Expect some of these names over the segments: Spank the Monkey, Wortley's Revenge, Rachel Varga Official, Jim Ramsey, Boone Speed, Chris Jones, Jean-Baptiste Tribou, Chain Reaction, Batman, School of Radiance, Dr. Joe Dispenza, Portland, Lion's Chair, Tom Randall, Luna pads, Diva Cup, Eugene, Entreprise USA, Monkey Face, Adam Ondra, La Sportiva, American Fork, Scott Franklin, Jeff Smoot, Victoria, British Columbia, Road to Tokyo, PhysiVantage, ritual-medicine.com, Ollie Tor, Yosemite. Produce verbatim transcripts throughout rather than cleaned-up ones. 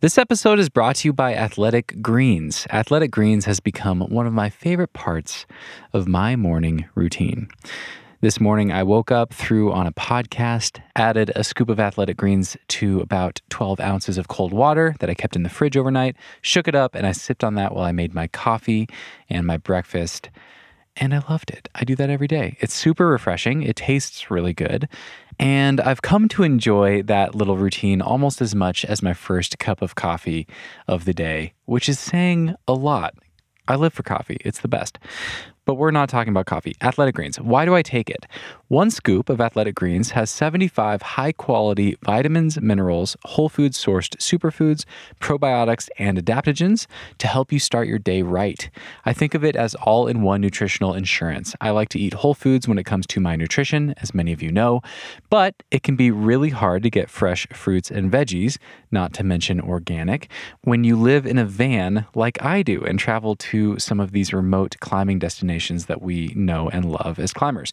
This episode is brought to you by Athletic Greens. Athletic Greens has become one of my favorite parts of my morning routine. This morning, I woke up, threw on a podcast, added a scoop of Athletic Greens to about twelve ounces of cold water that I kept in the fridge overnight, shook it up, and I sipped on that while I made my coffee and my breakfast, and I loved it. I do that every day. It's super refreshing. It tastes really good. And I've come to enjoy that little routine almost as much as my first cup of coffee of the day, which is saying a lot. I live for coffee. It's the best. But we're not talking about coffee. Athletic Greens. Why do I take it? One scoop of Athletic Greens has seventy-five high-quality vitamins, minerals, whole food-sourced superfoods, probiotics, and adaptogens to help you start your day right. I think of it as all-in-one nutritional insurance. I like to eat whole foods when it comes to my nutrition, as many of you know, but it can be really hard to get fresh fruits and veggies, not to mention organic, when you live in a van like I do and travel to some of these remote climbing destinations that we know and love as climbers.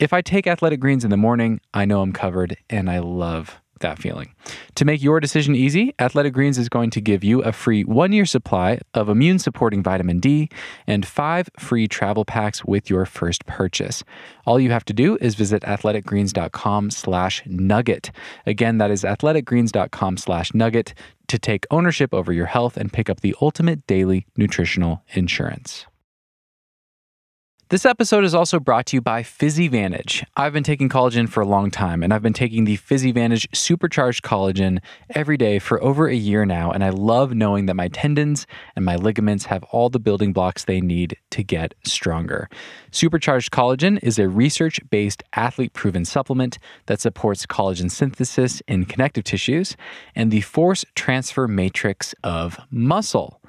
If I take Athletic Greens in the morning, I know I'm covered, and I love that feeling. To make your decision easy, Athletic Greens is going to give you a free one-year supply of immune-supporting vitamin D and five free travel packs with your first purchase. All you have to do is visit athleticgreens.com slash nugget. Again, that is athleticgreens.com slash nugget to take ownership over your health and pick up the ultimate daily nutritional insurance. This episode is also brought to you by PhysiVantage. I've been taking collagen for a long time, and I've been taking the PhysiVantage Supercharged Collagen every day for over a year now, and I love knowing that my tendons and my ligaments have all the building blocks they need to get stronger. Supercharged Collagen is a research-based, athlete-proven supplement that supports collagen synthesis in connective tissues and the force transfer matrix of muscle.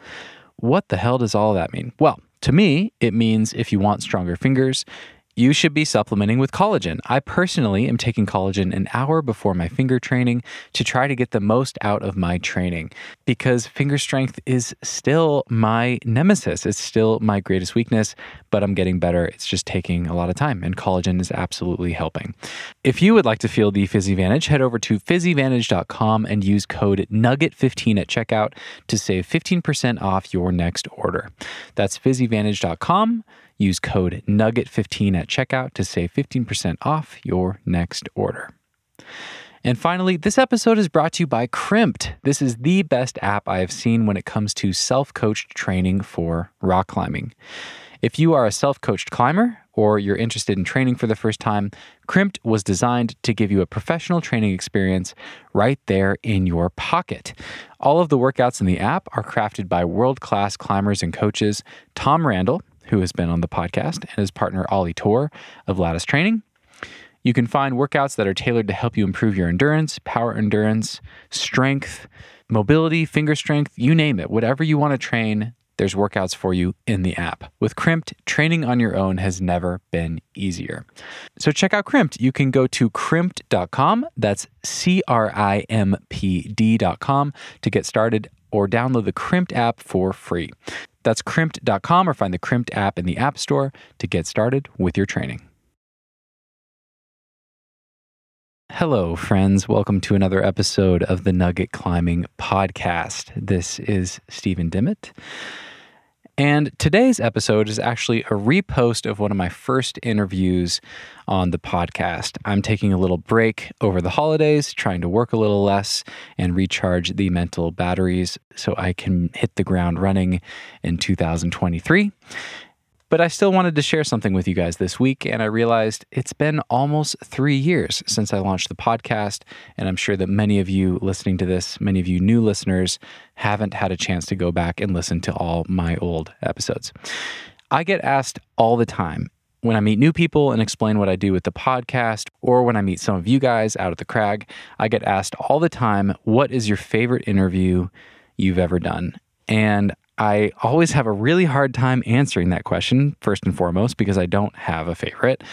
What the hell does all that mean? Well, to me, it means if you want stronger fingers, you should be supplementing with collagen. I personally am taking collagen an hour before my finger training to try to get the most out of my training because finger strength is still my nemesis. It's still my greatest weakness, but I'm getting better. It's just taking a lot of time, and collagen is absolutely helping. If you would like to feel the PhysiVantage, head over to PhysiVantage dot com and use code nugget fifteen at checkout to save fifteen percent off your next order. That's PhysiVantage dot com. Use code nugget fifteen at checkout to save fifteen percent off your next order. And finally, this episode is brought to you by Crimpd. This is the best app I have seen when it comes to self-coached training for rock climbing. If you are a self-coached climber or you're interested in training for the first time, Crimpd was designed to give you a professional training experience right there in your pocket. All of the workouts in the app are crafted by world-class climbers and coaches Tom Randall, who has been on the podcast, and his partner Ollie Tor of Lattice Training. You can find workouts that are tailored to help you improve your endurance, power endurance, strength, mobility, finger strength, you name it. Whatever you want to train, there's workouts for you in the app. With Crimpd, training on your own has never been easier. So check out Crimpd. You can go to crimpd dot com, that's C R I M P D dot com to get started, or download the Crimpd app for free. That's crimpd dot com, or find the Crimpd app in the App Store to get started with your training. Hello, friends. Welcome to another episode of the Nugget Climbing Podcast. This is Stephen Dimmitt. And today's episode is actually a repost of one of my first interviews on the podcast. I'm taking a little break over the holidays, trying to work a little less and recharge the mental batteries so I can hit the ground running in two thousand twenty-three. But I still wanted to share something with you guys this week, and I realized it's been almost three years since I launched the podcast, and I'm sure that many of you listening to this, many of you new listeners, haven't had a chance to go back and listen to all my old episodes. I get asked all the time when I meet new people and explain what I do with the podcast, or when I meet some of you guys out at the crag, I get asked all the time, what is your favorite interview you've ever done? And I always have a really hard time answering that question, first and foremost, because I don't have a favorite.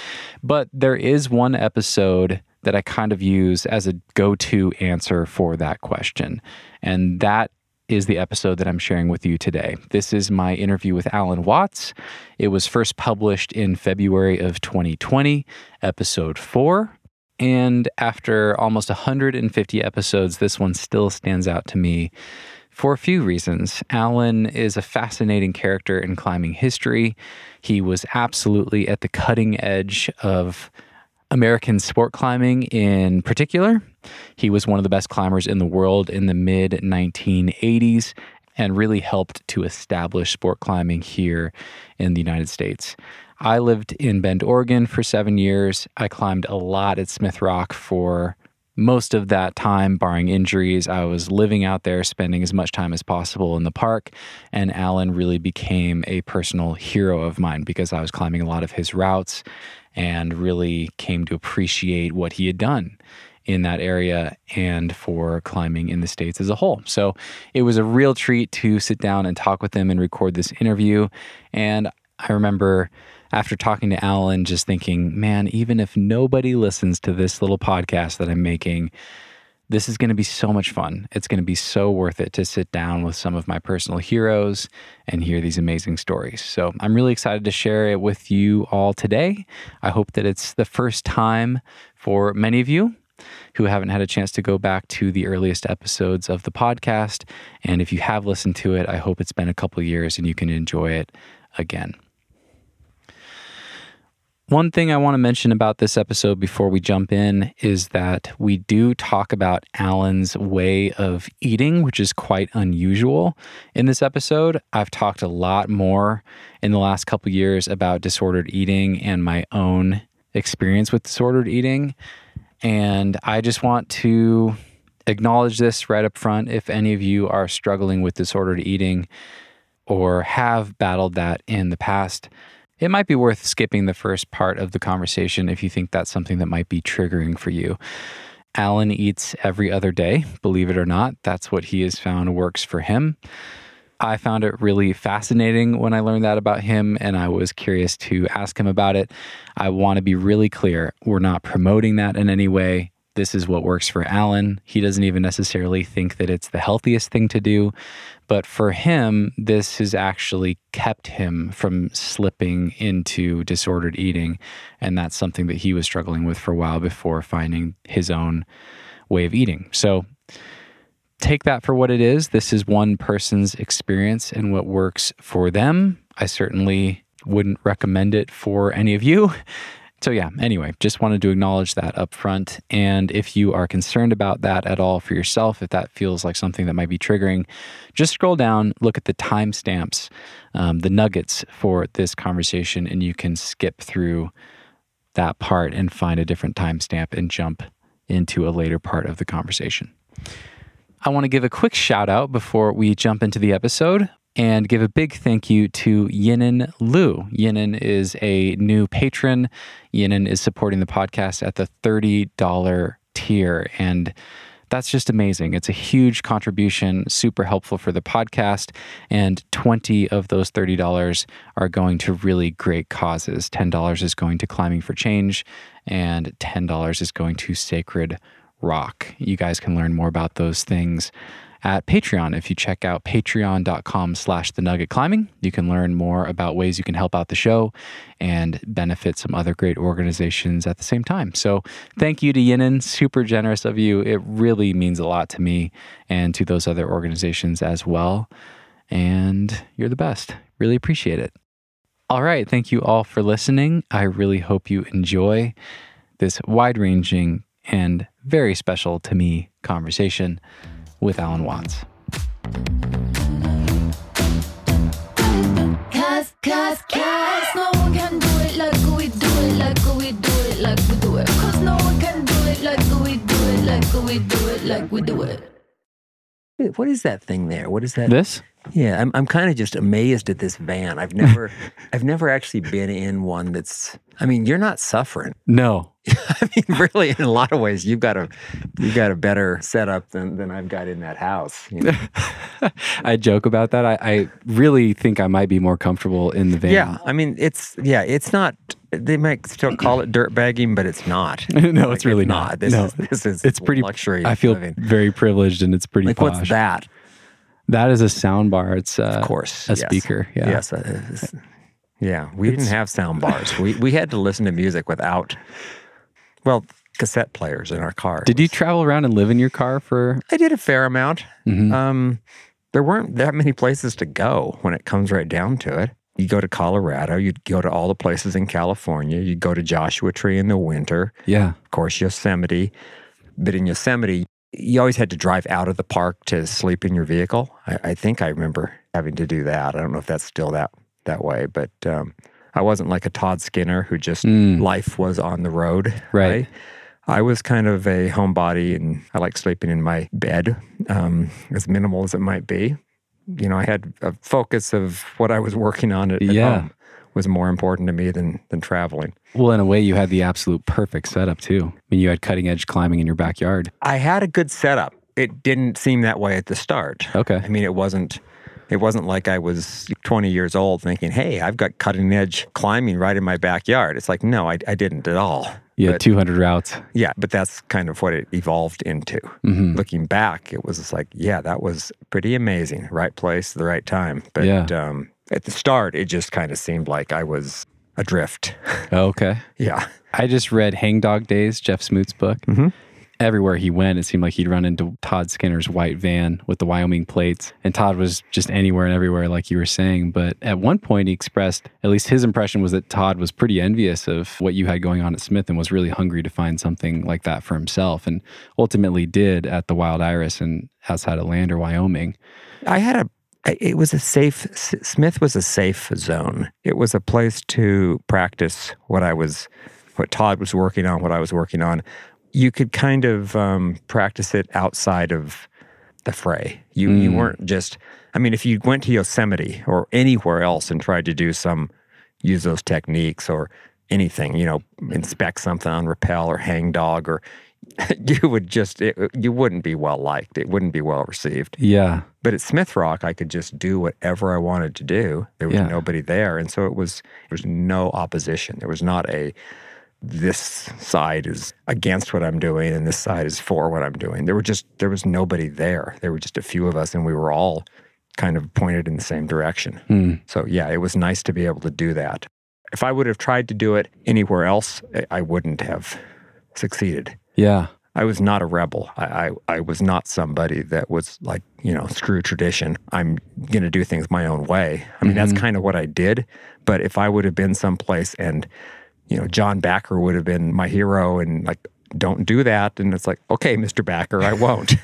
But there is one episode that I kind of use as a go-to answer for that question. And that is the episode that I'm sharing with you today. This is my interview with Alan Watts. It was first published in February of twenty twenty, episode four. And after almost one hundred fifty episodes, this one still stands out to me for a few reasons. Alan is a fascinating character in climbing history. He was absolutely at the cutting edge of American sport climbing in particular. He was one of the best climbers in the world in the mid nineteen eighties and really helped to establish sport climbing here in the United States. I lived in Bend, Oregon for seven years. I climbed a lot at Smith Rock for most of that time, barring injuries. I was living out there, spending as much time as possible in the park, and Alan really became a personal hero of mine because I was climbing a lot of his routes and really came to appreciate what he had done in that area and for climbing in the States as a whole. So it was a real treat to sit down and talk with him and record this interview. And I remember after talking to Alan, just thinking, man, even if nobody listens to this little podcast that I'm making, this is going to be so much fun. It's going to be so worth it to sit down with some of my personal heroes and hear these amazing stories. So I'm really excited to share it with you all today. I hope that it's the first time for many of you who haven't had a chance to go back to the earliest episodes of the podcast. And if you have listened to it, I hope it's been a couple years and you can enjoy it again. One thing I want to mention about this episode before we jump in is that we do talk about Alan's way of eating, which is quite unusual. In this episode, I've talked a lot more in the last couple years about disordered eating and my own experience with disordered eating. And I just want to acknowledge this right up front. If any of you are struggling with disordered eating or have battled that in the past, it might be worth skipping the first part of the conversation if you think that's something that might be triggering for you. Alan eats every other day, believe it or not. That's what he has found works for him. I found it really fascinating when I learned that about him, and I was curious to ask him about it. I want to be really clear. We're not promoting that in any way. This is what works for Alan. He doesn't even necessarily think that it's the healthiest thing to do. But for him, this has actually kept him from slipping into disordered eating. And that's something that he was struggling with for a while before finding his own way of eating. So take that for what it is. This is one person's experience and what works for them. I certainly wouldn't recommend it for any of you. So yeah, anyway, just wanted to acknowledge that up front. And if you are concerned about that at all for yourself, if that feels like something that might be triggering, just scroll down, look at the timestamps, um, the nuggets for this conversation, and you can skip through that part and find a different timestamp and jump into a later part of the conversation. I want to give a quick shout out before we jump into the episode and give a big thank you to Yinan Liu. Yinan is a new patron. Yinan is supporting the podcast at the thirty dollars tier, and that's just amazing. It's a huge contribution, super helpful for the podcast, and twenty of those thirty dollars are going to really great causes. ten dollars is going to Climbing for Change, and ten dollars is going to Sacred Rock. You guys can learn more about those things at Patreon. If you check out patreon.com slash the nugget climbing, you can learn more about ways you can help out the show and benefit some other great organizations at the same time. So thank you to Yinan, super generous of you. It really means a lot to me and to those other organizations as well. And you're the best. Really appreciate it. All right. Thank you all for listening. I really hope you enjoy this wide-ranging and very special to me conversation with Alan Watts. Cause, cause, cause, no one can do it like we do it, like we do it, like we do it. Cause no one can do it like we do it, like we do it, like we do it. What is that thing there? What is that? This? Yeah, I'm I'm kind of just amazed at this van. I've never, I've never actually been in one that's. I mean, you're not suffering. No. I mean, really, in a lot of ways, you've got a you've got a better setup than, than I've got in that house. You know? I joke about that. I, I really think I might be more comfortable in the van. Yeah, I mean, it's yeah, it's not. They might still call it dirt bagging, but it's not. no, like, it's really it's not. not. This no, is, this is it's pretty luxury. I feel living. very privileged, and it's pretty. Like posh. What's that? That is a sound bar. It's uh, of course a yes. speaker. Yeah. Yes. Uh, yeah, we it's, didn't have sound bars. we we had to listen to music without. Well, cassette players in our car. Did was, you travel around and live in your car for? I did a fair amount. Mm-hmm. Um, there weren't that many places to go when it comes right down to it. You go to Colorado, you'd go to all the places in California, you'd go to Joshua Tree in the winter. Yeah. Of course, Yosemite. But in Yosemite, you always had to drive out of the park to sleep in your vehicle. I, I think I remember having to do that. I don't know if that's still that that way, but um, I wasn't like a Todd Skinner who just, mm. life was on the road. Right. right? I was kind of a homebody, and I like sleeping in my bed, um, as minimal as it might be. You know, I had a focus of what I was working on at, at yeah. home was more important to me than than traveling. Well, in a way, you had the absolute perfect setup, too. I mean, you had cutting-edge climbing in your backyard. I had a good setup. It didn't seem that way at the start. Okay. I mean, it wasn't it wasn't like I was twenty years old thinking, hey, I've got cutting-edge climbing right in my backyard. It's like, no, I, I didn't at all. Yeah, two hundred routes. Yeah, but that's kind of what it evolved into. Mm-hmm. Looking back, it was just like, yeah, that was pretty amazing. Right place, the right time. But yeah. um, at the start, it just kind of seemed like I was adrift. Okay. Yeah. I just read Hang Dog Days, Jeff Smoot's book. Mm-hmm. Everywhere he went, it seemed like he'd run into Todd Skinner's white van with the Wyoming plates. And Todd was just anywhere and everywhere, like you were saying. But at one point he expressed, at least his impression was that Todd was pretty envious of what you had going on at Smith and was really hungry to find something like that for himself. And ultimately did at the Wild Iris and outside of Lander, Wyoming. I had a It was a safe, Smith was a safe zone. It was a place to practice what I was, what Todd was working on, what I was working on. You could kind of um, practice it outside of the fray. You, mm. you weren't just, I mean, if you went to Yosemite or anywhere else and tried to do some, use those techniques or anything, you know, inspect something on rappel or hang dog or, you would just, it, you wouldn't be well liked. It wouldn't be well received. Yeah. But at Smith Rock, I could just do whatever I wanted to do. There was yeah. nobody there. And so it was, there was no opposition. There was not a, this side is against what I'm doing and this side is for what I'm doing. There were just, there was nobody there. There were just a few of us and we were all kind of pointed in the same direction. Mm. So yeah, it was nice to be able to do that. If I would have tried to do it anywhere else, I wouldn't have succeeded. Yeah. I was not a rebel. I, I, I was not somebody that was like, you know, screw tradition. I'm going to do things my own way. I mean, mm-hmm. that's kind of what I did. But if I would have been someplace and, you know, John Backer would have been my hero and like, don't do that. And it's like, okay, Mister Backer, I won't,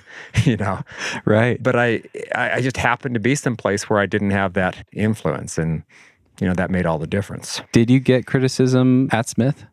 you know. Right. But I, I just happened to be someplace where I didn't have that influence. And, you know, that made all the difference. Did you get criticism at Smith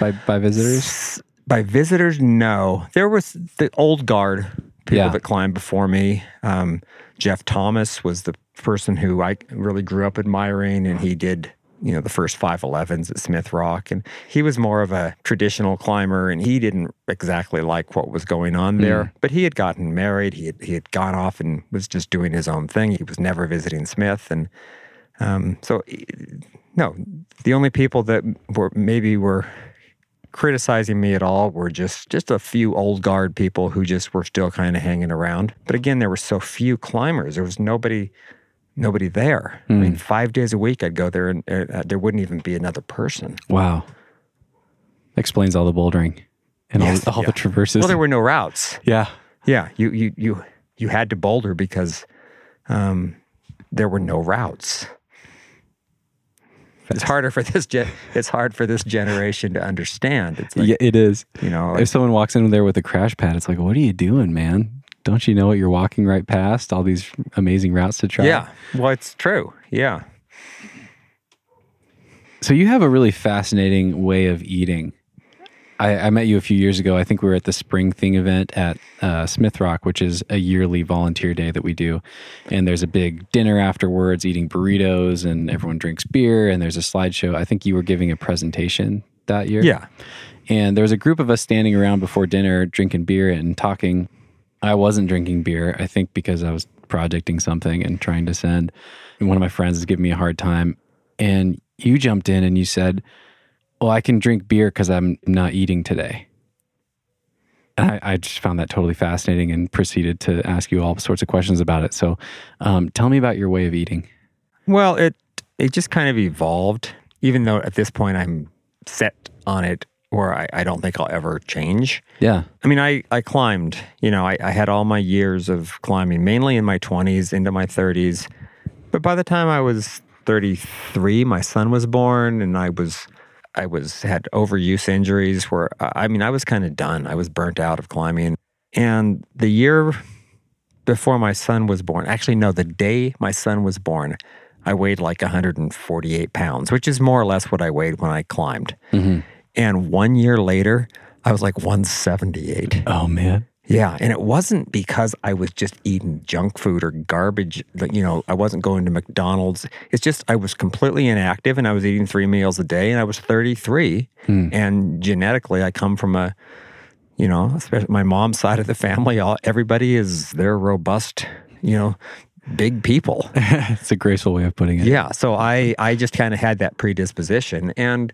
by, by visitors? S- By visitors, no. There was the old guard, people yeah. that climbed before me. Um, Jeff Thomas was the person who I really grew up admiring, and he did, you know, the first five elevens at Smith Rock. And he was more of a traditional climber, and he didn't exactly like what was going on there. Mm. But he had gotten married. He had, he had gone off and was just doing his own thing. He was never visiting Smith. And um, so, no, the only people that were maybe were... criticizing me at all were just just a few old guard people who just were still kind of hanging around. But again, there were so few climbers. There was nobody nobody there. Mm. I mean, five days a week I'd go there and uh, there wouldn't even be another person. Wow. Explains all the bouldering and yes, all, all yeah. the traverses. Well, there were no routes. Yeah. Yeah. You you you, you had to boulder because um, there were no routes. It's harder for this. Ge- it's hard for this generation to understand. It's like, yeah, it is. You know, like, if someone walks in there with a crash pad, it's like, what are you doing, man? Don't you know what you're walking right past? All these amazing routes to try. Yeah, well, it's true. Yeah. So you have a really fascinating way of eating. I, I met you a few years ago. I think we were at the Spring Thing event at uh, Smith Rock, which is a yearly volunteer day that we do. And there's a big dinner afterwards, eating burritos, and everyone drinks beer, and there's a slideshow. I think you were giving a presentation that year. Yeah. And there was a group of us standing around before dinner, drinking beer and talking. I wasn't drinking beer, I think because I was projecting something and trying to send. And one of my friends was giving me a hard time. And you jumped in and you said, well, I can drink beer because I'm not eating today. I, I just found that totally fascinating and proceeded to ask you all sorts of questions about it. So um, tell me about your way of eating. Well, it it just kind of evolved, even though at this point I'm set on it where I, I don't think I'll ever change. Yeah. I mean, I, I climbed, you know, I, I had all my years of climbing, mainly in my twenties, into my thirties. But by the time I was thirty-three, my son was born, and I was, I was, had overuse injuries where, I mean, I was kind of done. I was burnt out of climbing. And the year before my son was born, actually, no, the day my son was born, I weighed like one hundred forty-eight pounds, which is more or less what I weighed when I climbed. Mm-hmm. And one year later, I was like one seventy-eight. Oh, man. Yeah, and it wasn't because I was just eating junk food or garbage. You know, I wasn't going to McDonald's. It's just I was completely inactive, and I was eating three meals a day, and I was thirty-three. Hmm. And genetically, I come from a, you know, especially my mom's side of the family, all everybody is, they're robust, you know, big people. It's a graceful way of putting it. Yeah, so I, I just kind of had that predisposition. And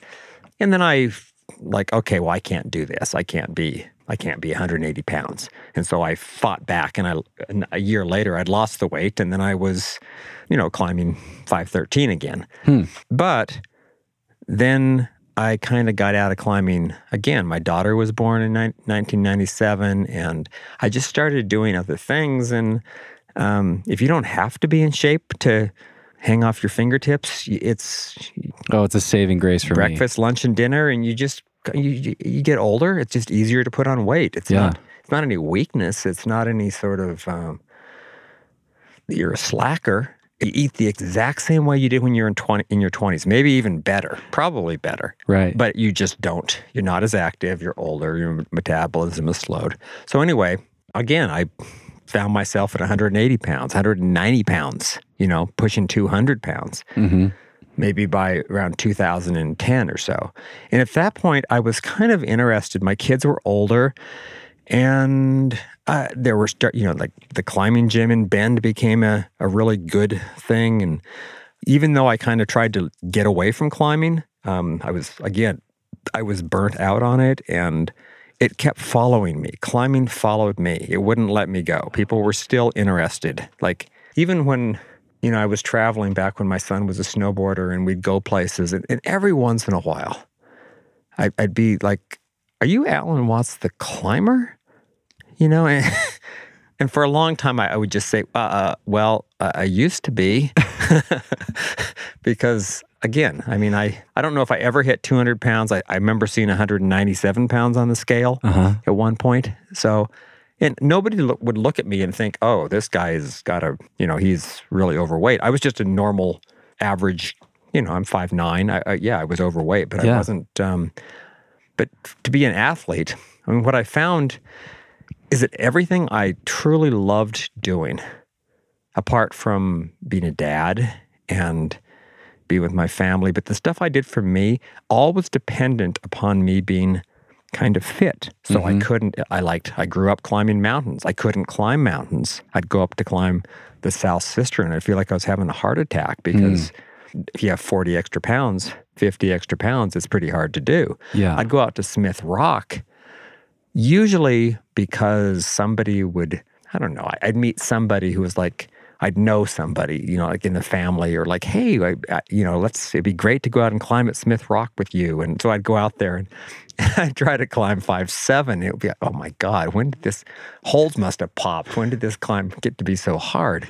and then I, like, okay, well, I can't do this. I can't be... I can't be one hundred eighty pounds. And so I fought back, and I, and a year later, I'd lost the weight, and then I was, you know, climbing five thirteen again. Hmm. But then I kind of got out of climbing again. My daughter was born in nineteen ninety-seven, and I just started doing other things. And um, if you don't have to be in shape to hang off your fingertips, it's... Oh, it's a saving grace for breakfast, me. Breakfast, lunch, and dinner, and you just... You, you get older, it's just easier to put on weight. It's yeah. not it's not any weakness. It's not any sort of, um, you're a slacker. You eat the exact same way you did when you're in twenty in your twenties, maybe even better, probably better. Right. But you just don't. You're not as active. You're older. Your metabolism is slowed. So anyway, again, I found myself at one hundred eighty pounds, one hundred ninety pounds, you know, pushing two hundred pounds. Mm-hmm. Maybe by around two thousand ten or so. And at that point, I was kind of interested. My kids were older, and uh, there were, start, you know, like the climbing gym in Bend became a, a really good thing. And even though I kind of tried to get away from climbing, um, I was, again, I was burnt out on it, and it kept following me. Climbing followed me. It wouldn't let me go. People were still interested. Like, even when... You know, I was traveling back when my son was a snowboarder, and we'd go places. And, and every once in a while, I, I'd be like, are you Alan Watts the climber? You know, and, and for a long time, I, I would just say, uh, uh, well, uh, I used to be. Because, again, I mean, I, I don't know if I ever hit two hundred pounds. I, I remember seeing one hundred ninety-seven pounds on the scale uh-huh. at one point. So... And nobody lo- would look at me and think, oh, this guy's got a, you know, he's really overweight. I was just a normal, average, you know, I'm five nine. I, I, yeah, I was overweight, but yeah. I wasn't, um, but to be an athlete, I mean, what I found is that everything I truly loved doing, apart from being a dad and being with my family, but the stuff I did for me, all was dependent upon me being kind of fit. So mm-hmm. I couldn't, I liked, I grew up climbing mountains. I couldn't climb mountains. I'd go up to climb the South Cistern, and I feel like I was having a heart attack because mm. if you have forty extra pounds, fifty extra pounds, it's pretty hard to do. Yeah. I'd go out to Smith Rock, usually because somebody would, I don't know, I'd meet somebody who was like, I'd know somebody, you know, like in the family, or like, hey, I, I, you know, let's, it'd be great to go out and climb at Smith Rock with you. And so I'd go out there and, and I'd try to climb five seven. It would be like, oh my God, when did this, holes must have popped. When did this climb get to be so hard?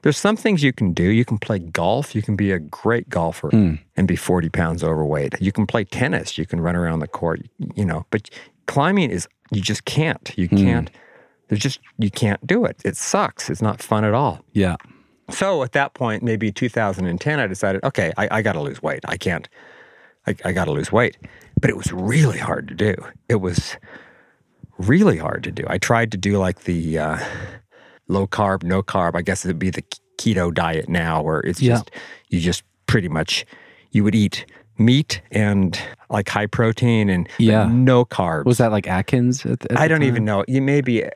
There's some things you can do. You can play golf. You can be a great golfer mm. and be forty pounds overweight. You can play tennis. You can run around the court, you know, but climbing is, you just can't, you mm. can't. There's just, you can't do it. It sucks. It's not fun at all. Yeah. So at that point, maybe two thousand ten, I decided, okay, I, I got to lose weight. I can't, I, I got to lose weight. But it was really hard to do. It was really hard to do. I tried to do like the uh, low carb, no carb. I guess it'd be the keto diet now, where it's yeah. just, you just pretty much, you would eat meat and like high protein and yeah. no carbs. Was that like Atkins? At the, at I don't time? even know. You maybe...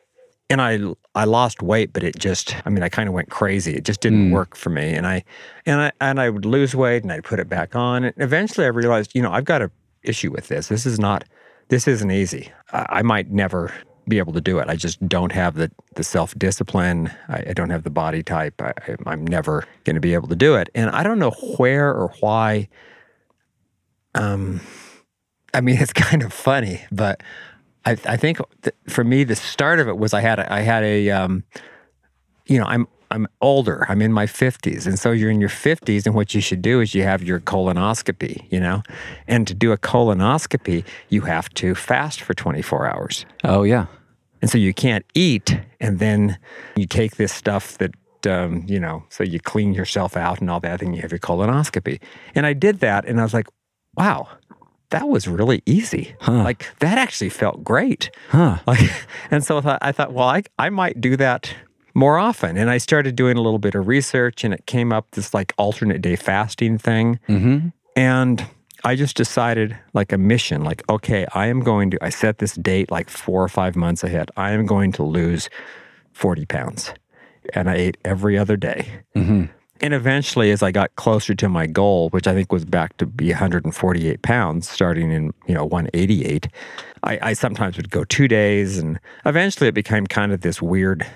And I, I lost weight, but it just, I mean, I kind of went crazy. It just didn't mm. work for me. And I, and I, and I would lose weight, and I'd put it back on. And eventually I realized, you know, I've got an issue with this. This is not, this isn't easy. I, I might never be able to do it. I just don't have the, the self-discipline. I, I don't have the body type. I, I'm never going to be able to do it. And I don't know where or why, um, I mean, it's kind of funny, but I, I think th- for me, the start of it was I had a, I had a, um, you know, I'm I'm older. I'm in my fifties, and so you're in your fifties, and what you should do is you have your colonoscopy, you know, and to do a colonoscopy, you have to fast for twenty-four hours. Oh yeah, and so you can't eat, and then you take this stuff that. Um, you know, so you clean yourself out and all that, and you have your colonoscopy. And I did that, and I was like, wow, that was really easy. Huh. Like, that actually felt great. Huh. Like, and so I thought, I thought well, I, I might do that more often. And I started doing a little bit of research, and it came up this, like, alternate day fasting thing. Mm-hmm. And I just decided, like, a mission, like, okay, I am going to, I set this date, like, four or five months ahead. I am going to lose forty pounds. And I ate every other day. Mm-hmm. And eventually, as I got closer to my goal, which I think was back to be one hundred forty-eight pounds, starting in, you know, one eighty-eight, I, I sometimes would go two days. And eventually, it became kind of this weird,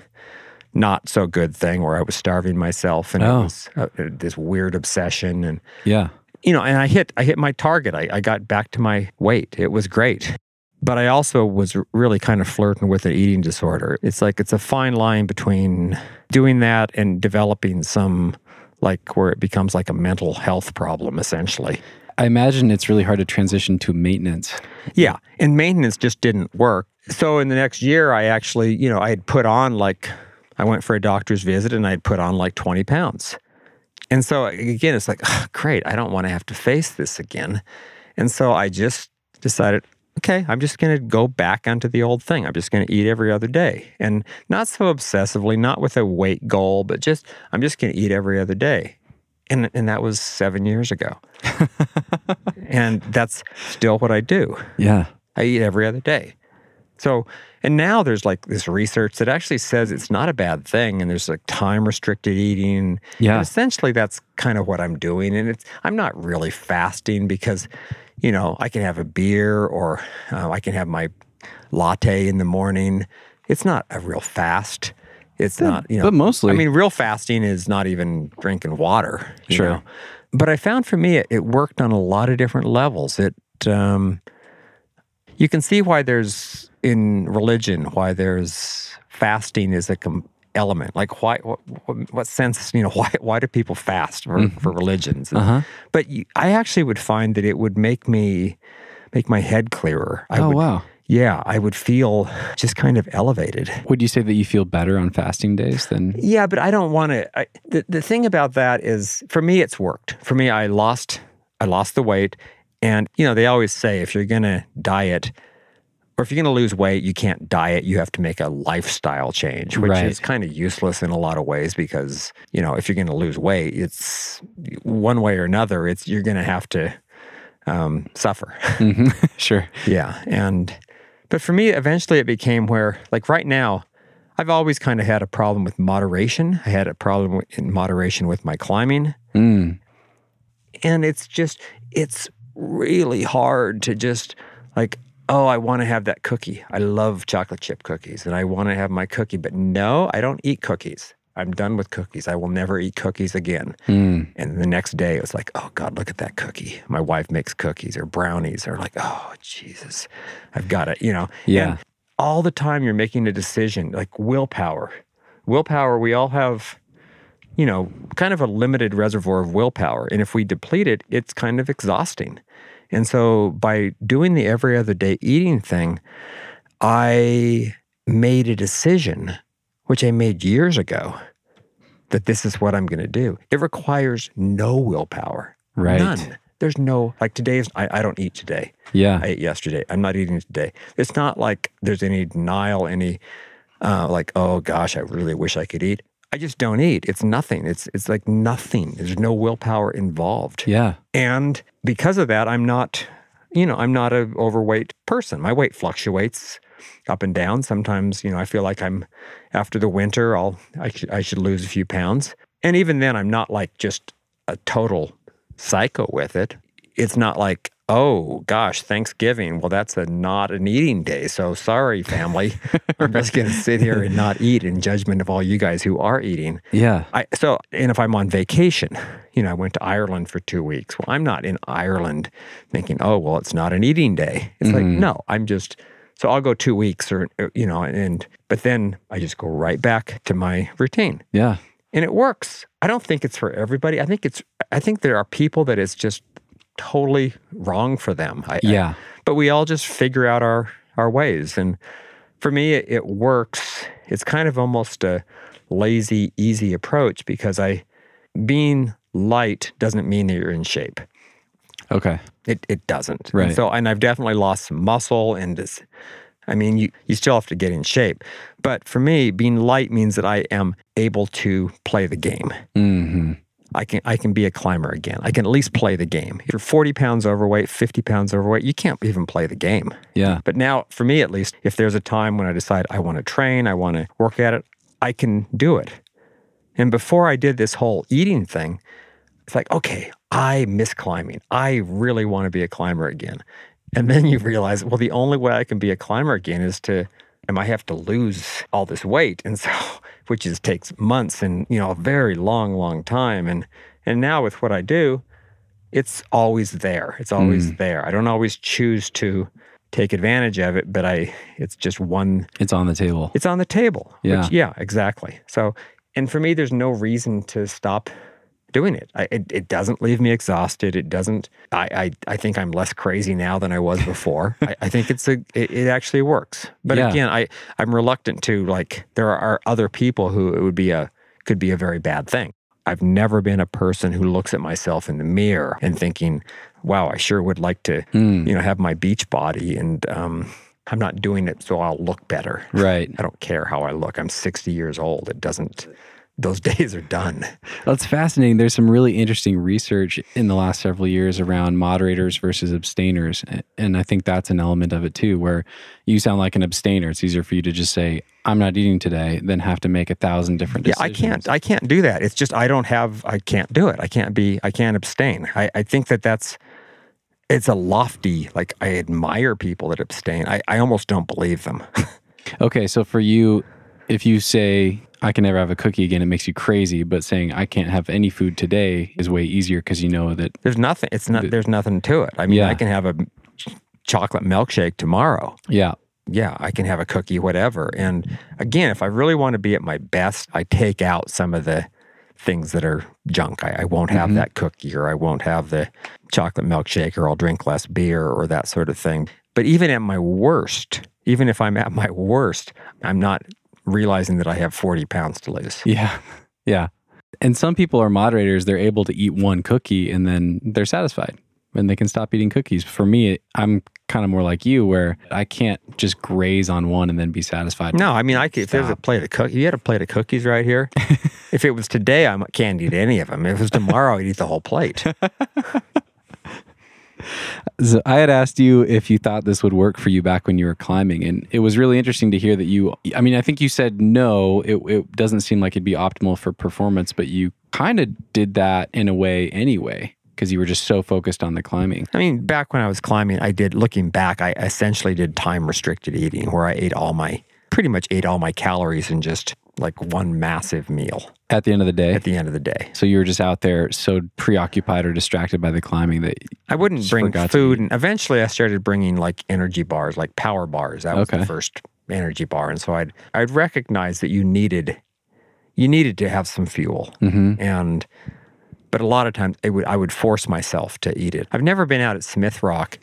not so good thing where I was starving myself. And oh. it was uh, this weird obsession. And, yeah. you know, and I hit, I hit my target. I, I got back to my weight. It was great. But I also was really kind of flirting with an eating disorder. It's like, it's a fine line between doing that and developing some, like, where it becomes like a mental health problem, essentially. I imagine it's really hard to transition to maintenance. Yeah, and maintenance just didn't work. So in the next year, I actually, you know, I had put on like, I went for a doctor's visit and I had put on like twenty pounds. And so again, it's like, oh, great, I don't want to have to face this again. And so I just decided, okay, I'm just going to go back onto the old thing. I'm just going to eat every other day. And not so obsessively, not with a weight goal, but just, I'm just going to eat every other day. And and that was seven years ago. And that's still what I do. Yeah. I eat every other day. So, and now there's like this research that actually says it's not a bad thing, and there's like time-restricted eating. Yeah. And essentially, that's kind of what I'm doing. And it's I'm not really fasting because... You know, I can have a beer or uh, I can have my latte in the morning. It's not a real fast. It's yeah, not, you know. But mostly. I mean, real fasting is not even drinking water. You sure. know? But I found for me, it, it worked on a lot of different levels. It, um, you can see why there's, in religion, why there's fasting is a com- element. Like, why, what, what sense, you know, why why do people fast for, mm. for religions? And, uh-huh. But you, I actually would find that it would make me, make my head clearer. I oh, would, wow. Yeah, I would feel just kind of elevated. Would you say that you feel better on fasting days then? Yeah, but I don't want to, the, the thing about that is, for me, it's worked. For me, I lost, I lost the weight. And, you know, they always say, if you're going to diet, or if you're going to lose weight, you can't diet. You have to make a lifestyle change, which right. is kind of useless in a lot of ways because, you know, if you're going to lose weight, it's one way or another, it's you're going to have to um, suffer. Mm-hmm. Sure. Yeah. And, but for me, eventually it became where, like right now, I've always kind of had a problem with moderation. I had a problem in moderation with my climbing. Mm. And it's just, it's really hard to just like, oh, I want to have that cookie. I love chocolate chip cookies, and I want to have my cookie. But no, I don't eat cookies. I'm done with cookies. I will never eat cookies again. Mm. And the next day, it was like, oh, God, look at that cookie. My wife makes cookies or brownies. Or like, oh, Jesus, I've got it, you know. Yeah. And all the time you're making a decision, like willpower. Willpower, we all have, you know, kind of a limited reservoir of willpower. And if we deplete it, it's kind of exhausting. And so by doing the every other day eating thing, I made a decision, which I made years ago, that this is what I'm going to do. It requires no willpower. Right. None. There's no, like today, is, I, I don't eat today. Yeah. I ate yesterday. I'm not eating today. It's not like there's any denial, any uh, like, oh gosh, I really wish I could eat. I just don't eat. It's nothing. It's it's like nothing. There's no willpower involved. Yeah. And because of that, I'm not, you know, I'm not an overweight person. My weight fluctuates up and down. Sometimes, you know, I feel like I'm, after the winter, I'll, I, sh- I should lose a few pounds. And even then, I'm not like just a total psycho with it. It's not like, oh, gosh, Thanksgiving. Well, that's a not an eating day. So sorry, family. I'm just going to sit here and not eat in judgment of all you guys who are eating. Yeah. I, so, and if I'm on vacation, you know, I went to Ireland for two weeks. Well, I'm not in Ireland thinking, oh, well, it's not an eating day. It's mm-hmm. like, no, I'm just, so I'll go two weeks or, you know, and, but then I just go right back to my routine. Yeah. And it works. I don't think it's for everybody. I think it's, I think there are people that it's just totally wrong for them. I, yeah. I, but we all just figure out our, our ways. And for me, it, it works. It's kind of almost a lazy, easy approach because I, being light doesn't mean that you're in shape. Okay. It it doesn't. Right. And so, and I've definitely lost some muscle and this, I mean, you, you still have to get in shape. But for me, being light means that I am able to play the game. Mm-hmm. I can I can be a climber again. I can at least play the game. If you're forty pounds overweight, fifty pounds overweight, you can't even play the game. Yeah. But now, for me at least, if there's a time when I decide I want to train, I want to work at it, I can do it. And before I did this whole eating thing, it's like, okay, I miss climbing. I really want to be a climber again. And then you realize, well, the only way I can be a climber again is to, I might have to lose all this weight. And so, which is takes months and, you know, a very long, long time. And and now with what I do, it's always there. It's always mm. there. I don't always choose to take advantage of it, but I, it's just one. It's on the table. It's on the table. Yeah. Which, yeah, exactly. So, and for me, there's no reason to stop doing it. I, it. It doesn't leave me exhausted. It doesn't, I I, I think I'm less crazy now than I was before. I, I think it's a, it, it actually works. But yeah. again, I, I'm reluctant to, like, there are other people who it would be a, could be a very bad thing. I've never been a person who looks at myself in the mirror and thinking, wow, I sure would like to, mm. you know, have my beach body and, um, I'm not doing it so I'll look better. Right. I don't care how I look. I'm sixty years old. It doesn't, those days are done. That's fascinating. There's some really interesting research in the last several years around moderators versus abstainers. And I think that's an element of it too, where you sound like an abstainer. It's easier for you to just say, I'm not eating today, than have to make a thousand different decisions. Yeah, I can't, I can't do that. It's just, I don't have, I can't do it. I can't be, I can't abstain. I, I think that that's, it's a lofty, like, I admire people that abstain. I, I almost don't believe them. Okay, so for you, if you say, I can never have a cookie again, it makes you crazy, but saying I can't have any food today is way easier because you know that... There's nothing, it's not, there's nothing to it. I mean, yeah. I can have a chocolate milkshake tomorrow. Yeah. Yeah, I can have a cookie, whatever. And again, if I really want to be at my best, I take out some of the things that are junk. I, I won't have mm-hmm. that cookie, or I won't have the chocolate milkshake, or I'll drink less beer, or that sort of thing. But even at my worst, even if I'm at my worst, I'm not realizing that I have forty pounds to lose. Yeah, yeah. And some people are moderators. They're able to eat one cookie and then they're satisfied and they can stop eating cookies. For me, I'm kind of more like you, where I can't just graze on one and then be satisfied. No, I mean, I could, if there's a plate of cookies, you had a plate of cookies right here. If it was today, I can't eat any of them. If it was tomorrow, I'd eat the whole plate. So I had asked you if you thought this would work for you back when you were climbing, and it was really interesting to hear that you, I mean, I think you said no, it, it doesn't seem like it'd be optimal for performance, but you kind of did that in a way anyway, because you were just so focused on the climbing. I mean, back when I was climbing, I did, looking back, I essentially did time-restricted eating, where I ate all my, pretty much ate all my calories in just like one massive meal. At the end of the day? At the end of the day. So you were just out there so preoccupied or distracted by the climbing that... I wouldn't bring food, and eventually I started bringing like energy bars, like power bars. That was okay. The first energy bar. And so I'd I'd recognize that you needed you needed to have some fuel. Mm-hmm. And but a lot of times it would, I would force myself to eat it. I've never been out at Smith Rock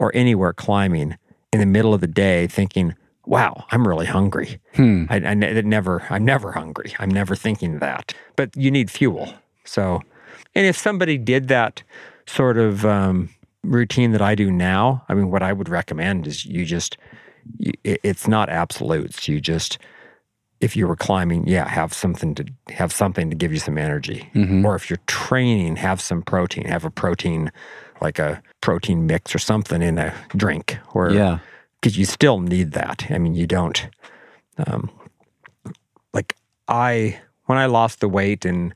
or anywhere climbing in the middle of the day thinking, wow, I'm really hungry. Hmm. I, I ne- never, I'm never hungry. I'm never thinking that. But you need fuel. So, and if somebody did that sort of um, routine that I do now, I mean, what I would recommend is you just, you, it, it's not absolutes. You just, if you were climbing, yeah, have something to have something to give you some energy. Mm-hmm. Or if you're training, have some protein. Have a protein, like a protein mix or something in a drink. Or yeah. Because you still need that. I mean, you don't, um, like I, when I lost the weight and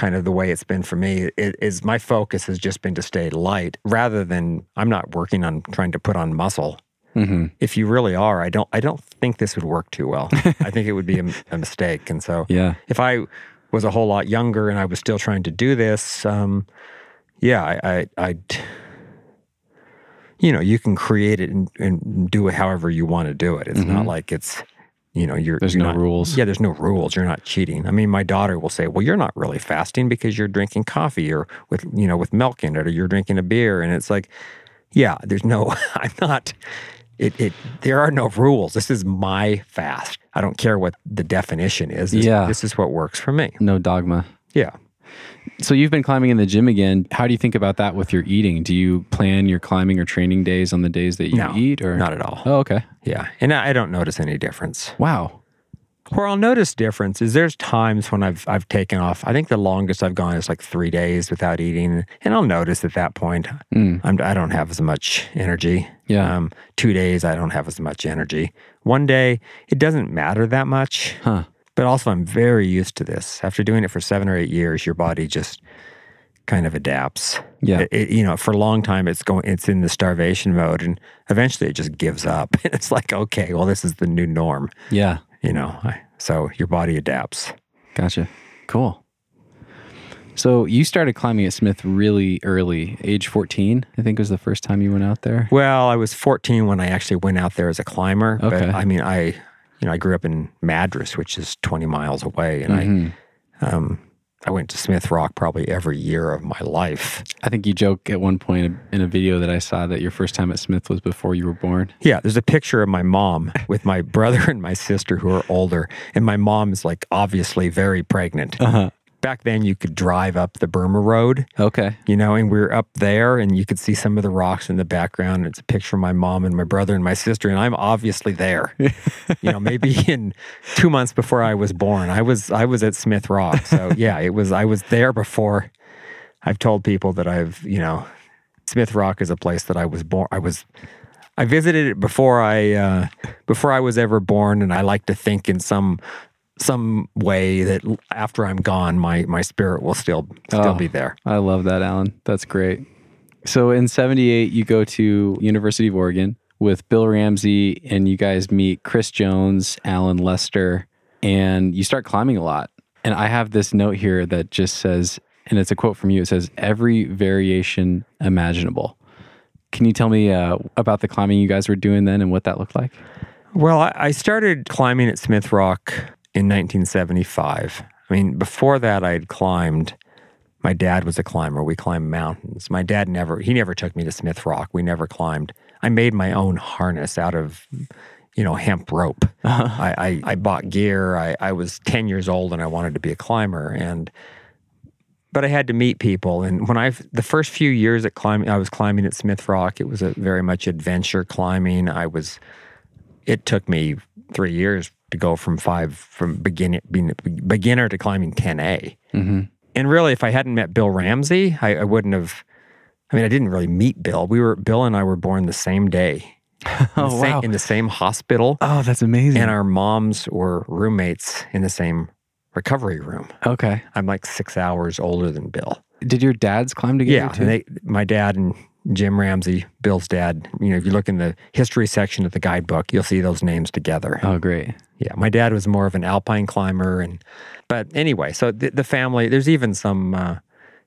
kind of the way it's been for me, it, is my focus has just been to stay light rather than I'm not working on trying to put on muscle. Mm-hmm. If you really are, I don't I don't think this would work too well. I think it would be a, a mistake. And so yeah. if I was a whole lot younger and I was still trying to do this, um, yeah, I, I, I'd... You know, you can create it and, and do it however you want to do it. It's mm-hmm. not like it's, you know, you're... There's you're no not, rules. Yeah, there's no rules. You're not cheating. I mean, my daughter will say, well, you're not really fasting because you're drinking coffee or with, you know, with milk in it, or you're drinking a beer. And it's like, yeah, there's no, I'm not, it, it, there are no rules. This is my fast. I don't care what the definition is. This, yeah. This is what works for me. No dogma. Yeah. So you've been climbing in the gym again. How do you think about that with your eating? Do you plan your climbing or training days on the days that you no, eat? Or not at all. Oh, okay. Yeah. And I don't notice any difference. Wow. Where I'll notice difference is there's times when I've I've taken off. I think the longest I've gone is like three days without eating. And I'll notice at that point, mm. I'm, I don't have as much energy. Yeah. Um, two days, I don't have as much energy. One day, it doesn't matter that much. Huh. But also, I'm very used to this. After doing it for seven or eight years, your body just kind of adapts. Yeah, it, it, you know, for a long time, it's going, it's in the starvation mode, and eventually, it just gives up. And it's like, okay, well, this is the new norm. Yeah, you know, I, so your body adapts. Gotcha. Cool. So you started climbing at Smith really early, age fourteen, I think was the first time you went out there. Well, I was fourteen when I actually went out there as a climber. Okay. But I mean, I. You know, I grew up in Madras, which is twenty miles away, and mm-hmm. I um, I went to Smith Rock probably every year of my life. I think you joke at one point in a video that I saw that your first time at Smith was before you were born. Yeah, there's a picture of my mom with my brother and my sister who are older, and my mom is like obviously very pregnant. Uh-huh. Back then, you could drive up the Burma Road. Okay. You know, and we were up there, and you could see some of the rocks in the background. It's a picture of my mom and my brother and my sister, and I'm obviously there. You know, maybe in two months before I was born, I was I was at Smith Rock. So yeah, it was I was there before. I've told people that I've you know, Smith Rock is a place that I was born. I was. I visited it before I uh, before I was ever born, and I like to think in some. some way that after I'm gone, my, my spirit will still still oh, be there. I love that, Alan. That's great. So in seventy-eight, you go to University of Oregon with Bill Ramsey, and you guys meet Chris Jones, Alan Lester, and you start climbing a lot. And I have this note here that just says, and it's a quote from you, it says, every variation imaginable. Can you tell me uh, about the climbing you guys were doing then and what that looked like? Well, I started climbing at Smith Rock in nineteen seventy-five. I mean, before that, I had climbed. My dad was a climber. We climbed mountains. My dad never, he never took me to Smith Rock. We never climbed. I made my own harness out of, you know, hemp rope. Uh-huh. I, I, I bought gear. I, I was ten years old and I wanted to be a climber. And, but I had to meet people. And when I, the first few years at climbing, I was climbing at Smith Rock. It was a very much adventure climbing. I was, it took me three years to go from five from beginning beginner to climbing ten A, mm-hmm. and really, if I hadn't met Bill Ramsey, I, I wouldn't have. I mean, I didn't really meet Bill. We were Bill and I were born the same day, oh, in, the wow. same, in the same hospital. Oh, that's amazing! And our moms were roommates in the same recovery room. Okay, I'm like six hours older than Bill. Did your dads climb together? Yeah, too? They, my dad and Jim Ramsey, Bill's dad, you know, if you look in the history section of the guidebook, you'll see those names together. Oh, great. Yeah, my dad was more of an alpine climber. and But anyway, so the, the family, there's even some, uh,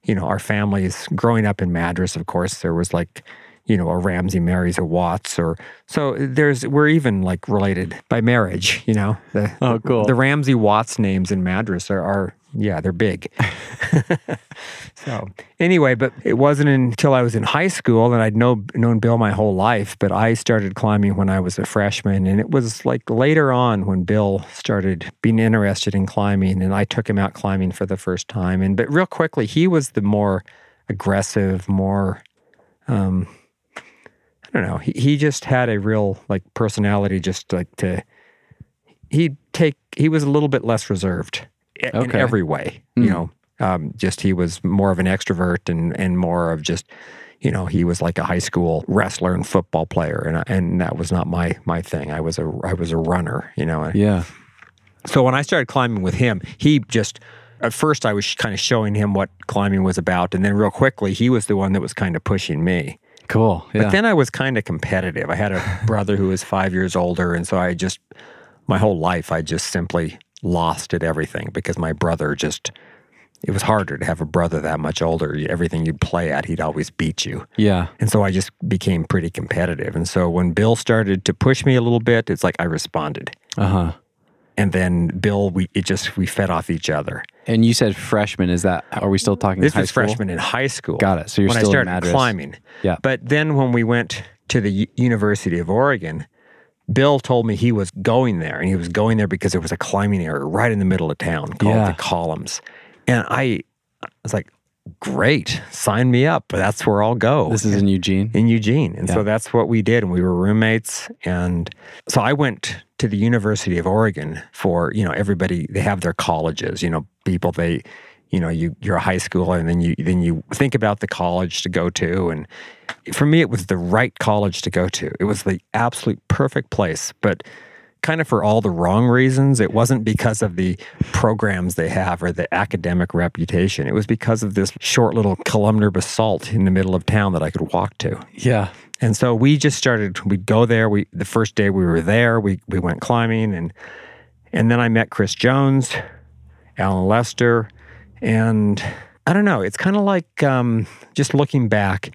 you know, our families, growing up in Madras, of course, there was like, you know, a Ramsey marries a Watts or, so there's, we're even like related by marriage, you know. The, oh, cool. The, the Ramsey Watts names in Madras are, are yeah, they're big. So anyway, but it wasn't until I was in high school, and I'd know, known Bill my whole life, but I started climbing when I was a freshman, and it was like later on when Bill started being interested in climbing, and I took him out climbing for the first time. And but real quickly, he was the more aggressive, more, um, I don't know, he, he just had a real like personality just like to, he'd take, he was a little bit less reserved in okay. every way, mm. you know. Um, just he was more of an extrovert and, and more of just, you know, he was like a high school wrestler and football player, and I, and that was not my my thing. I was a I was a runner, you know. Yeah. So when I started climbing with him, he just at first I was kind of showing him what climbing was about, and then real quickly, he was the one that was kind of pushing me. Cool. Yeah. But then I was kind of competitive. I had a brother who was five years older, and so I just, my whole life, I just simply lost at everything because my brother just, it was harder to have a brother that much older. Everything you'd play at, he'd always beat you. Yeah. And so I just became pretty competitive. And so when Bill started to push me a little bit, it's like I responded. Uh-huh. And then Bill, we it just we fed off each other. And you said freshman, is that, are we still talking this high school? This was freshman in high school. Got it. So you're still in Madras. When I started climbing. Yeah. But then when we went to the University of Oregon, Bill told me he was going there, and he was going there because there was a climbing area right in the middle of town called yeah. The Columns. And I, I was like, great, sign me up. That's where I'll go. This is in Eugene? In Eugene. And yeah. so that's what we did, and we were roommates. And so I went to the University of Oregon for, you know, everybody, they have their colleges, you know, people they, you know, you, you're a high schooler, and then you then you think about the college to go to. And for me, it was the right college to go to. It was the absolute perfect place, but kind of for all the wrong reasons. It wasn't because of the programs they have or the academic reputation. It was because of this short little columnar basalt in the middle of town that I could walk to. Yeah. And so we just started, we'd go there. We the first day we were there, we we went climbing, and and then I met Chris Jones, Alan Lester, and I don't know, it's kind of like um, just looking back,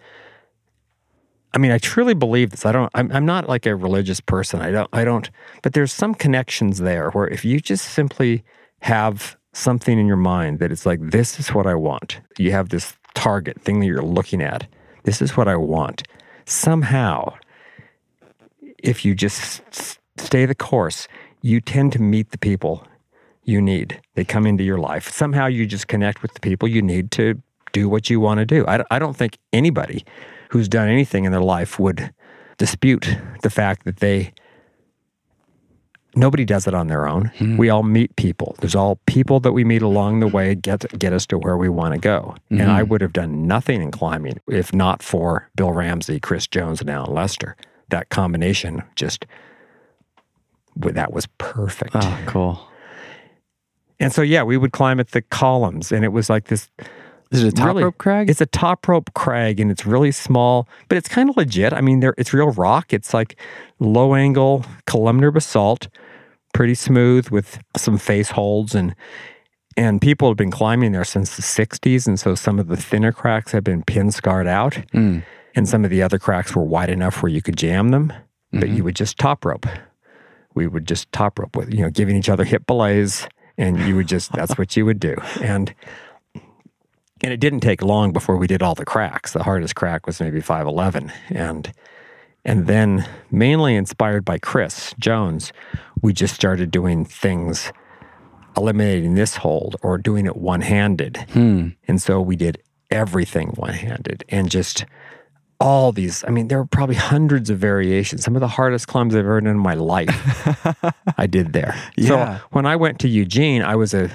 I mean, I truly believe this. I don't, I'm, I'm not like a religious person. I don't, I don't, but there's some connections there where if you just simply have something in your mind that it's like, this is what I want. You have this target thing that you're looking at. This is what I want. Somehow, if you just s- stay the course, you tend to meet the people you need. They come into your life. Somehow you just connect with the people you need to do what you want to do. I, I don't think anybody who's done anything in their life would dispute the fact that they, nobody does it on their own. Hmm. We all meet people. There's all people that we meet along the way get get us to where we want to go. Mm-hmm. And I would have done nothing in climbing if not for Bill Ramsey, Chris Jones, and Alan Lester. That combination just, that was perfect. Oh, cool. And so, yeah, we would climb at the Columns, and it was like this. Is it a top really, rope crag? It's a top rope crag, and it's really small, but it's kind of legit. I mean, there it's real rock. It's like low angle columnar basalt, pretty smooth with some face holds, and and people have been climbing there since the sixties, and so some of the thinner cracks have been pin scarred out, mm. and some of the other cracks were wide enough where you could jam them, mm-hmm. but you would just top rope. We would just top rope with, you know, giving each other hip fillets, and you would just, that's what you would do. And... And it didn't take long before we did all the cracks. The hardest crack was maybe five eleven. And and then, mainly inspired by Chris Jones, we just started doing things, eliminating this hold or doing it one-handed. Hmm. And so we did everything one-handed and just all these. I mean, there were probably hundreds of variations. Some of the hardest climbs I've ever done in my life I did there. Yeah. So when I went to Eugene, I was a...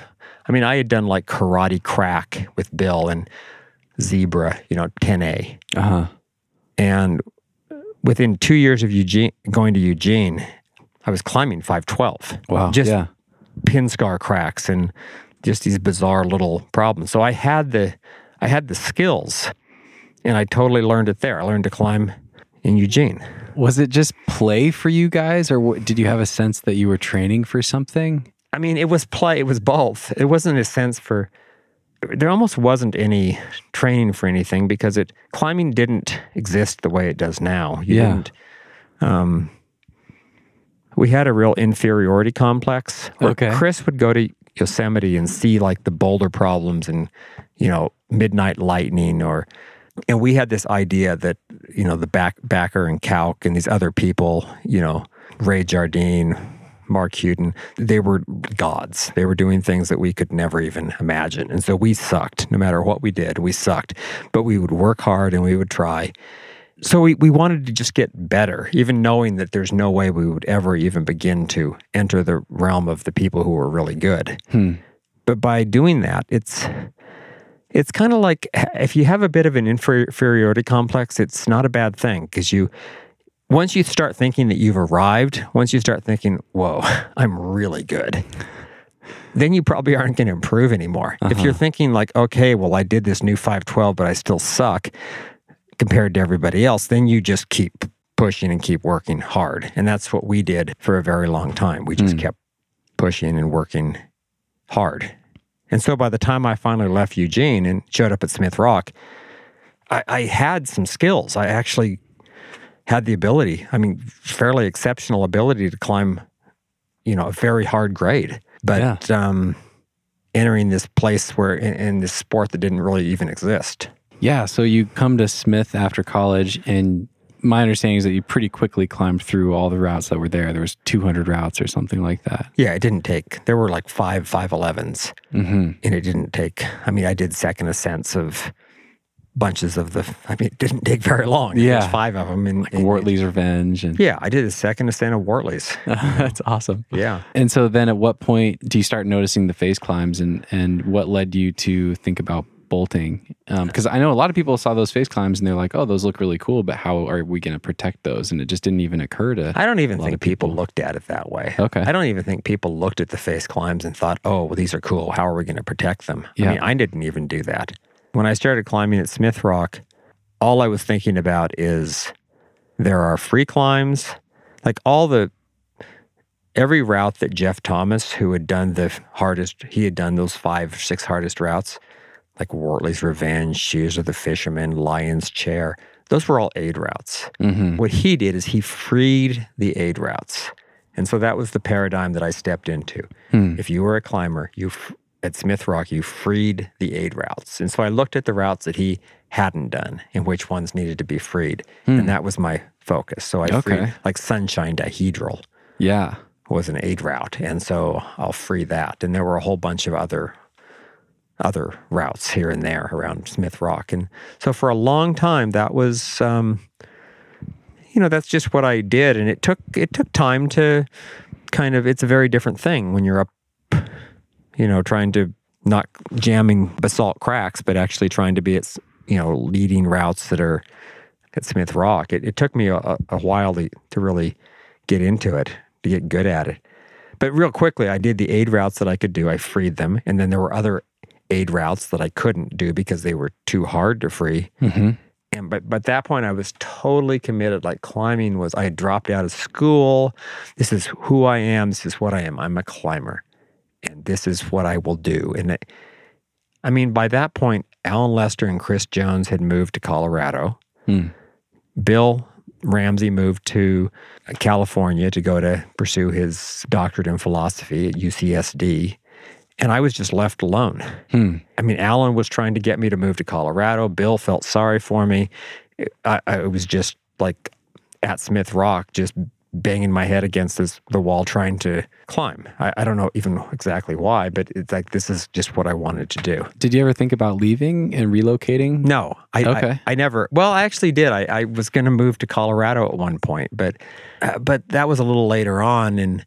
I mean, I had done like karate crack with Bill and zebra, you know, ten A. Uh-huh. And within two years of Eugene, going to Eugene, I was climbing five twelve. Wow. Just yeah. pin scar cracks and just these bizarre little problems. So I had the, I had the skills, and I totally learned it there. I learned to climb in Eugene. Was it just play for you guys, or what, did you have a sense that you were training for something? I mean, it was play, it was both. It wasn't a sense for, there almost wasn't any training for anything because it, climbing didn't exist the way it does now. You yeah. didn't, um, we had a real inferiority complex. Okay. Chris would go to Yosemite and see like the boulder problems and, you know, midnight lightning or, and we had this idea that, you know, the back, backer and Kalk and these other people, you know, Ray Jardine, Mark Hewden, they were gods. They were doing things that we could never even imagine. And so we sucked. No matter what we did, we sucked. But we would work hard and we would try. So we, we wanted to just get better, even knowing that there's no way we would ever even begin to enter the realm of the people who were really good. Hmm. But by doing that, it's it's kind of like if you have a bit of an inferi- inferiority complex, it's not a bad thing because you... Once you start thinking that you've arrived, once you start thinking, whoa, I'm really good, then you probably aren't going to improve anymore. Uh-huh. If you're thinking like, okay, well, I did this new five twelve, but I still suck compared to everybody else, then you just keep pushing and keep working hard. And that's what we did for a very long time. We just mm. kept pushing and working hard. And so by the time I finally left Eugene and showed up at Smith Rock, I, I had some skills. I actually had the ability, I mean, fairly exceptional ability to climb, you know, a very hard grade. But yeah. um, entering this place where, in, in this sport that didn't really even exist. Yeah, so you come to Smith after college, and my understanding is that you pretty quickly climbed through all the routes that were there. There was two hundred routes or something like that. Yeah, it didn't take, there were like five five elevens, mm-hmm. and it didn't take, I mean, I did second ascents of bunches of the, I mean, it didn't take very long. Yeah. There's five of them. In, like in, Wortley's in, Revenge. And... Yeah, I did a second ascent of Wortley's. That's awesome. Yeah. And so then at what point do you start noticing the face climbs, and, and what led you to think about bolting? Because um, I know a lot of people saw those face climbs and they're like, oh, those look really cool, but how are we going to protect those? And it just didn't even occur to I don't even think people. people looked at it that way. Okay. I don't even think people looked at the face climbs and thought, oh, well, these are cool. How are we going to protect them? Yeah. I mean, I didn't even do that. When I started climbing at Smith Rock, all I was thinking about is there are free climbs, like all the, every route that Jeff Thomas, who had done the hardest, he had done those five, six hardest routes, like Wortley's Revenge, Shoes of the Fisherman, Lion's Chair, those were all aid routes. Mm-hmm. What he did is he freed the aid routes. And so that was the paradigm that I stepped into. Hmm. If you were a climber, you at Smith Rock, you freed the aid routes. And so I looked at the routes that he hadn't done and which ones needed to be freed. Hmm. And that was my focus. So I okay. freed, like Sunshine Dihedral yeah. was an aid route. And so I'll free that. And there were a whole bunch of other other routes here and there around Smith Rock. And so for a long time, that was, um, you know, that's just what I did. And it took it took time to kind of, it's a very different thing when you're up, you know, trying to not jamming basalt cracks, but actually trying to be at, you know, leading routes that are at Smith Rock. It, it took me a, a while to, to really get into it, to get good at it. But real quickly, I did the aid routes that I could do. I freed them. And then there were other aid routes that I couldn't do because they were too hard to free. Mm-hmm. And but but at that point, I was totally committed. Like climbing was, I had dropped out of school. This is who I am. This is what I am. I'm a climber. And this is what I will do. And it, I mean, by that point, Alan Lester and Chris Jones had moved to Colorado. Mm. Bill Ramsey moved to California to go to pursue his doctorate in philosophy at U C S D. And I was just left alone. Hmm. I mean, Alan was trying to get me to move to Colorado. Bill felt sorry for me. I, I was just like at Smith Rock, just banging my head against this, the wall trying to climb. I, I don't know even exactly why, but it's like, this is just what I wanted to do. Did you ever think about leaving and relocating? No. I, okay. I, I never, well, I actually did. I, I was going to move to Colorado at one point, but uh, but that was a little later on. And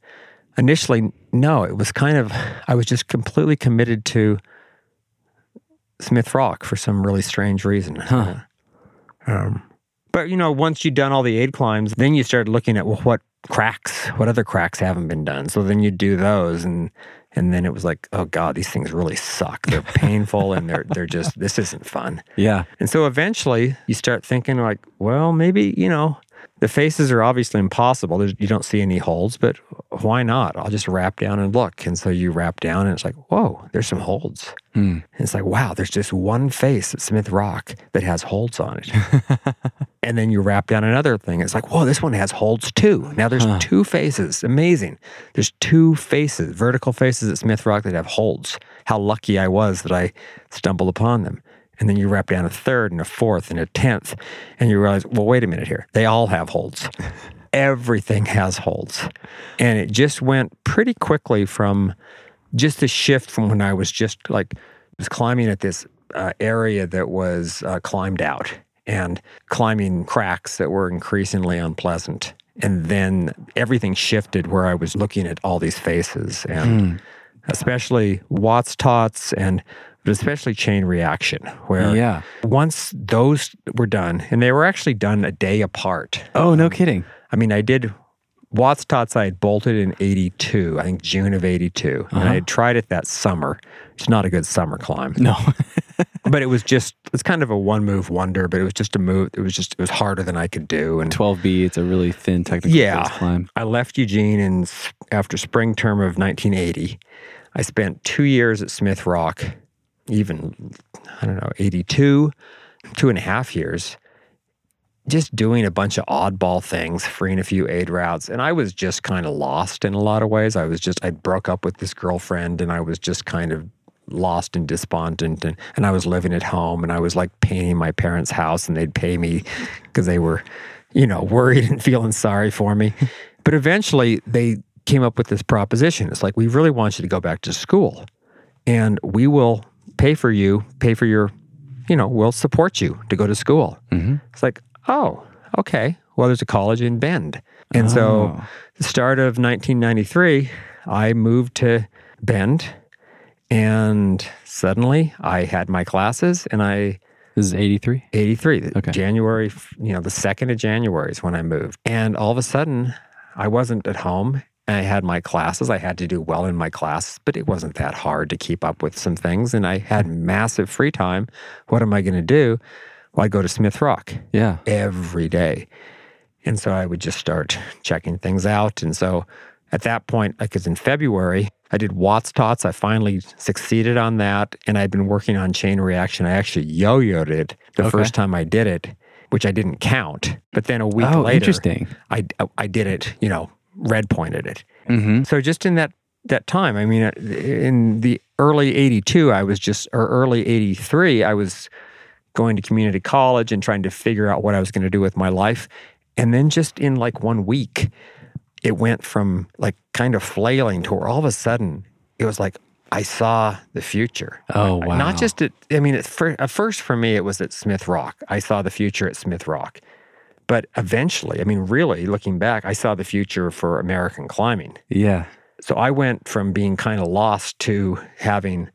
initially, no, it was kind of, I was just completely committed to Smith Rock for some really strange reason. Huh. Um, but, you know, once you'd done all the aid climbs, then you started looking at, well, what cracks, what other cracks haven't been done? So then you do those, and and then it was like, oh, God, these things really suck. They're painful, and they're they're just, this isn't fun. Yeah. And so eventually, you start thinking like, well, maybe, you know, the faces are obviously impossible. There's, you don't see any holes, but why not? I'll just wrap down and look. And so you wrap down and it's like, whoa, there's some holds. Mm. And it's like, wow, there's just one face at Smith Rock that has holds on it. And then you wrap down another thing. It's like, whoa, this one has holds too. Now there's huh. two faces. Amazing. There's two faces, vertical faces at Smith Rock that have holds. How lucky I was that I stumbled upon them. And then you wrap down a third and a fourth and a tenth, and you realize, well, wait a minute here. They all have holds. Everything has holds. And it just went pretty quickly from just a shift from when I was just like, was climbing at this uh, area that was uh, climbed out and climbing cracks that were increasingly unpleasant. And then everything shifted where I was looking at all these faces, and mm. especially Watts Tots and but especially Chain Reaction, where yeah. once those were done, and they were actually done a day apart. Oh, um, no kidding. I mean, I did Watts Tots I had bolted in eighty-two, I think June of eighty-two. Uh-huh. And I had tried it that summer. It's not a good summer climb. No. But it was just, it's kind of a one-move wonder, but it was just a move, it was just, it was harder than I could do. And twelve B, it's a really thin technical yeah, climb. I left Eugene in, after spring term of nineteen eighty. I spent two years at Smith Rock, even, I don't know, eighty-two, two and a half years. Just doing a bunch of oddball things, freeing a few aid routes. And I was just kind of lost in a lot of ways. I was just, I broke up with this girlfriend and I was just kind of lost and despondent. And, and I was living at home and I was like painting my parents' house and they'd pay me because they were, you know, worried and feeling sorry for me. But eventually they came up with this proposition. It's like, we really want you to go back to school and we will pay for you, pay for your, you know, we'll support you to go to school. Mm-hmm. It's like, oh, okay. Well, there's a college in Bend. And oh. so the start of nineteen ninety-three, I moved to Bend and suddenly I had my classes and I... This is eighty-three? eighty-three. Okay. January, you know, the second of January is when I moved. And all of a sudden, I wasn't at home. I had my classes. I had to do well in my classes, but it wasn't that hard to keep up with some things. And I had massive free time. What am I going to do? Well, I go to Smith Rock yeah. every day. And so I would just start checking things out. And so at that point, because in February, I did Watts Tots. I finally succeeded on that. And I'd been working on Chain Reaction. I actually yo-yoed it the okay. first time I did it, which I didn't count. But then a week oh, later, interesting. I, I did it, you know, red pointed it. Mm-hmm. So just in that that time, I mean, in the early eighty-two, I was just, or early eighty-three, I was going to community college and trying to figure out what I was going to do with my life. And then just in like one week, it went from like kind of flailing to where all of a sudden it was like, I saw the future. Oh, wow. Not just at, I mean, at first for me, it was at Smith Rock. I saw the future at Smith Rock. But eventually, I mean, really looking back, I saw the future for American climbing. Yeah. So I went from being kind of lost to having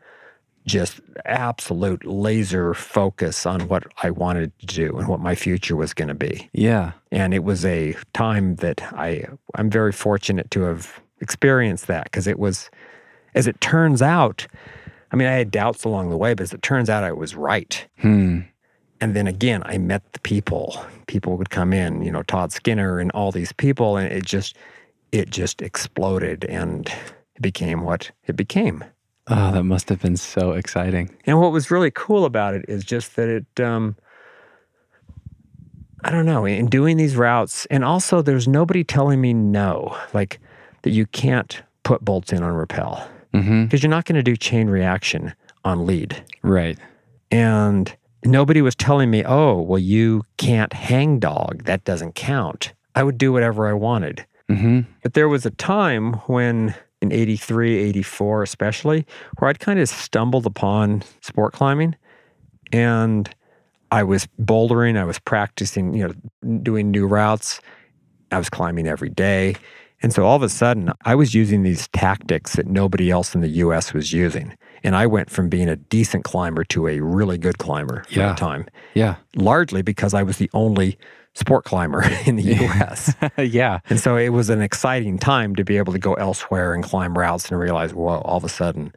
just absolute laser focus on what I wanted to do and what my future was going to be. Yeah. And it was a time that I, I'm very fortunate to have experienced that because it was, as it turns out, I mean, I had doubts along the way, but as it turns out, I was right. Hmm. And then again, I met the people. People would come in, you know, Todd Skinner and all these people, and it just, it just exploded and it became what it became. Oh, that must have been so exciting. And what was really cool about it is just that it, um, I don't know, in doing these routes, and also there's nobody telling me no, like that you can't put bolts in on rappel because mm-hmm. you're not going to do chain reaction on lead. Right. And nobody was telling me, oh, well, you can't hang dog. That doesn't count. I would do whatever I wanted. Mm-hmm. But there was a time when... in eighty-three, eighty-four especially, where I'd kind of stumbled upon sport climbing and I was bouldering, I was practicing, you know, doing new routes. I was climbing every day. And so all of a sudden, I was using these tactics that nobody else in the U S was using. And I went from being a decent climber to a really good climber yeah. for the time. Yeah. Largely because I was the only sport climber in the U S Yeah. And so it was an exciting time to be able to go elsewhere and climb routes and realize, whoa, all of a sudden,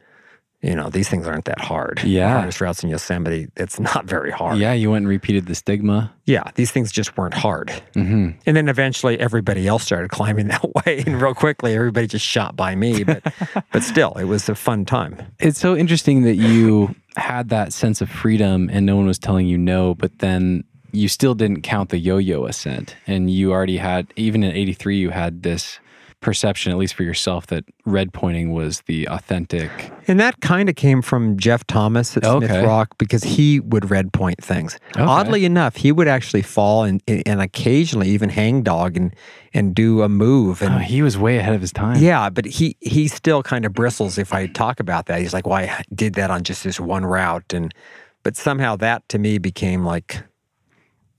you know, these things aren't that hard. Yeah. The hardest routes in Yosemite, it's not very hard. Yeah, you went and repeated the stigma. Yeah, these things just weren't hard. Mm-hmm. And then eventually everybody else started climbing that way. And real quickly, everybody just shot by me. But, but still, it was a fun time. It's so interesting that you had that sense of freedom and no one was telling you no, but then... you still didn't count the yo-yo ascent. And you already had, even in eighty-three, you had this perception, at least for yourself, that red pointing was the authentic. And that kind of came from Jeff Thomas at okay. Smith Rock because he would red point things. Okay. Oddly enough, he would actually fall and, and occasionally even hang dog and, and do a move. And oh, he was way ahead of his time. Yeah, but he, he still kind of bristles if I talk about that. He's like, well, I did that on just this one route. And but somehow that to me became like...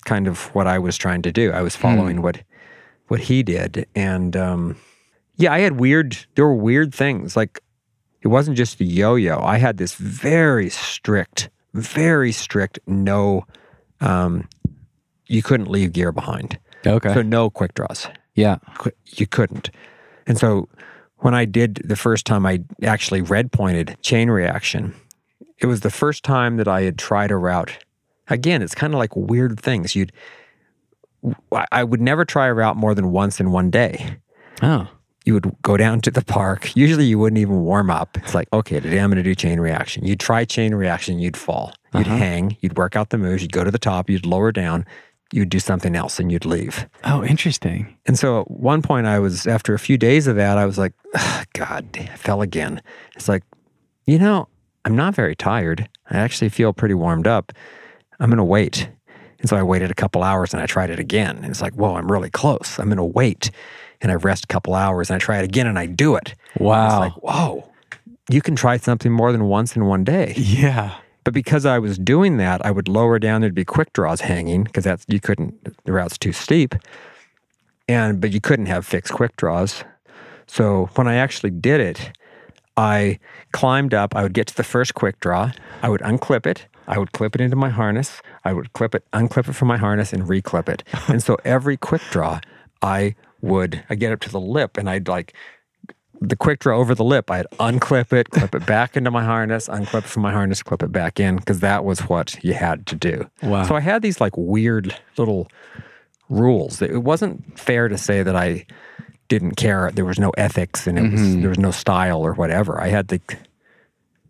kind of what I was trying to do. I was following hmm. what what he did. And um, yeah, I had weird, there were weird things. Like it wasn't just the yo-yo. I had this very strict, very strict no, um, you couldn't leave gear behind. Okay. So no quick draws. Yeah. You couldn't. And so when I did the first time, I actually red pointed Chain Reaction. It was the first time that I had tried a route. Again, it's kind of like weird things. You'd, I would never try a route more than once in one day. Oh. You would go down to the park. Usually you wouldn't even warm up. It's like, okay, today I'm going to do Chain Reaction. You'd try Chain Reaction, you'd fall. You'd uh-huh. hang, you'd work out the moves, you'd go to the top, you'd lower down, you'd do something else, and you'd leave. Oh, interesting. And so at one point I was, after a few days of that, I was like, oh, God, I fell again. It's like, you know, I'm not very tired. I actually feel pretty warmed up. I'm going to wait. And so I waited a couple hours and I tried it again. And it's like, whoa, I'm really close. I'm going to wait. And I rest a couple hours and I try it again and I do it. Wow. And it's like, whoa, you can try something more than once in one day. Yeah. But because I was doing that, I would lower down. There'd be quick draws hanging because that's you couldn't, the route's too steep. And, but you couldn't have fixed quick draws. So when I actually did it, I climbed up. I would get to the first quick draw. I would unclip it. I would clip it into my harness. I would clip it, unclip it from my harness and reclip it. And so every quick draw, I would, I get up to the lip and I'd like, the quick draw over the lip, I'd unclip it, clip it back into my harness, unclip it from my harness, clip it back in, because that was what you had to do. Wow. So I had these like weird little rules. It wasn't fair to say that I didn't care. There was no ethics and it mm-hmm. was, there was no style or whatever. I had the...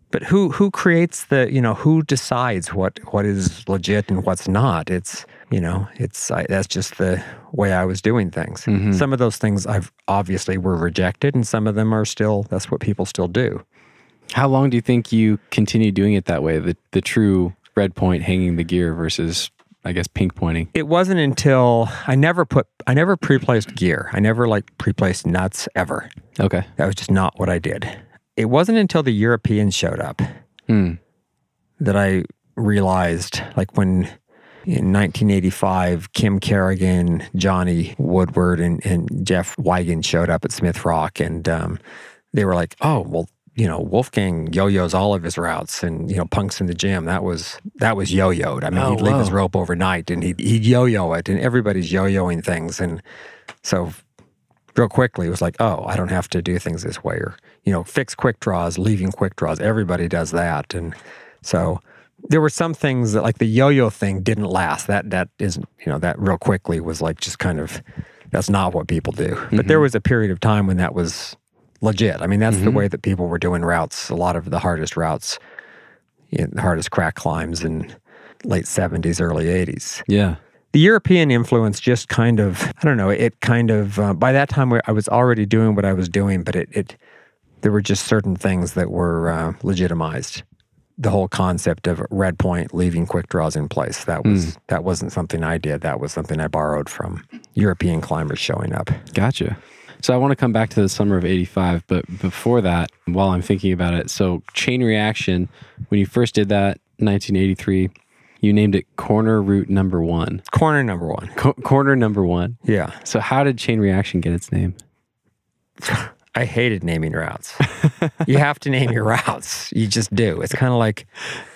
But who who creates the, you know, who decides what, what is legit and what's not? It's, you know, it's I, that's just the way I was doing things. Mm-hmm. Some of those things I've obviously were rejected and some of them are still, that's what people still do. How long do you think you continue doing it that way? The, the true red point hanging the gear versus, I guess, pink pointing? It wasn't until I never put, I never pre-placed gear. I never like pre-placed nuts ever. Okay. That was just not what I did. It wasn't until the Europeans showed up hmm. that I realized, like when in nineteen eighty-five, Kim Kerrigan, Johnny Woodward, and, and Jeff Wigand showed up at Smith Rock, and um, they were like, oh, well, you know, Wolfgang yo-yos all of his routes, and, you know, Punks in the Gym, that was that was yo-yoed. I mean, oh, he'd leave whoa. his rope overnight, and he'd, he'd yo-yo it, and everybody's yo-yoing things, and so... Real quickly, it was like, oh, I don't have to do things this way, or, you know, fix quick draws, leaving quick draws. Everybody does that. And so there were some things that, like the yo-yo thing didn't last. That, that isn't, you know, that real quickly was like just kind of, that's not what people do. Mm-hmm. But there was a period of time when that was legit. I mean, that's mm-hmm. the way that people were doing routes, a lot of the hardest routes, you know, the hardest crack climbs in late seventies, early eighties. Yeah. The European influence just kind of, I don't know, it kind of, uh, by that time I was already doing what I was doing, but it, it there were just certain things that were uh, legitimized. The whole concept of red point, leaving quick draws in place, that, was, mm. that wasn't something I did. That was something I borrowed from European climbers showing up. Gotcha. So I want to come back to the summer of eighty-five, but before that, while I'm thinking about it, so Chain Reaction, when you first did that, nineteen eighty-three... You named it Corner Route Number One. Corner Number One. Co- corner Number One. Yeah. So how did Chain Reaction get its name? I hated naming routes. You have to name your routes. You just do. It's kind of like,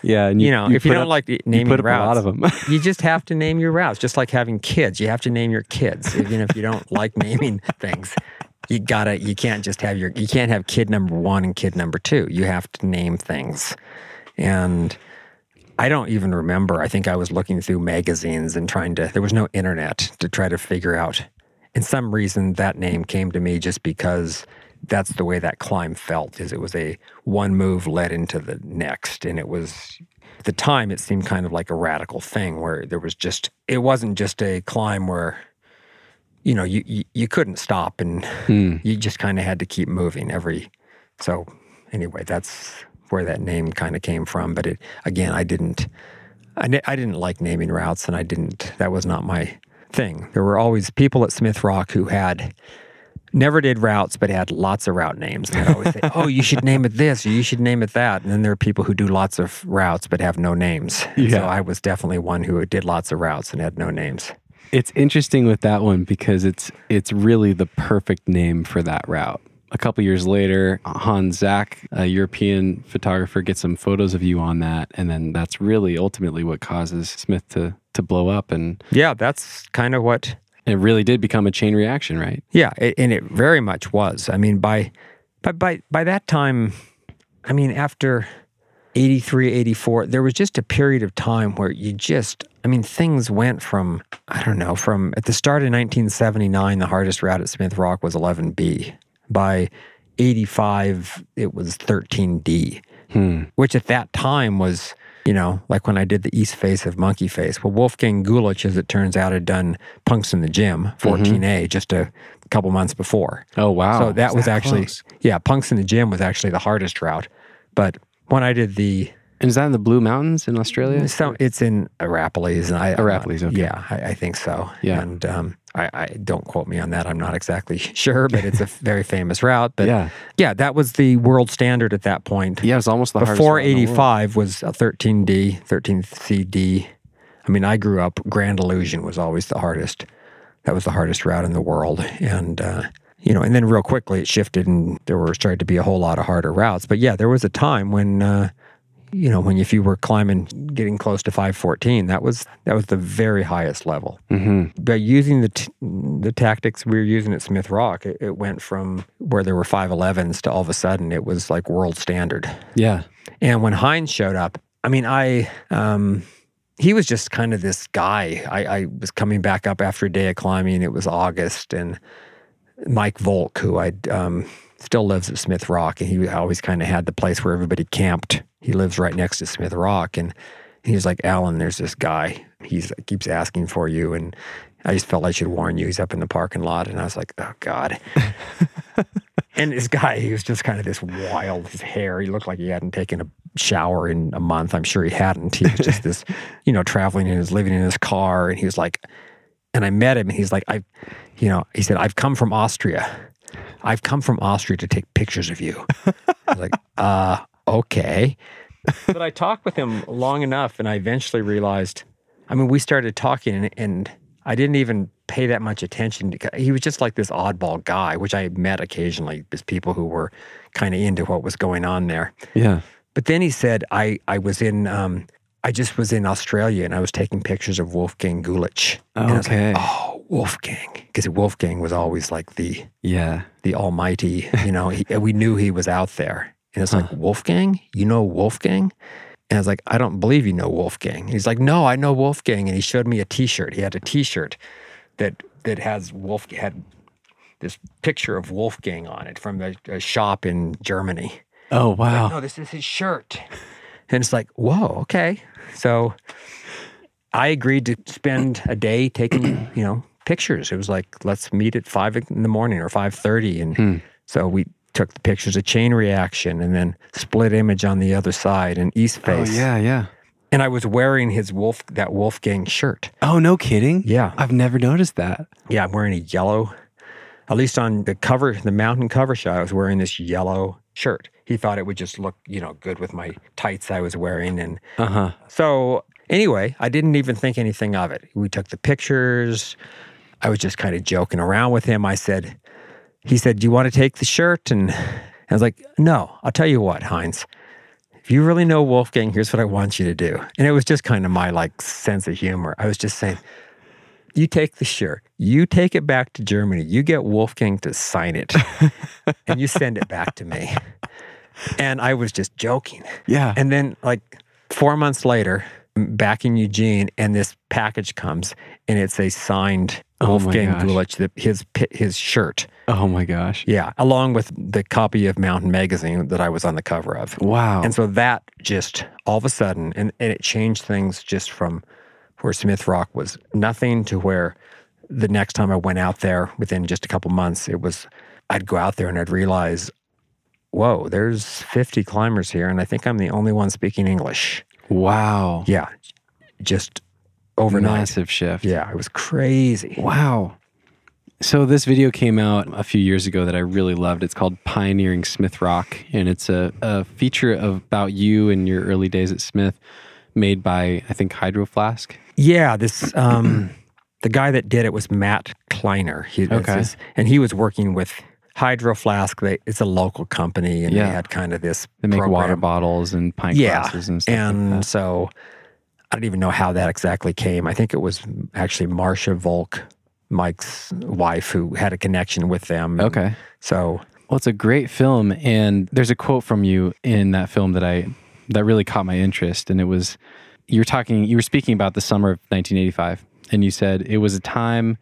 yeah, and you, you know, you if you don't up, like naming you put routes, up a lot of them. You just have to name your routes. Just like having kids, you have to name your kids, even if you don't like naming things. You gotta. You can't just have your. You can't have kid number one and kid number two. You have to name things, and. I don't even remember. I think I was looking through magazines and trying to, there was no internet to try to figure out. And some reason that name came to me just because that's the way that climb felt, is it was a one move led into the next. And it was, at the time, it seemed kind of like a radical thing where there was just, it wasn't just a climb where, you know, you, you, you couldn't stop and hmm. you just kind of had to keep moving every, so anyway, that's... where that name kind of came from, but it again, I didn't, I, I didn't like naming routes, and I didn't. That was not my thing. There were always people at Smith Rock who had never did routes, but had lots of route names. And I'd always say, "Oh, you should name it this, or you should name it that." And then there are people who do lots of routes but have no names. Yeah. So I was definitely one who did lots of routes and had no names. It's interesting with that one because it's it's really the perfect name for that route. A couple years later, Heinz Zak, a European photographer, gets some photos of you on that, and then that's really ultimately what causes Smith to to blow up. And yeah, that's kind of what It really did become a chain reaction, right? Yeah, it, and it very much was. I mean, by by by by that time, I mean, after eighty-three, eighty-four, there was just a period of time where you just, I mean, things went from, I don't know, from at the start of nineteen seventy-nine, the hardest route at Smith Rock was eleven B. By eighty-five, it was thirteen D, hmm. which at that time was, you know, like when I did the East Face of Monkey Face. Well, Wolfgang Güllich, as it turns out, had done Punks in the Gym, fourteen A, mm-hmm. just a couple months before. Oh, wow. So that Is was that actually, close? Yeah, Punks in the Gym was actually the hardest route. But when I did the... And is that in the Blue Mountains in Australia? So it's in Arapalis. And I, Arapalis, okay. Yeah, I, I think so. Yeah. And um, I, I don't quote me on that. I'm not exactly sure, but it's a very famous route. But yeah. yeah, that was the world standard at that point. Yeah, it was almost the hardest route in the world. Before eighty-five was a thirteen D, thirteen C D. I mean, I grew up, Grand Illusion was always the hardest. That was the hardest route in the world. And... Uh, You know, and then real quickly it shifted, and there were started to be a whole lot of harder routes. But yeah, there was a time when, uh, you know, when if you were climbing, getting close to five fourteen, that was that was the very highest level. Mm-hmm. But using the t- the tactics we were using at Smith Rock, it, it went from where there were five elevens to all of a sudden it was like world standard. Yeah. And when Heinz showed up, I mean, I. Um, He was just kind of this guy. I, I was coming back up after a day of climbing. It was August, and Mike Volk, who I um, still lives at Smith Rock, and he always kind of had the place where everybody camped. He lives right next to Smith Rock, and he was like, "Alan, there's this guy. He keeps asking for you, and I just felt I should warn you. He's up in the parking lot." And I was like, "Oh God." And this guy, he was just kind of this wild. His hair, he looked like he hadn't taken a shower in a month. I'm sure he hadn't. He was just this, you know, traveling and was living in his car, and he was like. And I met him, and he's like, I, you know, he said, I've come from Austria. I've come from Austria to take pictures of you. I was like, uh, okay. But I talked with him long enough, and I eventually realized, I mean, we started talking, and, and I didn't even pay that much attention. To, he was just like this oddball guy, which I met occasionally, as people who were kind of into what was going on there. Yeah. But then he said, I, I was in... Um, I just was in Australia, and I was taking pictures of Wolfgang Güllich. Oh, and I was okay. Like, oh, Wolfgang. Because Wolfgang was always like the yeah, the almighty, you know, he, we knew he was out there. And it's huh. like, Wolfgang? You know Wolfgang? And I was like, I don't believe you know Wolfgang. And he's like, no, I know Wolfgang. And he showed me a T-shirt. He had a T-shirt that that has Wolf, had this picture of Wolfgang on it from a, a shop in Germany. Oh, wow. Like, no, this is his shirt. And it's like, whoa, okay. So I agreed to spend a day taking, you know, pictures. It was like, let's meet at five in the morning or five thirty. And hmm. so we took the pictures of Chain Reaction and then Split Image on the other side and East Face. Oh, yeah, yeah. And I was wearing his wolf that Wolfgang shirt. Oh, no kidding? Yeah. I've never noticed that. Yeah, I'm wearing a yellow, at least on the cover, the mountain cover shot, I was wearing this yellow shirt. He thought it would just look, you know, good with my tights I was wearing. And uh-huh. so anyway, I didn't even think anything of it. We took the pictures. I was just kind of joking around with him. I said, he said, do you want to take the shirt? And I was like, no, I'll tell you what, Heinz, if you really know Wolfgang, here's what I want you to do. And it was just kind of my like sense of humor. I was just saying, you take the shirt, you take it back to Germany, you get Wolfgang to sign it, and you send it back to me. And I was just joking. Yeah. And then like four months later, I'm back in Eugene, and this package comes, and it's a signed oh Wolfgang Güllich, his his shirt. Oh my gosh. Yeah, along with the copy of Mountain Magazine that I was on the cover of. Wow. And so that just all of a sudden, and, and it changed things just from where Smith Rock was nothing to where the next time I went out there within just a couple months, it was, I'd go out there and I'd realize, whoa, there's fifty climbers here, and I think I'm the only one speaking English. Wow. Yeah. Just overnight. Massive shift. Yeah, it was crazy. Wow. So this video came out a few years ago that I really loved. It's called Pioneering Smith Rock, and it's a, a feature of, about you and your early days at Smith, made by, I think, Hydro Flask. Yeah, this... Um, the guy that did it was Matt Kleiner. He, okay. His, and he was working with... Hydro Flask, they, it's a local company, and yeah. they had kind of this They make program. Water bottles and pint yeah. glasses and stuff and like that. So I don't even know how that exactly came. I think it was actually Marcia Volk Mike's wife, who had a connection with them. Okay. So... Well, it's a great film, and there's a quote from you in that film that I that really caught my interest, and it was, you were talking, you were speaking about the summer of nineteen eighty-five, and you said, it was a time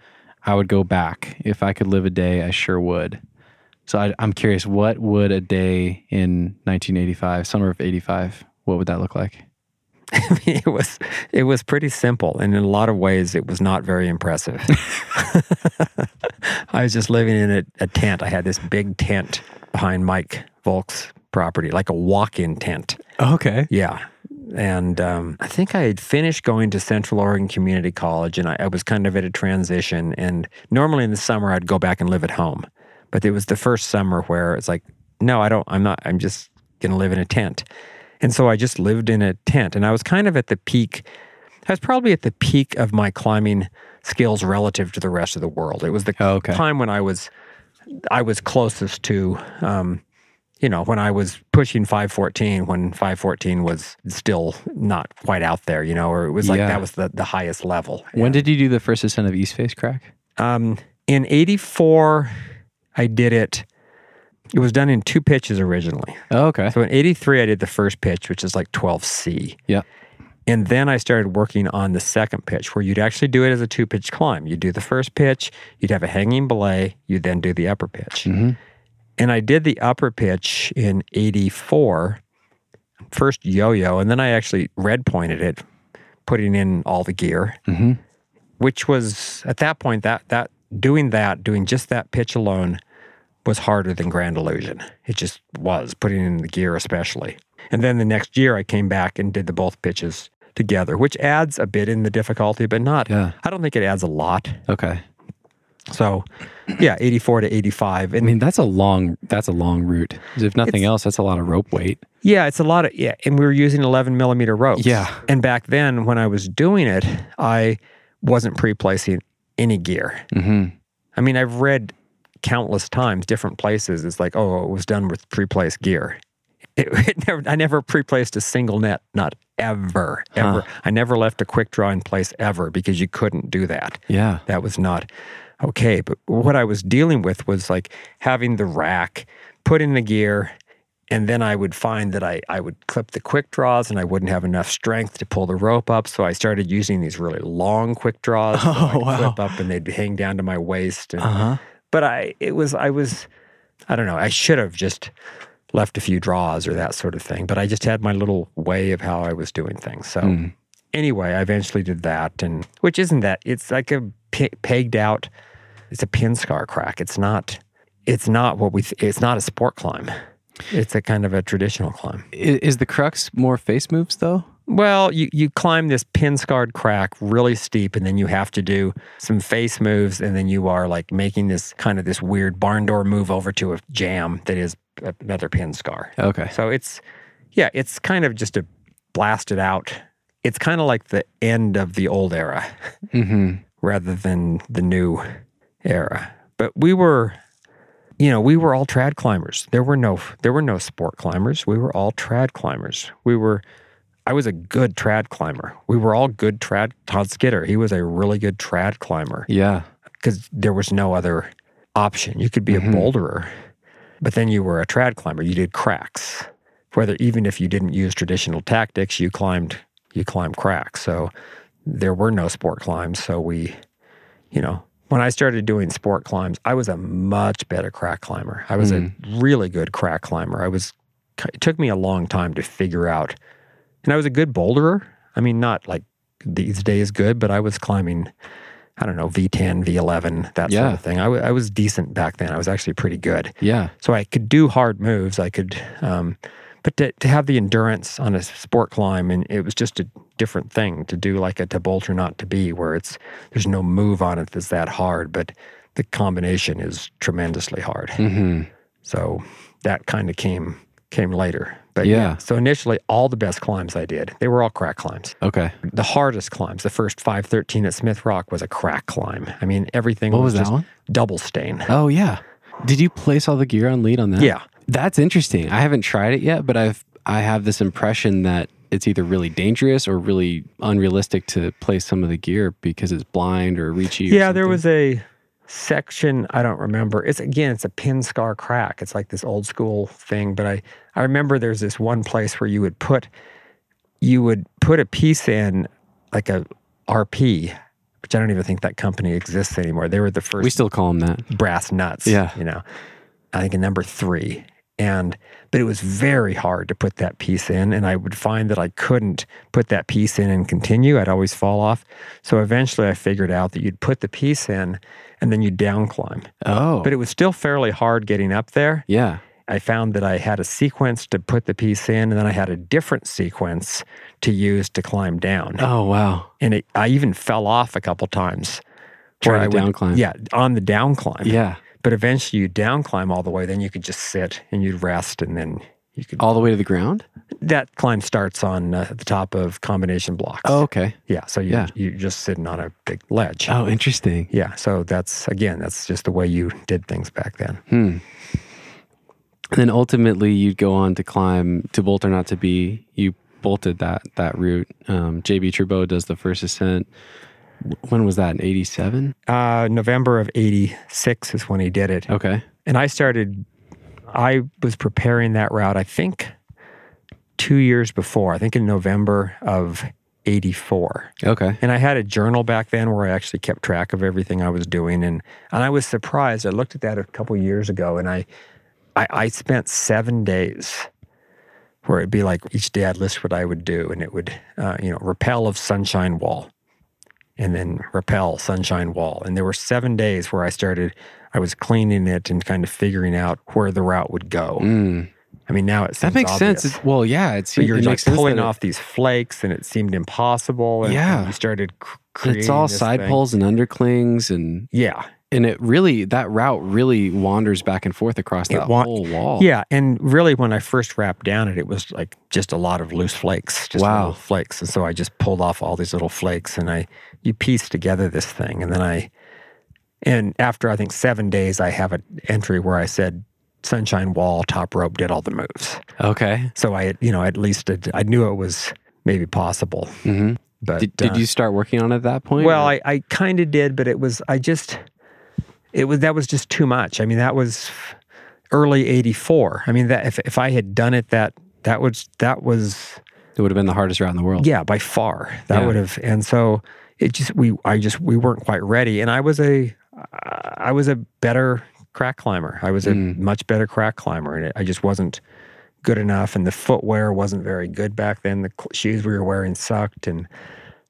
I would go back. If I could live a day, I sure would. So I, I'm curious, what would a day in nineteen eighty-five, summer of eighty-five, what would that look like? I mean, it was it was pretty simple, and in a lot of ways, it was not very impressive. I was just living in a, a tent. I had this big tent behind Mike Volk's property, like a walk-in tent. Okay. Yeah. And um, I think I had finished going to Central Oregon Community College, and I, I was kind of at a transition, and normally in the summer, I'd go back and live at home. But it was the first summer where it's like, no, I don't, I'm not, I'm just going to live in a tent. And so I just lived in a tent, and I was kind of at the peak. I was probably at the peak of my climbing skills relative to the rest of the world. It was the oh, okay. time when I was, I was closest to, um, you know, when I was pushing five fourteen, when five fourteen was still not quite out there, you know, or it was like yeah. that was the, the highest level. When yeah. did you do the first ascent of East Face Crack? Um, in eighty-four, I did it. It was done in two pitches originally. Oh, okay. So in eighty-three, I did the first pitch, which is like twelve C. Yeah. And then I started working on the second pitch, where you'd actually do it as a two-pitch climb. You'd do the first pitch, you'd have a hanging belay, you'd then do the upper pitch. Mm-hmm. And I did the upper pitch in eighty-four, first yo-yo, and then I actually red-pointed it, putting in all the gear, mm-hmm. which was, at that point, that that doing that, doing just that pitch alone was harder than Grand Illusion. It just was, putting in the gear especially. And then the next year I came back and did the both pitches together, which adds a bit in the difficulty, but not, yeah. I don't think it adds a lot. Okay. So yeah, eighty-four to eighty-five. And I mean, that's a long, that's a long route. If nothing else, that's a lot of rope weight. Yeah, it's a lot of, yeah. And we were using eleven millimeter ropes. Yeah. And back then when I was doing it, I wasn't pre-placing any gear. Mm-hmm. I mean, I've read countless times, different places, it's like, oh, it was done with pre-placed gear. It, it never, I never pre-placed a single net, not ever, ever. Huh. I never left a quick draw in place ever, because you couldn't do that. Yeah. That was not okay. But what I was dealing with was like having the rack, put in the gear, and then I would find that I, I would clip the quick draws and I wouldn't have enough strength to pull the rope up. So I started using these really long quick draws. Oh, so I could wow. clip up and they'd hang down to my waist. And, uh-huh. But I, it was, I was, I don't know, I should have just left a few draws or that sort of thing, but I just had my little way of how I was doing things. So mm. anyway, I eventually did that, and which isn't that, it's like a pe- pegged out, it's a pin scar crack. It's not, it's not what we, th- it's not a sport climb. It's a kind of a traditional climb. Is the crux more face moves though? Well, you, you climb this pin-scarred crack really steep, and then you have to do some face moves, and then you are like making this kind of this weird barn door move over to a jam that is another pin scar. Okay. So it's, yeah, it's kind of just a blasted out. It's kind of like the end of the old era mm-hmm. rather than the new era. But we were, you know, we were all trad climbers. There were no, there were no sport climbers. We were all trad climbers. We were... I was a good trad climber. We were all good trad. Todd Skinner, he was a really good trad climber. Yeah. Because there was no other option. You could be mm-hmm. a boulderer, but then you were a trad climber. You did cracks. Whether even if you didn't use traditional tactics, you climbed you climbed cracks. So there were no sport climbs. So we, you know, when I started doing sport climbs, I was a much better crack climber. I was mm. a really good crack climber. I was. It took me a long time to figure out. And I was a good boulderer. I mean, not like these days good, but I was climbing, I don't know, V ten, V eleven, that yeah. sort of thing. I, w- I was decent back then. I was actually pretty good. Yeah. So I could do hard moves. I could, um, but to, to have the endurance on a sport climb, and it was just a different thing to do like a To Bolt or Not to Be, where it's, there's no move on it that's that hard, but the combination is tremendously hard. Mm-hmm. So that kind of came... came later. But yeah. yeah. So initially, all the best climbs I did, they were all crack climbs. Okay. The hardest climbs, the first five thirteen at Smith Rock was a crack climb. I mean, everything what was, was just that one? Double stain. Oh, yeah. Did you place all the gear on lead on that? Yeah. That's interesting. I haven't tried it yet, but I've, I have this impression that it's either really dangerous or really unrealistic to play some of the gear because it's blind or reachy. Yeah, or something. There was a section, I don't remember. It's again, it's a pin scar crack. It's like this old school thing. But I, I remember there's this one place where you would put, you would put a piece in like a R P, which I don't even think that company exists anymore. They were the first. We still call them that. Brass nuts. Yeah. You know, I think a number three. And, but it was very hard to put that piece in. And I would find that I couldn't put that piece in and continue. I'd always fall off. So eventually I figured out that you'd put the piece in and then you down climb. Oh. But it was still fairly hard getting up there. Yeah. I found that I had a sequence to put the piece in, and then I had a different sequence to use to climb down. Oh, wow. And it, I even fell off a couple times. Trying to down climb. Yeah, on the down climb. Yeah. But eventually you down climb all the way, then you could just sit and you'd rest, and then you could... All the way to the ground? That climb starts on uh, the top of combination blocks. Oh, okay. Yeah, so you, yeah. you're just sitting on a big ledge. Oh, interesting. Yeah, so that's, again, that's just the way you did things back then. Hmm. And then ultimately you'd go on to climb To Bolt or Not to Be. You bolted that that route. Um, J B Trubeau does the first ascent. When was that, in eighty-seven? Uh, November of eighty-six is when he did it. Okay. And I started, I was preparing that route, I think, two years before. I think in November of eighty-four. Okay. And I had a journal back then where I actually kept track of everything I was doing. And, and I was surprised. I looked at that a couple years ago, and I, I, I spent seven days where it'd be like each day I'd list what I would do, and it would, uh, you know, rappel of Sunshine Wall. And then rappel, Sunshine Wall. And there were seven days where I started, I was cleaning it and kind of figuring out where the route would go. Mm. I mean, now it seems That makes obvious. sense. It's, well, yeah. It's, but you're it like pulling off it, these flakes, and it seemed impossible. And, yeah. And you started cr- creating It's all side thing. pulls and underclings. And, yeah. And it really, that route really wanders back and forth across that wa- whole wall. Yeah. And really, when I first wrapped down it, it was like just a lot of loose flakes. Just wow. little flakes. And so I just pulled off all these little flakes, and I... You piece together this thing, and then I, and after I think seven days, I have an entry where I said, Sunshine Wall, top rope, did all the moves. Okay. So I, you know, at least it, I knew it was maybe possible. Mm-hmm. But did, did uh, you start working on it at that point? Well, or? I, I kind of did, but it was, I just, it was, that was just too much. I mean, that was early eighty-four. I mean, that if if I had done it, that that was, that was. It would have been the hardest route in the world. Yeah, by far. That yeah. would have, and so. It just we I just we weren't quite ready, and I was a I was a better crack climber. I was a mm. much better crack climber, and I just wasn't good enough. And the footwear wasn't very good back then. The shoes we were wearing sucked, and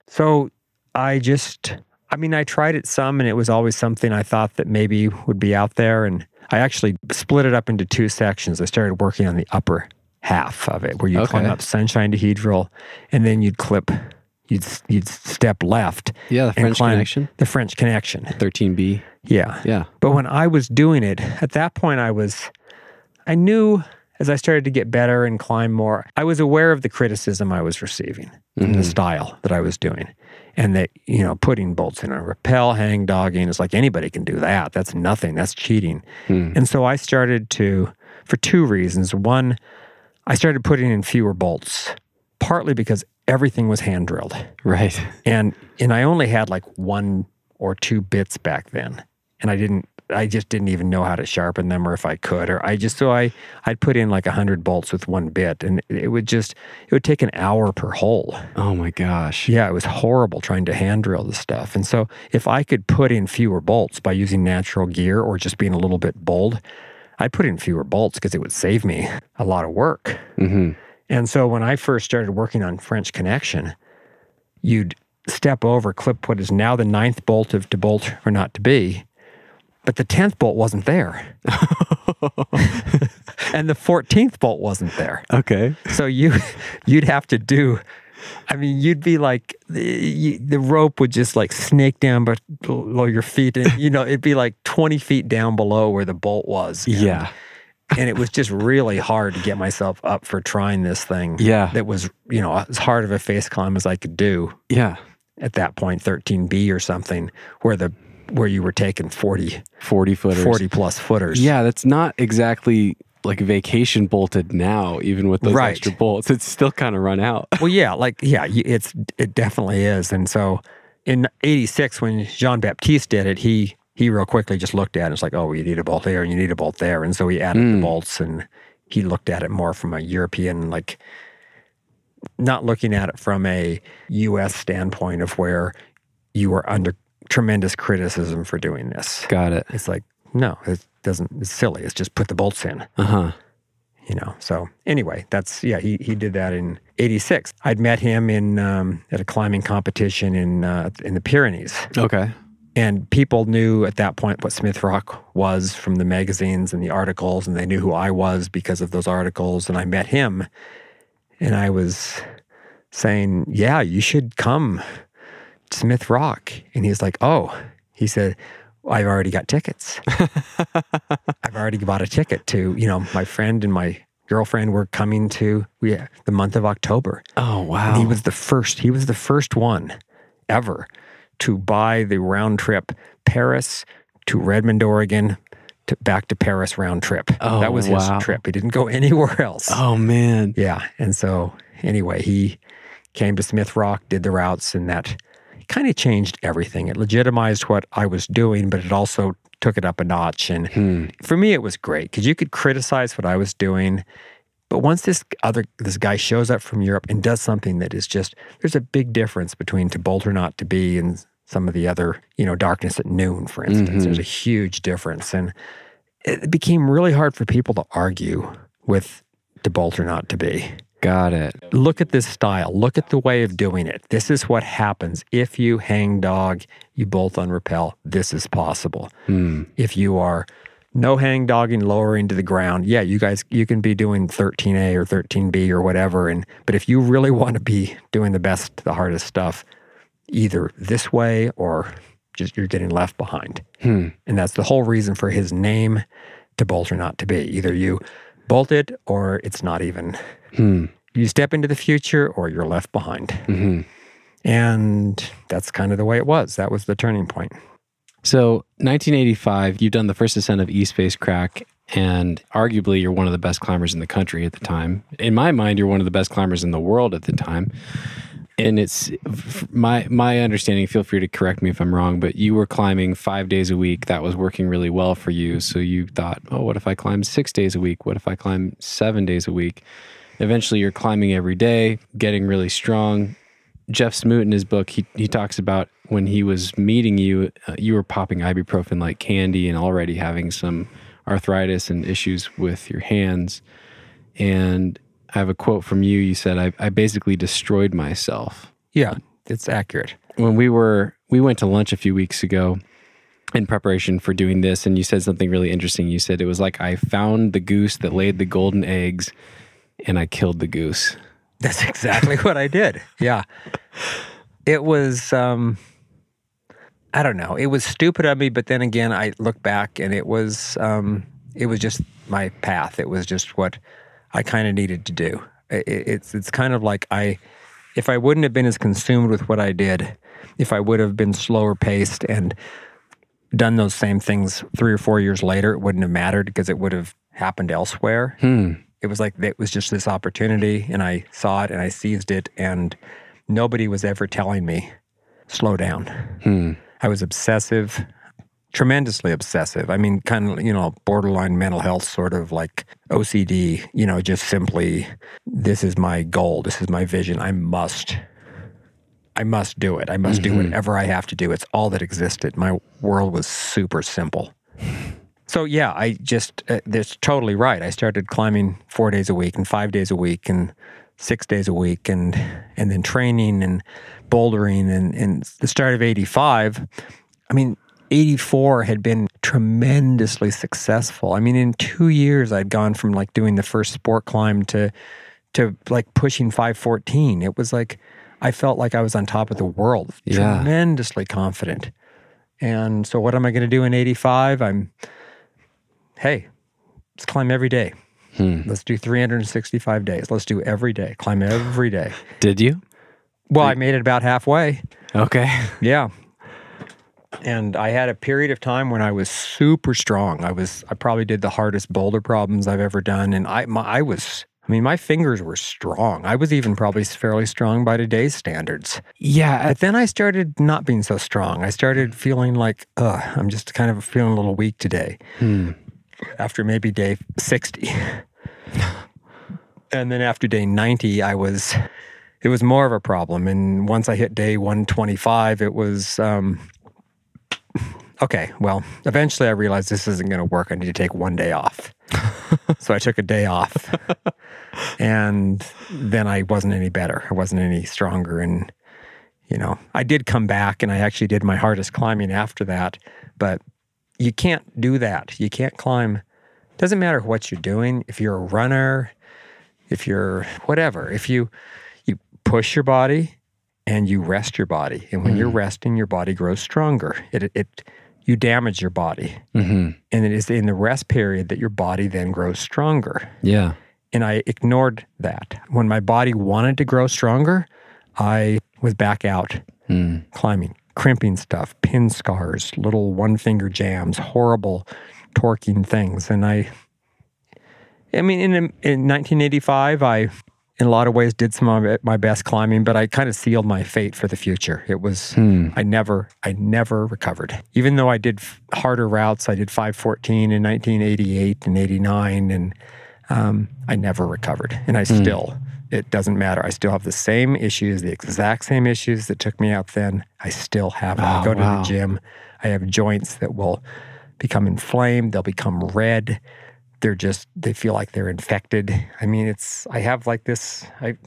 so I just I mean I tried it some, and it was always something I thought that maybe would be out there. And I actually split it up into two sections. I started working on the upper half of it, where you okay. climb up Sunshine Dihedral, and then you'd clip. You'd you'd step left. Yeah, the French Connection. The French Connection. thirteen B. Yeah. Yeah. But when I was doing it, at that point I was, I knew as I started to get better and climb more, I was aware of the criticism I was receiving mm-hmm. and the style that I was doing. And that, you know, putting bolts in a rappel, hang dogging, it's like anybody can do that. That's nothing. That's cheating. Mm. And so I started to, for two reasons. One, I started putting in fewer bolts, partly because everything was hand drilled. Right. And and I only had like one or two bits back then. And I didn't, I just didn't even know how to sharpen them, or if I could, or I just, so I, I'd put in like a hundred bolts with one bit, and it would just, it would take an hour per hole. Oh my gosh. Yeah. It was horrible trying to hand drill this stuff. And so if I could put in fewer bolts by using natural gear or just being a little bit bold, I'd put in fewer bolts because it would save me a lot of work. Mm-hmm. And so when I first started working on French Connection, you'd step over, clip what is now the ninth bolt of To Bolt or Not to Be, but the tenth bolt wasn't there. And the fourteenth bolt wasn't there. Okay. So you, you'd have to do, I mean, you'd be like, the, the rope would just like snake down below your feet. And, you know, it'd be like twenty feet down below where the bolt was. And, yeah. And it was just really hard to get myself up for trying this thing. Yeah. That was, you know, as hard of a face climb as I could do. Yeah. At that point, thirteen B or something, where the where you were taking forty. forty footers. forty plus footers. Yeah, that's not exactly like vacation bolted now, even with those right. extra bolts, it's still kind of run out. Well, yeah, like, yeah, it's it definitely is. And so in eighty-six, when Jean-Baptiste did it, he he real quickly just looked at it. It's like, oh, you need a bolt there and you need a bolt there. And so he added mm. the bolts, and he looked at it more from a European, like, not looking at it from a U S standpoint of where you are under tremendous criticism for doing this. Got it. It's like, no, it doesn't, it's silly. It's just put the bolts in. Uh-huh. You know, so anyway, that's, yeah, he, he did that in eighty-six. I'd met him in, um, at a climbing competition in, uh, in the Pyrenees. Okay. And people knew at that point what Smith Rock was from the magazines and the articles, and they knew who I was because of those articles. And I met him, and I was saying, yeah, you should come to Smith Rock. And he's like, oh, he said, I've already got tickets. I've already bought a ticket to, you know, my friend and my girlfriend were coming to we, the month of October. Oh, wow. And he was the first, he was the first one ever to buy the round trip Paris to Redmond, Oregon, to back to Paris round trip. Oh, that was his wow. trip. He didn't go anywhere else. Oh, man. Yeah. And so anyway, he came to Smith Rock, did the routes, and that kind of changed everything. It legitimized what I was doing, but it also took it up a notch. And hmm. for me, it was great because you could criticize what I was doing. But once this other this guy shows up from Europe and does something that is just, there's a big difference between To Bolt or Not to Be and some of the other, you know, Darkness at Noon, for instance. Mm-hmm. There's a huge difference. And it became really hard for people to argue with To Bolt or Not to Be. Got it. Look at this style. Look at the way of doing it. This is what happens. If you hang dog, you bolt on rappel, this is possible. Mm. If you are no hang dogging, lowering to the ground, yeah, you guys, you can be doing thirteen A or thirteen B or whatever. And But if you really want to be doing the best, the hardest stuff, either this way or just you're getting left behind. Mm. And that's the whole reason for his name, To Bolt or Not to Be. Either you bolt it or it's not even... Hmm. You step into the future or you're left behind. Mm-hmm. And that's kind of the way it was. That was the turning point. So nineteen eighty-five, you've done the first ascent of East Face Crack, and arguably you're one of the best climbers in the country at the time. In my mind, you're one of the best climbers in the world at the time. And it's my my understanding, feel free to correct me if I'm wrong, but you were climbing five days a week. That was working really well for you. So you thought, oh, what if I climb six days a week? What if I climb seven days a week? Eventually, you're climbing every day, getting really strong. Jeff Smoot, in his book, he he talks about when he was meeting you, uh, you were popping ibuprofen like candy and already having some arthritis and issues with your hands. And I have a quote from you. You said, I, I basically destroyed myself. Yeah, it's accurate. When we were, we went to lunch a few weeks ago in preparation for doing this, and you said something really interesting. You said, it was like, I found the goose that laid the golden eggs, and I killed the goose. That's exactly what I did. Yeah. It was, um, I don't know. It was stupid of me, but then again, I look back and it was, um, it was just my path. It was just what I kind of needed to do. It, it's, it's kind of like I, if I wouldn't have been as consumed with what I did, if I would have been slower paced and done those same things three or four years later, it wouldn't have mattered because it would have happened elsewhere. Hmm. It was like, it was just this opportunity, and I saw it and I seized it, and nobody was ever telling me, slow down. Hmm. I was obsessive, tremendously obsessive. I mean, kind of, you know, borderline mental health, sort of like O C D, you know, just simply, this is my goal. This is my vision. I must, I must do it. I must mm-hmm. do whatever I have to do. It's all that existed. My world was super simple. So yeah, I just, uh, that's totally right. I started climbing four days a week and five days a week and six days a week and and then training and bouldering. And, and the start of eighty-five, I mean, eighty-four had been tremendously successful. I mean, in two years, I'd gone from like doing the first sport climb to to like pushing five fourteen. It was like, I felt like I was on top of the world, yeah. tremendously confident. And so what am I going to do in eighty-five? I'm... hey, let's climb every day. Hmm. Let's do three hundred sixty-five days. Let's do every day. Climb every day. Did you? Well, Did I made it about halfway. Okay. Yeah. And I had a period of time when I was super strong. I was, I probably did the hardest boulder problems I've ever done. And I, my, I was, I mean, my fingers were strong. I was even probably fairly strong by today's standards. Yeah. But then I started not being so strong. I started feeling like, ugh, I'm just kind of feeling a little weak today. Hmm. After maybe day sixty. And then after day ninety, I was, it was more of a problem. And once I hit day one twenty-five, it was, um, okay, well, eventually I realized this isn't going to work. I need to take one day off. So I took a day off. And then I wasn't any better. I wasn't any stronger. And, you know, I did come back, and I actually did my hardest climbing after that. But you can't do that. You can't climb. Doesn't matter what you're doing. If you're a runner, if you're whatever, if you you push your body and you rest your body. And when mm. you're resting, your body grows stronger. It it You damage your body. Mm-hmm. And it is in the rest period that your body then grows stronger. Yeah. And I ignored that. When my body wanted to grow stronger, I was back out mm. climbing, crimping stuff, pin scars, little one-finger jams, horrible torquing things. And I, I mean, in, in nineteen eighty-five, I... in a lot of ways, did some of my best climbing, but I kind of sealed my fate for the future. It was, hmm. I never, I never recovered. Even though I did harder routes, I did five fourteen in nineteen eighty-eight and eighty-nine, and um, I never recovered. And I hmm. still, it doesn't matter. I still have the same issues, the exact same issues that took me out then. I still have them. Oh, I go to wow. the gym. I have joints that will become inflamed. They'll become red. They're just, they feel like they're infected. I mean, it's, I have like this, I,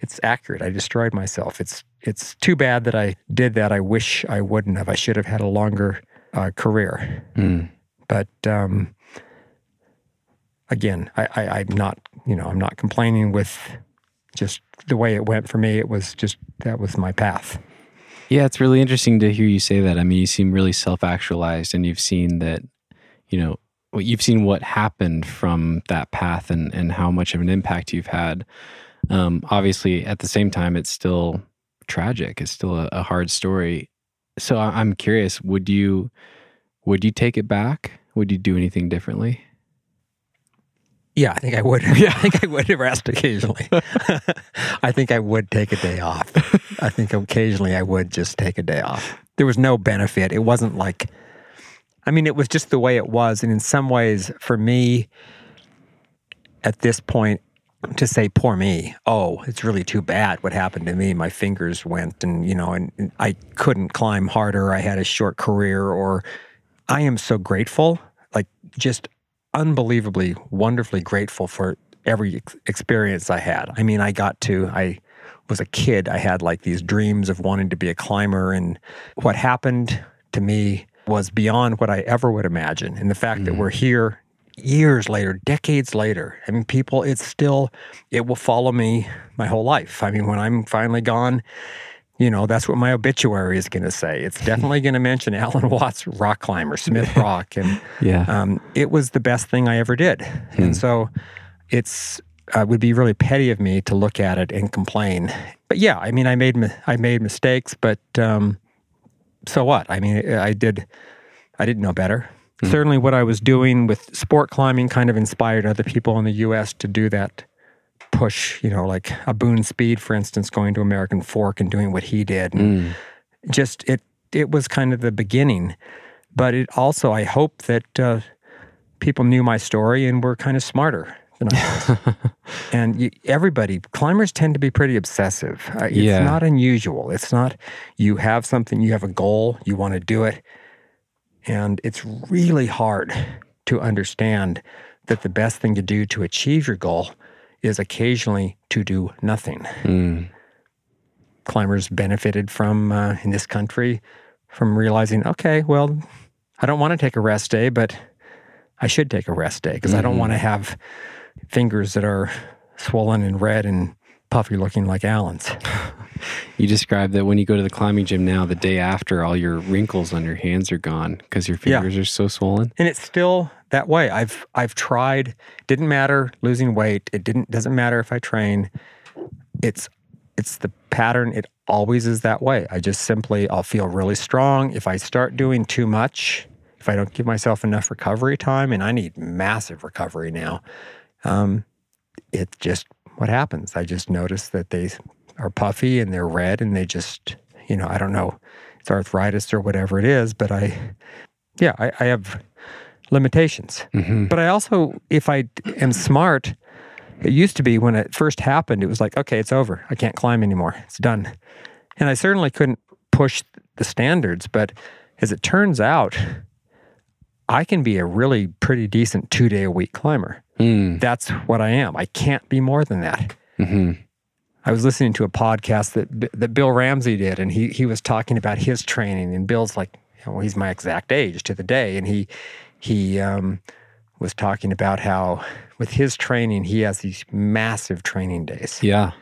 it's accurate. I destroyed myself. It's, it's too bad that I did that. I wish I wouldn't have. I should have had a longer uh, career. Mm. But um, again, I, I, I'm not, you know, I'm not complaining with just the way it went for me. It was just, that was my path. Yeah, it's really interesting to hear you say that. I mean, you seem really self-actualized, and you've seen that, you know, you've seen what happened from that path and, and how much of an impact you've had. Um, obviously, at the same time, it's still tragic. It's still a, a hard story. So I'm curious, would you would you take it back? Would you do anything differently? Yeah, I think I would. Yeah. I think I would rest occasionally. I think I would take a day off. I think occasionally I would just take a day off. There was no benefit. It wasn't like... I mean, it was just the way it was. And in some ways, for me, at this point, to say, poor me, oh, it's really too bad what happened to me. My fingers went and, you know, and, and I couldn't climb harder. I had a short career, or I am so grateful, like just unbelievably, wonderfully grateful for every ex- experience I had. I mean, I got to, I was a kid. I had like these dreams of wanting to be a climber, and what happened to me was beyond what I ever would imagine. And the fact mm-hmm. that we're here years later, decades later, I mean, people, it's still, it will follow me my whole life. I mean, when I'm finally gone, you know, that's what my obituary is going to say. It's definitely going to mention Alan Watts, rock climber, Smith Rock. And yeah. um, it was the best thing I ever did. Hmm. And so it's, it uh, would be really petty of me to look at it and complain. But yeah, I mean, I made, I made mistakes, but... Um, so what? I mean, I did, I didn't know better. Mm. Certainly what I was doing with sport climbing kind of inspired other people in the U S to do that push, you know, like a Boone Speed, for instance, going to American Fork and doing what he did. And mm. just, it it was kind of the beginning. But it also, I hope that uh, people knew my story and were kind of smarter than I was. And you, everybody, climbers tend to be pretty obsessive. Uh, it's yeah. not unusual. It's not, you have something, you have a goal, you want to do it. And it's really hard to understand that the best thing to do to achieve your goal is occasionally to do nothing. Mm. Climbers benefited from, uh, in this country, from realizing, okay, well, I don't want to take a rest day, but I should take a rest day because mm. I don't want to have fingers that are swollen and red and puffy looking like Alan's. You described that when you go to the climbing gym now, the day after, all your wrinkles on your hands are gone because your fingers yeah. are so swollen. And it's still that way. I've I've tried. Didn't matter losing weight. It didn't doesn't matter if I train. It's it's the pattern. It always is that way. I just simply, I'll feel really strong. If I start doing too much, if I don't give myself enough recovery time, and I need massive recovery now, um, it's just what happens. I just notice that they are puffy and they're red and they just, you know, I don't know, it's arthritis or whatever it is, but I, yeah, I, I have limitations. Mm-hmm. But I also, if I am smart, it used to be when it first happened, it was like, okay, it's over. I can't climb anymore. It's done. And I certainly couldn't push the standards, but as it turns out, I can be a really pretty decent two-day-a-week climber. Mm. That's what I am. I can't be more than that. Mm-hmm. I was listening to a podcast that that Bill Ramsey did, and he he was talking about his training, and Bill's like, well, he's my exact age to the day, and he he um, was talking about how with his training, he has these massive training days. Yeah.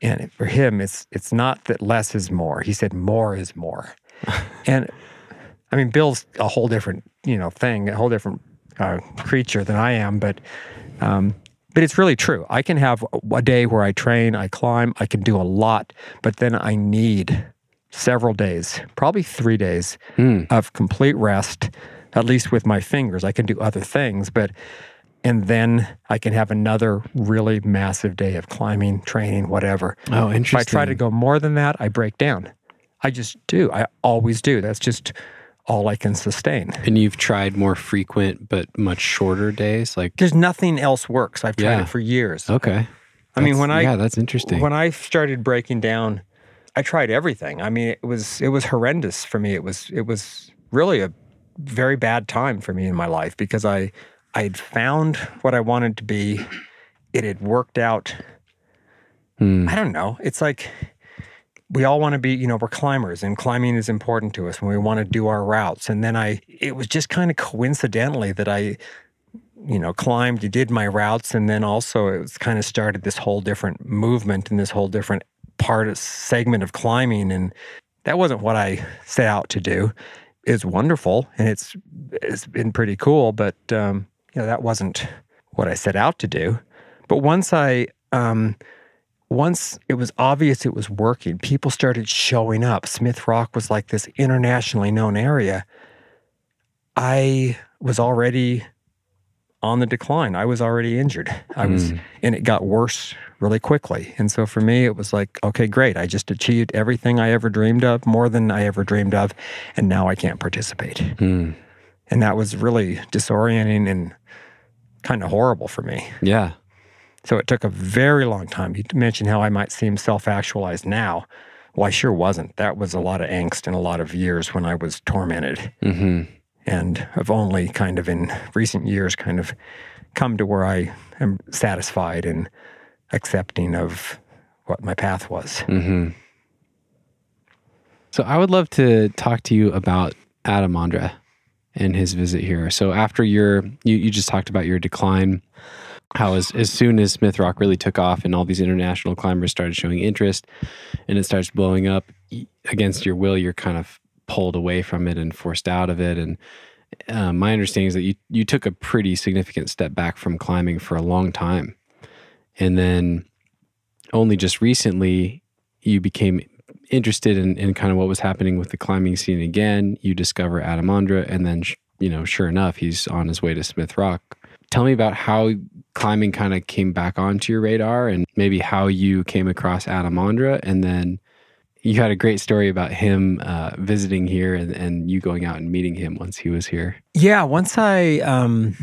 And for him, it's it's not that less is more. He said more is more. And I mean, Bill's a whole different, you know, thing, a whole different uh, creature than I am, but... Um, But it's really true. I can have a day where I train, I climb, I can do a lot, but then I need several days, probably three days mm. of complete rest, at least with my fingers. I can do other things, but, and then I can have another really massive day of climbing, training, whatever. Oh, interesting. If I try to go more than that, I break down. I just do. I always do. That's just all I can sustain. And you've tried more frequent but much shorter days? Like there's nothing else works. I've tried yeah. it for years. Okay. I that's, mean when I Yeah, that's interesting. When I started breaking down, I tried everything. I mean, it was it was horrendous for me. It was it was really a very bad time for me in my life because I I'd found what I wanted to be. It had worked out. Hmm. I don't know. It's like we all want to be, you know, we're climbers and climbing is important to us and we want to do our routes. And then I, it was just kind of coincidentally that I, you know, climbed, did my routes. And then also it was kind of started this whole different movement and this whole different part of segment of climbing. And that wasn't what I set out to do. It's wonderful and it's, it's been pretty cool, but, um, you know, that wasn't what I set out to do. But once I, um, Once it was obvious it was working, people started showing up. Smith Rock was like this internationally known area. I was already on the decline. I was already injured. I was, mm. and it got worse really quickly. And so for me, it was like, okay, great. I just achieved everything I ever dreamed of, more than I ever dreamed of, and now I can't participate. Mm. And that was really disorienting and kind of horrible for me. Yeah. So it took a very long time. You mentioned how I might seem self-actualized now. Well, I sure wasn't. That was a lot of angst and a lot of years when I was tormented. Mm-hmm. And I've only kind of in recent years kind of come to where I am satisfied and accepting of what my path was. Mm-hmm. So I would love to talk to you about Adam Ondra and his visit here. So after your, you, you just talked about your decline, how as, as soon as Smith Rock really took off and all these international climbers started showing interest and it starts blowing up, against your will, you're kind of pulled away from it and forced out of it. And uh, my understanding is that you, you took a pretty significant step back from climbing for a long time. And then only just recently, you became interested in, in kind of what was happening with the climbing scene again. You discover Adam Ondra, and then, you know, sure enough, he's on his way to Smith Rock. Tell me about how climbing kind of came back onto your radar and maybe how you came across Adam Ondra. And then you had a great story about him uh, visiting here and, and you going out and meeting him once he was here. Yeah, once I, um,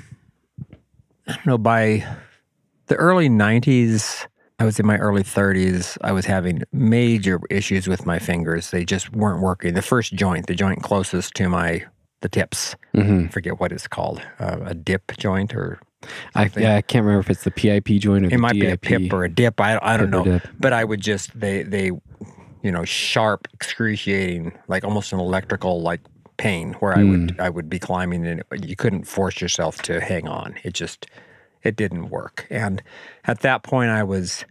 I don't know, by the early nineties, I was in my early thirties, I was having major issues with my fingers. They just weren't working. The first joint, the joint closest to my... the tips. Mm-hmm. I forget what it's called. Uh, a dip joint or something. I, yeah, I can't remember if it's the P I P joint or it the It might D I P. Be a pip or a dip. I, I don't know. But I would just, they, they, you know, sharp, excruciating, like almost an electrical like pain where mm. I would I would be climbing and it, you couldn't force yourself to hang on. It just, it didn't work. And at that point I was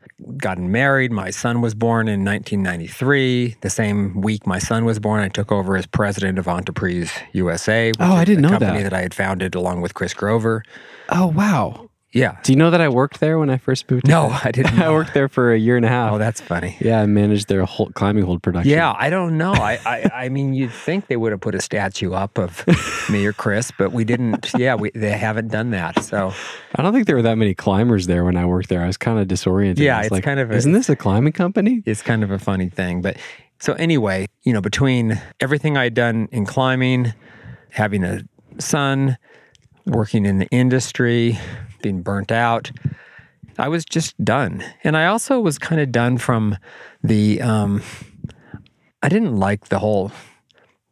gotten married. My son was born in nineteen ninety-three. The same week my son was born, I took over as president of Entreprise U S A. Oh, I didn't know that. The company that I had founded along with Chris Grover. Oh, wow. Yeah. Do you know that I worked there when I first moved? No, there? I didn't. Know. I worked there for a year and a half. Oh, that's funny. Yeah, I managed their whole climbing hold production. Yeah, I don't know. I, I, I mean, you'd think they would have put a statue up of me or Chris, but we didn't. Yeah, we they haven't done that. So I don't think there were that many climbers there when I worked there. I was kind of disoriented. Yeah, it's like, kind of. A, isn't this a climbing company? It's kind of a funny thing, but so anyway, you know, between everything I'd done in climbing, having a son, working in the industry, being burnt out, I was just done. And I also was kind of done from the, um, I didn't like the whole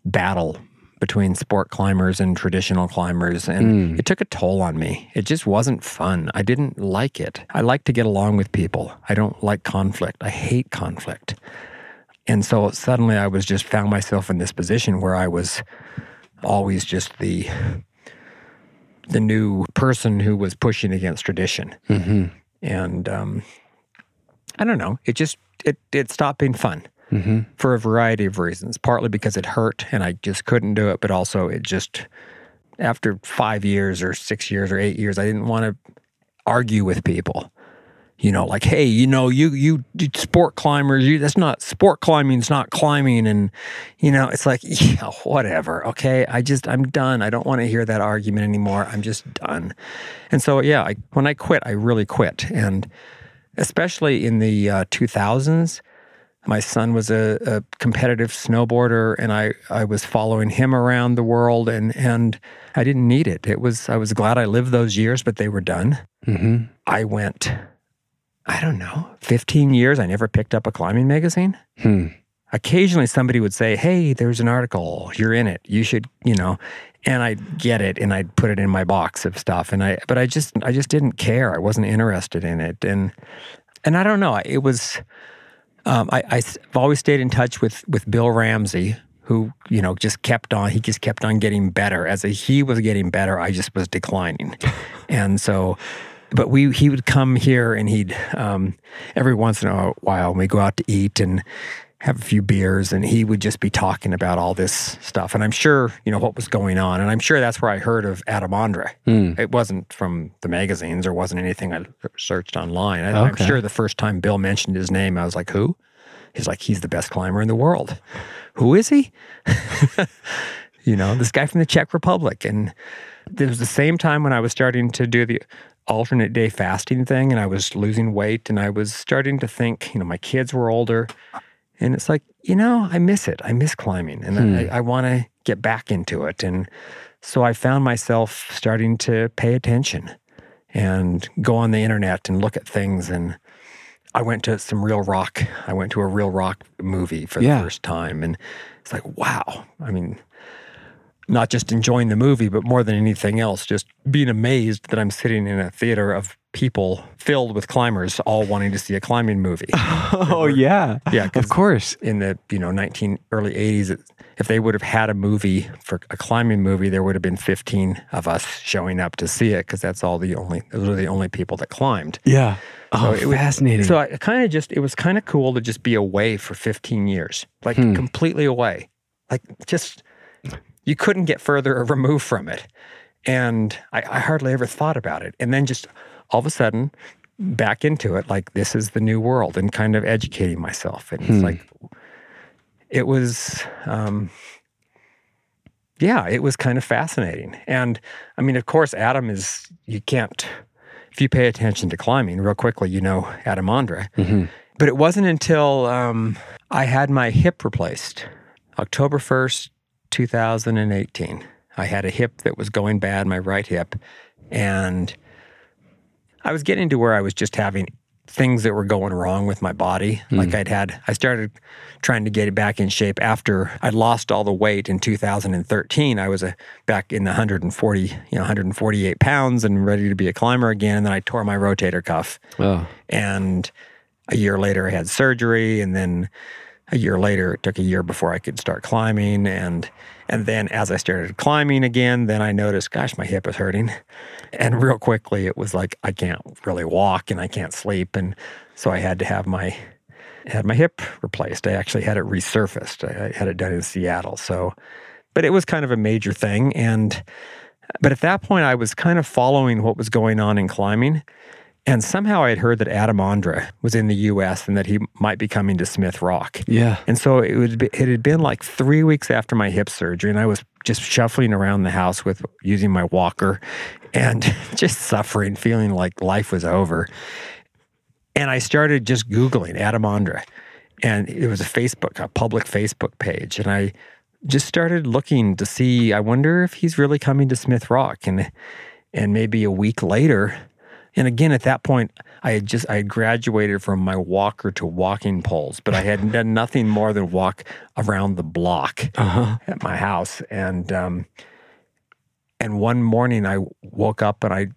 battle between sport climbers and traditional climbers, and mm. it took a toll on me. It just wasn't fun. I didn't like it. I like to get along with people. I don't like conflict. I hate conflict. And so suddenly I was just found myself in this position where I was always just the... the new person who was pushing against tradition. Mm-hmm. And um, I don't know, it just, it, it stopped being fun mm-hmm. for a variety of reasons, partly because it hurt and I just couldn't do it, but also it just, after five years or six years or eight years, I didn't want to argue with people. You know, like, hey, you know, you, you sport climbers, you, that's not, sport climbing's not climbing. And, you know, it's like, yeah, whatever, okay? I just, I'm done. I don't want to hear that argument anymore. I'm just done. And so, yeah, I, when I quit, I really quit. And especially in the uh, two thousands, my son was a, a competitive snowboarder, and I, I was following him around the world, and, and I didn't need it. It was, I was glad I lived those years, but they were done. Mm-hmm. I went... I don't know, fifteen years, I never picked up a climbing magazine. Hmm. Occasionally somebody would say, hey, there's an article, you're in it, you should, you know, and I'd get it and I'd put it in my box of stuff. And I, but I just, I just didn't care. I wasn't interested in it. And, and I don't know, it was, um, I, I've always stayed in touch with, with Bill Ramsey, who, you know, just kept on, he just kept on getting better. As a, he was getting better, I just was declining. And so... But we, he would come here, and he'd, um, every once in a while, we'd go out to eat and have a few beers, and he would just be talking about all this stuff. And I'm sure, you know, what was going on. And I'm sure that's where I heard of Adam Ondra. Mm. It wasn't from the magazines or wasn't anything I searched online. I, okay. I'm sure the first time Bill mentioned his name, I was like, who? He's like, he's the best climber in the world. Who is he? You know, this guy from the Czech Republic. And it was the same time when I was starting to do the... alternate day fasting thing, and I was losing weight, and I was starting to think, you know, my kids were older, and it's like, you know, I miss it. I miss climbing, and hmm. I, I want to get back into it. And so I found myself starting to pay attention and go on the internet and look at things. And I went to some real rock. I went to a real rock movie for the yeah. first time, and it's like, wow. I mean, not just enjoying the movie, but more than anything else, just being amazed that I'm sitting in a theater of people filled with climbers all wanting to see a climbing movie. Oh, were, yeah. Yeah. Of course. In the, you know, nineteen, early eighties, if they would have had a movie for a climbing movie, there would have been fifteen of us showing up to see it, because that's all the only, those were the only people that climbed. Yeah. Oh, so it fascinating. Was, so I kind of just, it was kind of cool to just be away for fifteen years, like hmm. completely away. Like just... You couldn't get further or removed from it. And I, I hardly ever thought about it. And then just all of a sudden, back into it, like this is the new world, and kind of educating myself. And hmm. it's like, it was, um, yeah, it was kind of fascinating. And I mean, of course, Adam is, you can't, if you pay attention to climbing real quickly, you know Adam Ondra. Mm-hmm. But it wasn't until um, I had my hip replaced, October first, two thousand eighteen. I had a hip that was going bad, my right hip, and I was getting to where I was just having things that were going wrong with my body. Mm. Like I'd had, I started trying to get it back in shape after I lost all the weight in two thousand thirteen. I was a, back in the one hundred forty, you know, one hundred forty-eight pounds and ready to be a climber again, and then I tore my rotator cuff. Oh. And a year later, I had surgery, and then a year later, it took a year before I could start climbing, and and then as I started climbing again, then I noticed, gosh, my hip is hurting. And real quickly, it was like, I can't really walk, and I can't sleep, and so I had to have my, had my hip replaced. I actually had it resurfaced. I had it done in Seattle, so, but it was kind of a major thing, and But at that point, I was kind of following what was going on in climbing. And somehow I had heard that Adam Ondra was in the U S and that he might be coming to Smith Rock. Yeah. And so it would be, it had been like three weeks after my hip surgery, and I was just shuffling around the house with using my walker and just suffering, feeling like life was over. And I started just Googling Adam Ondra. And it was a Facebook, a public Facebook page. And I just started looking to see, I wonder if he's really coming to Smith Rock. And and maybe a week later... And again, at that point, I had just I had graduated from my walker to walking poles, but I had done nothing more than walk around the block uh-huh. at my house. And um, and one morning, I woke up and I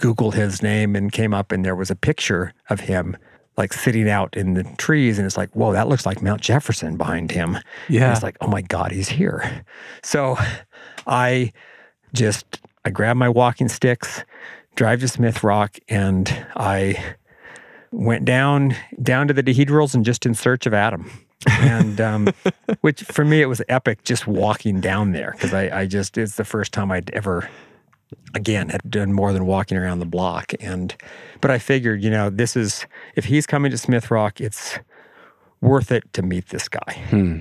Googled his name and came up, and there was a picture of him like sitting out in the trees, and it's like, whoa, that looks like Mount Jefferson behind him. Yeah, and it's like, oh my God, he's here. So I just I grabbed my walking sticks, drive to Smith Rock, and I went down down to the dehedrals and just in search of Adam. And um, which for me, it was epic just walking down there, because I, I just, it's the first time I'd ever, again, had done more than walking around the block. And but I figured, you know, this is, if he's coming to Smith Rock, it's worth it to meet this guy. Hmm.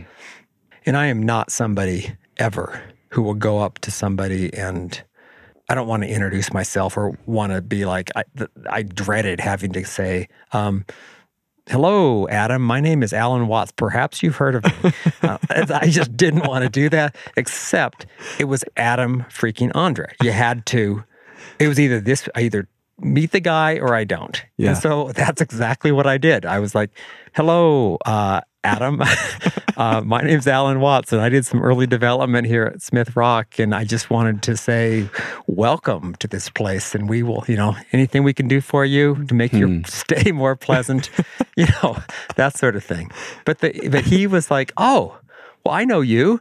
And I am not somebody ever who will go up to somebody and I don't want to introduce myself or want to be like, I, I dreaded having to say, um, hello, Adam, my name is Alan Watts. Perhaps you've heard of me. uh, I just didn't want to do that, except it was Adam freaking Ondra. You had to, it was either this, I either meet the guy or I don't. Yeah. And so that's exactly what I did. I was like, hello, uh, Adam, uh, my name's Alan Watts, and I did some early development here at Smith Rock, and I just wanted to say welcome to this place, and we will, you know, anything we can do for you to make hmm. your stay more pleasant, you know, that sort of thing. But the, but he was like, oh, well, I know you,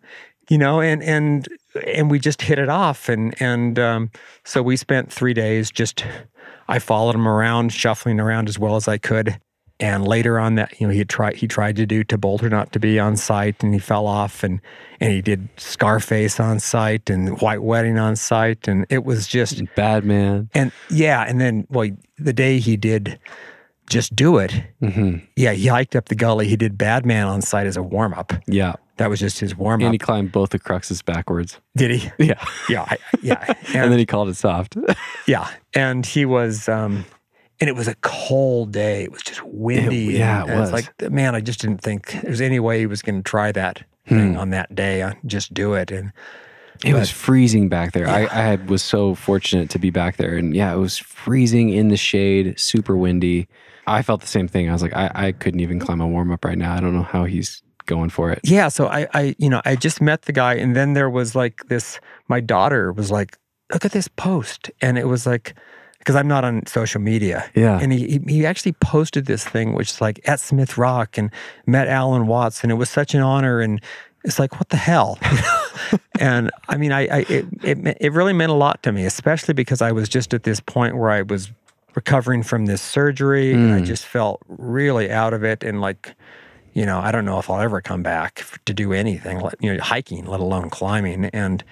you know, and and and we just hit it off, and and um, so we spent three days just, I followed him around, shuffling around as well as I could. And later on that, you know, he tried he tried to do To Bolt or Not to Be on site, and he fell off, and, and he did Scarface on site and White Wedding on site, and it was just... Batman. And yeah, and then, well, the day he did Just Do It, mm-hmm. yeah, he hiked up the gully, he did Batman on site as a warm-up. Yeah. That was just his warm-up. And he climbed both the cruxes backwards. Did he? Yeah. Yeah, I, yeah. And, and then he called it soft. yeah, and he was... Um, And it was a cold day. It was just windy. It, yeah, and, it was. It's like, man, I just didn't think there was any way he was going to try that hmm. thing on that day. I just do it. And it but, was freezing back there. Yeah. I, I had, was so fortunate to be back there. And yeah, it was freezing in the shade, super windy. I felt the same thing. I was like, I, I couldn't even climb a warm-up right now. I don't know how he's going for it. Yeah, so I, I, you know, I just met the guy. And then there was like this, my daughter was like, look at this post. And it was like, because I'm not on social media. Yeah. And he he actually posted this thing, which is like, at Smith Rock, and met Alan Watts, and it was such an honor, and it's like, what the hell? And I mean, I, I it, it it really meant a lot to me, especially because I was just at this point where I was recovering from this surgery, mm. and I just felt really out of it, and like, you know, I don't know if I'll ever come back to do anything, you know, hiking, let alone climbing, and...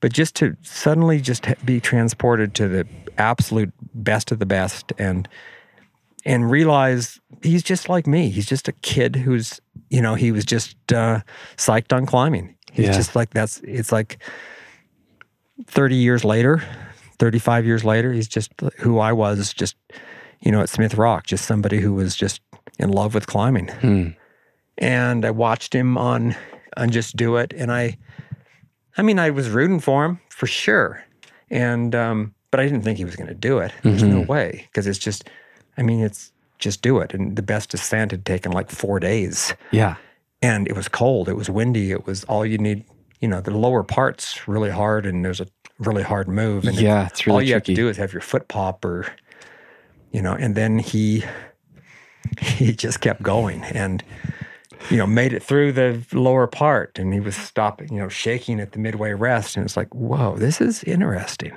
But just to suddenly just be transported to the absolute best of the best, and and realize he's just like me. He's just a kid who's, you know, he was just uh, psyched on climbing. He's yeah. just like, that's, it's like thirty years later, thirty-five years later, he's just who I was just, you know, at Smith Rock, just somebody who was just in love with climbing. Hmm. And I watched him on, on Just Do It, and I... I mean, I was rooting for him, for sure. And, um, but I didn't think he was going to do it. There's mm-hmm. no way. Because it's just, I mean, it's just do it. And the best descent had taken like four days. Yeah. And it was cold. It was windy. It was all you need, you know, the lower part's really hard, and there's a really hard move. And yeah, it's really all you tricky. Have to do is have your foot pop, or, you know, and then he, he just kept going. And... you know, made it through the lower part, and he was stopping, you know, shaking at the midway rest, and it's like, whoa, this is interesting.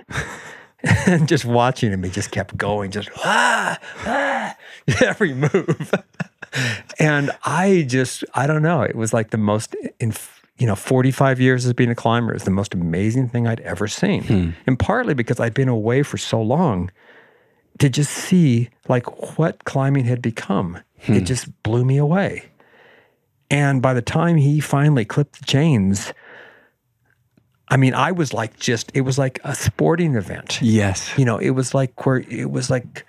And just watching him, he just kept going, just ah, ah, every move. And I just, I don't know, it was like the most inf- you know, forty-five years as being a climber is the most amazing thing I'd ever seen. Hmm. And partly because I'd been away for so long to just see like what climbing had become. Hmm. It just blew me away. And by the time he finally clipped the chains, I mean, I was like just, it was like a sporting event. Yes. You know, it was like where, it was like,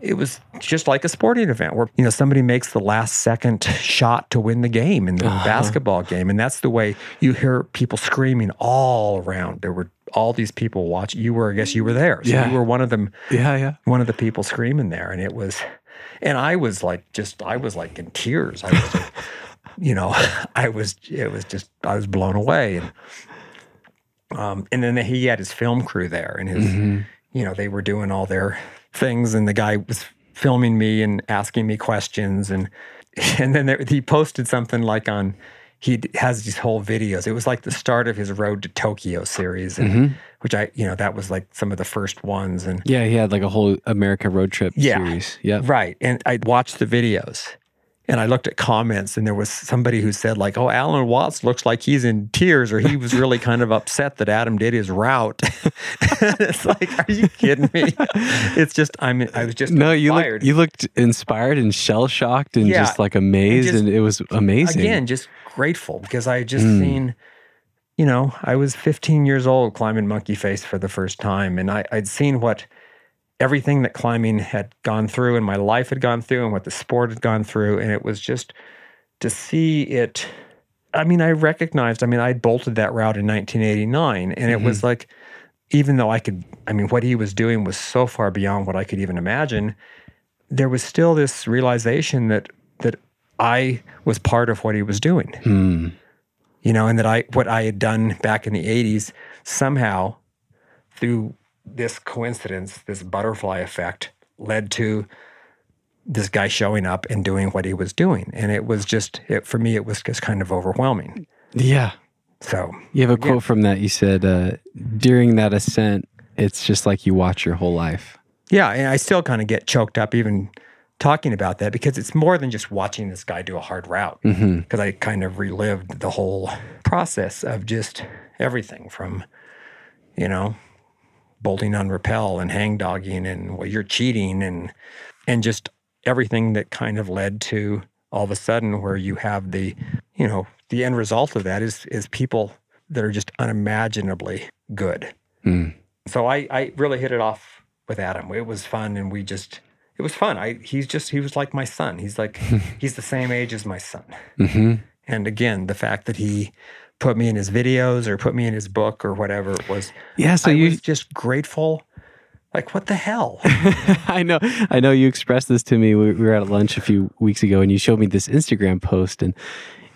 it was just like a sporting event where, you know, somebody makes the last second shot to win the game in the uh-huh. basketball game. And that's the way you hear people screaming all around. There were all these people watching. You were, I guess you were there. So yeah. you were one of them. Yeah, yeah. One of the people screaming there. And it was, and I was like, just, I was like in tears. I was like, you know, I was, it was just, I was blown away. And, Um, and then he had his film crew there, and his, mm-hmm. you know, they were doing all their things, and the guy was filming me and asking me questions, and and then there, he posted something like on, he has these whole videos. It was like the start of his Road to Tokyo series, and, mm-hmm. which I, you know, that was like some of the first ones. And yeah, he had like a whole America road trip yeah, series. Yeah, right. And I watched the videos. And I looked at comments, and there was somebody who said like, oh, Alan Watts looks like he's in tears, or he was really kind of upset that Adam did his route. It's like, are you kidding me? It's just, I mean, I was just no, inspired. You, look, you looked inspired and shell-shocked and yeah, just like amazed, just, and it was amazing. Again, just grateful because I had just mm. seen, you know, I was fifteen years old climbing Monkey Face for the first time, and I, I'd seen what everything that climbing had gone through and my life had gone through and what the sport had gone through. And it was just to see it. I mean, I recognized, I mean, I bolted that route in nineteen eighty-nine, and it mm-hmm. was like, even though I could, I mean, what he was doing was so far beyond what I could even imagine, there was still this realization that, that I was part of what he was doing, mm. you know, and that I, what I had done back in the eighties somehow through this coincidence, this butterfly effect, led to this guy showing up and doing what he was doing. And it was just, it, for me, it was just kind of overwhelming. Yeah. So. You have a again. quote from that. You said, uh, during that ascent, it's just like you watch your whole life. Yeah, and I still kind of get choked up even talking about that, because it's more than just watching this guy do a hard route. Because mm-hmm. I kind of relived the whole process of just everything from, you know, bolting on rappel and hang dogging and, well, you're cheating, and and just everything that kind of led to all of a sudden where you have the, you know, the end result of that is is people that are just unimaginably good. Mm. So I, I really hit it off with Adam. It was fun, and we just, it was fun. I he's just, he was like my son. He's like, he's the same age as my son. Mm-hmm. And again, the fact that he put me in his videos or put me in his book or whatever it was. Yeah, so I you was just grateful. Like, what the hell? I know, I know. You expressed this to me. We were at lunch a few weeks ago, and you showed me this Instagram post. And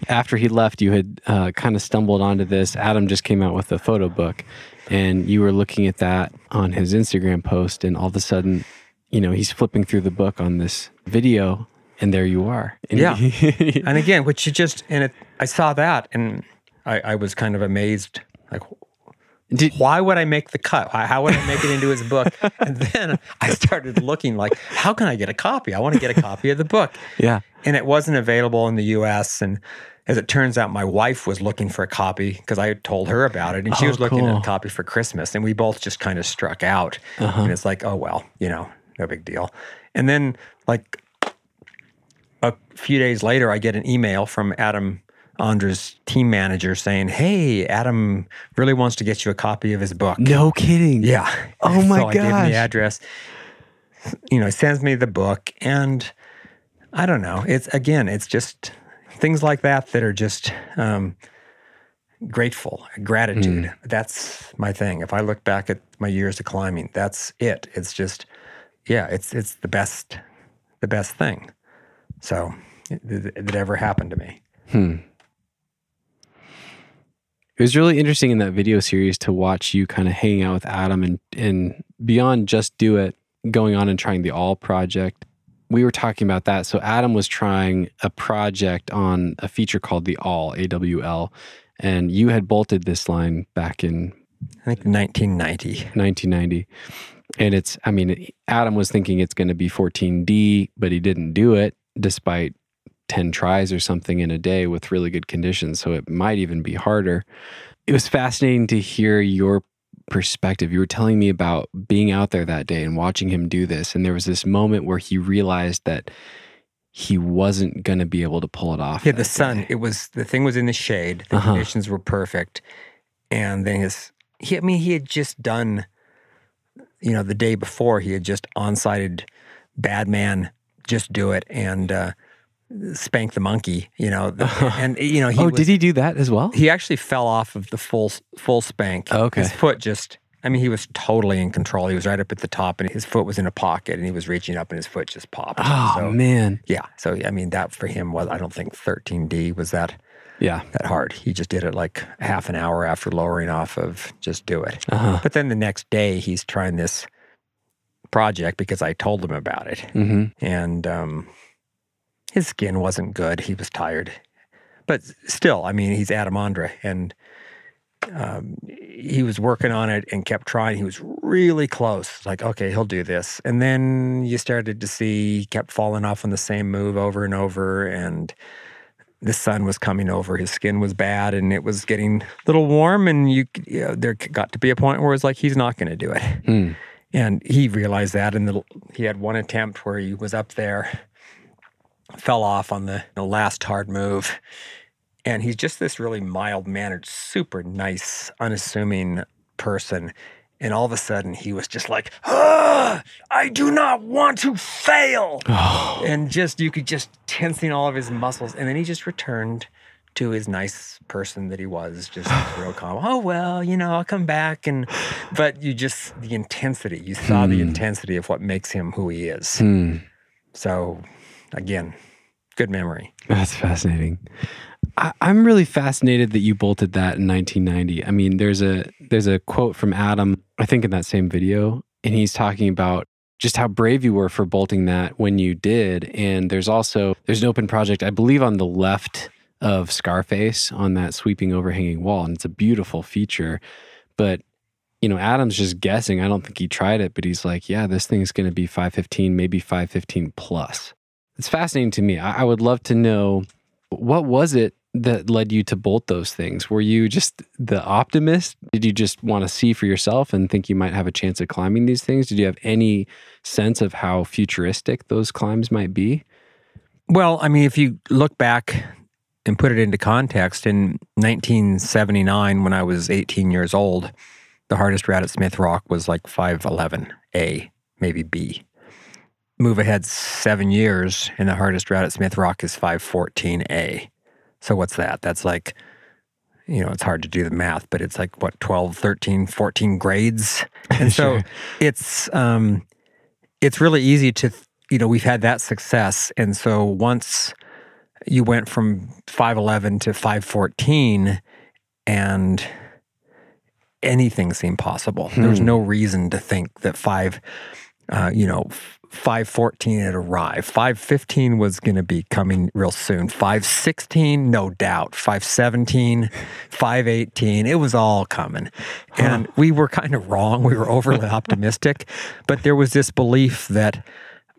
after he left, you had uh, kind of stumbled onto this. Adam just came out with a photo book, and you were looking at that on his Instagram post, and all of a sudden, you know, he's flipping through the book on this video, and there you are. And yeah, and again, which you just and it, I saw that and. I, I was kind of amazed, like, Did, why would I make the cut? How would I make it into his book? And then I started looking like, how can I get a copy? I want to get a copy of the book. Yeah. And it wasn't available in the U S. And as it turns out, my wife was looking for a copy because I told her about it. And she oh, was looking cool. at a copy for Christmas. And we both just kind of struck out. Uh-huh. And it's like, oh, well, you know, no big deal. And then, like, a few days later, I get an email from Adam Ondra's team manager saying, hey, Adam really wants to get you a copy of his book. No kidding. Yeah. Oh my gosh. So I gave him the address. You know, he sends me the book, and I don't know. It's, again, it's just things like that that are just um, grateful, gratitude. Mm. That's my thing. If I look back at my years of climbing, that's it. It's just, yeah, it's it's the best, the best thing. So that ever happened to me. Hmm. It was really interesting in that video series to watch you kind of hanging out with Adam and, and beyond Just Do It, going on and trying the All Project. We were talking about that. So Adam was trying a project on a feature called the All, A W L, and you had bolted this line back in... I think nineteen ninety. nineteen ninety. And it's, I mean, Adam was thinking it's going to be fourteen D, but he didn't do it despite ten tries or something in a day with really good conditions. So it might even be harder. It was fascinating to hear your perspective. You were telling me about being out there that day and watching him do this. And there was this moment where he realized that he wasn't going to be able to pull it off. Yeah, the sun, day. It was, the thing was in the shade. The uh-huh. conditions were perfect. And then his, he, I mean, he had just done, you know, the day before he had just on-sighted Batman, Just Do It, and uh, Spank the Monkey, you know. The, and, you know, he Oh, was, did he do that as well? He actually fell off of the full full spank. Oh, okay. His foot just, I mean, he was totally in control. He was right up at the top, and his foot was in a pocket, and he was reaching up, and his foot just popped. Oh, so, man. Yeah. So, I mean, that for him was, I don't think thirteen D was that Yeah, that hard. He just did it like half an hour after lowering off of Just Do It. Uh-huh. But then the next day, he's trying this project because I told him about it. Mm-hmm. And um, his skin wasn't good. He was tired. But still, I mean, he's Adam Ondra. And um, he was working on it and kept trying. He was really close. Like, okay, he'll do this. And then you started to see he kept falling off on the same move over and over. And the sun was coming over, his skin was bad, and it was getting a little warm, and you, you know, there got to be a point where it's like, he's not going to do it. Mm. And he realized that, and the, he had one attempt where he was up there, fell off on the, the last hard move, and he's just this really mild-mannered, super nice, unassuming person, and all of a sudden, he was just like, ah, I do not want to fail. Oh. And just, you could just tensing all of his muscles. And then he just returned to his nice person that he was, just real calm. Oh, well, you know, I'll come back. And, but you just, the intensity, you saw mm. the intensity of what makes him who he is. Mm. So again, good memory. That's fascinating. I, I'm really fascinated that you bolted that in nineteen ninety. I mean, there's a, there's a quote from Adam, I think in that same video, and he's talking about just how brave you were for bolting that when you did. And there's also, there's an open project, I believe on the left of Scarface on that sweeping overhanging wall. And it's a beautiful feature, but you know, Adam's just guessing. I don't think he tried it, but he's like, yeah, this thing's going to be five fifteen, maybe five fifteen plus. It's fascinating to me. I, I would love to know, what was it that led you to bolt those things? Were you just the optimist? Did you just want to see for yourself and think you might have a chance of climbing these things? Did you have any sense of how futuristic those climbs might be? Well, I mean, if you look back and put it into context, in nineteen seventy-nine, when I was eighteen years old, the hardest route at Smith Rock was like five eleven A, maybe B. Move ahead seven years, and the hardest route at Smith Rock is five fourteen A. So what's that? That's like, you know, it's hard to do the math, but it's like, what, twelve, thirteen, fourteen grades? And sure. So it's um, it's really easy to, you know, we've had that success. And so once you went from five eleven to five fourteen, and anything seemed possible. Hmm. There was no reason to think that five, uh, you know, five fourteen had arrived. five fifteen was going to be coming real soon. five sixteen, no doubt. five seventeen, five eighteen, it was all coming. Huh. And we were kind of wrong. We were overly optimistic. But there was this belief that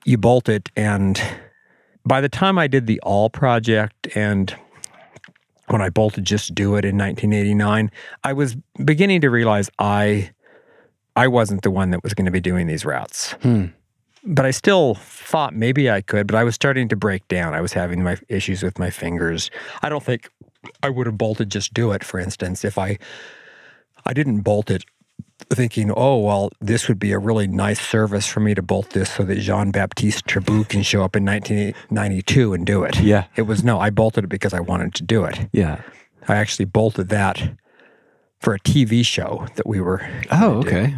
you bolt it. And by the time I did the All Project, and when I bolted Just Do It in nineteen eighty-nine, I was beginning to realize I, I wasn't the one that was going to be doing these routes. Hmm. But I still thought maybe I could, but I was starting to break down. I was having my issues with my fingers. I don't think I would have bolted Just Do It, for instance, if I I didn't bolt it thinking, oh, well, this would be a really nice service for me to bolt this so that Jean-Baptiste Tribou can show up in nineteen ninety-two and do it. Yeah. It was, no, I bolted it because I wanted to do it. Yeah. I actually bolted that for a T V show that we were Oh, okay.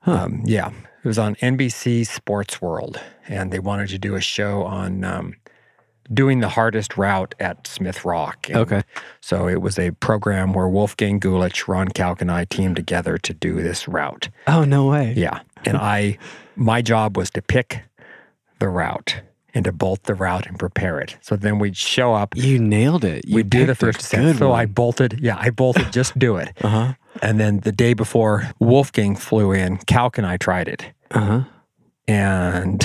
Huh. Um, yeah. It was on N B C Sports World, and they wanted to do a show on um, doing the hardest route at Smith Rock. And okay. So it was a program where Wolfgang Güllich, Ron Kalk, and I teamed together to do this route. Oh, no way. Yeah. And I, my job was to pick the route and to bolt the route and prepare it. So then we'd show up. You nailed it. You we'd do the first set. So one. I bolted. Yeah, I bolted Just Do It. Uh-huh. And then the day before, Wolfgang flew in, Kalk and I tried it. Uh-huh. And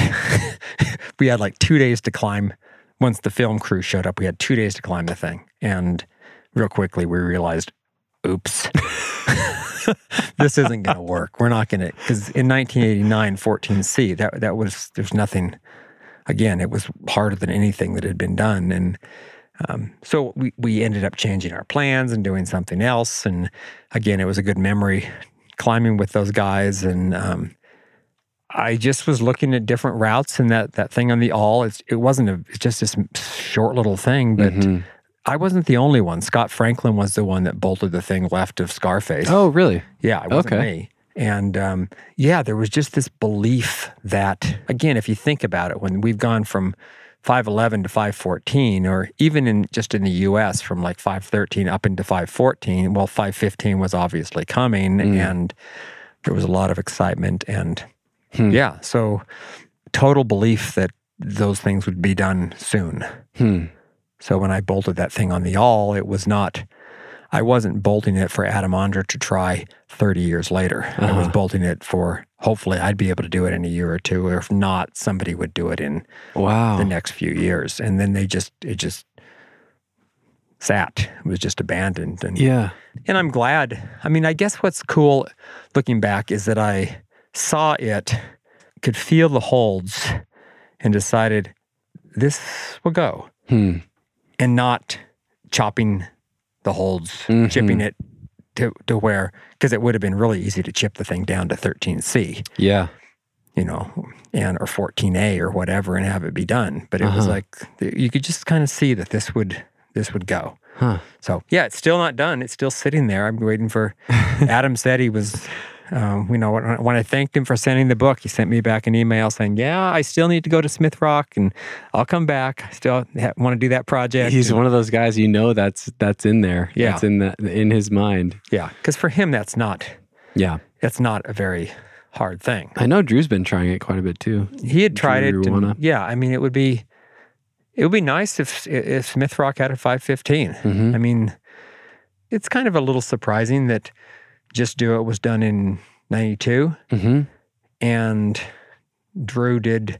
we had like two days to climb once the film crew showed up, we had two days to climb the thing. And real quickly, we realized, oops, this isn't going to work. We're not going to, because in nineteen eighty-nine, fourteen C, that, that was, there's nothing, again, it was harder than anything that had been done. And um, so we, we ended up changing our plans and doing something else. And again, it was a good memory climbing with those guys. And um, I just was looking at different routes, and that, that thing on the all, it's, it wasn't a, it's just this short little thing, but mm-hmm. I wasn't the only one. Scott Franklin was the one that bolted the thing left of Scarface. Oh, really? Yeah, it wasn't okay. me. And um, yeah, there was just this belief that, again, if you think about it, when we've gone from five eleven to five fourteen, or even in just in the U S from like five thirteen up into five fourteen, well, five fifteen was obviously coming, mm. and there was a lot of excitement. And hmm. yeah, so total belief that those things would be done soon. Hmm. So when I bolted that thing on the all, it was not, I wasn't bolting it for Adam Ondra to try thirty years later. Uh-huh. I was bolting it for, hopefully I'd be able to do it in a year or two, or if not, somebody would do it in wow. the next few years. And then they just, it just sat. It was just abandoned. And, yeah. and I'm glad. I mean, I guess what's cool looking back is that I saw it, could feel the holds, and decided this will go. Hmm. And not chopping the holds, mm-hmm. chipping it to, to where, because it would have been really easy to chip the thing down to thirteen C. Yeah. You know, and or fourteen A or whatever, and have it be done. But it uh-huh. was like, you could just kind of see that this would this would go. Huh. So yeah, it's still not done. It's still sitting there. I'm waiting for, Adam said he was, um, you know, when I thanked him for sending the book, he sent me back an email saying, yeah, I still need to go to Smith Rock and I'll come back. I still ha- want to do that project. He's and, one of those guys, you know, that's, that's in there. Yeah. That's in the, in his mind. Yeah. Cause for him, that's not, yeah, that's not a very hard thing. I know Drew's been trying it quite a bit too. He had tried Drew it. And, yeah. I mean, it would be, It would be nice if if Smith Rock had a five fifteen. Mm-hmm. I mean, it's kind of a little surprising that Just Do It was done in ninety-two, mm-hmm. and Drew did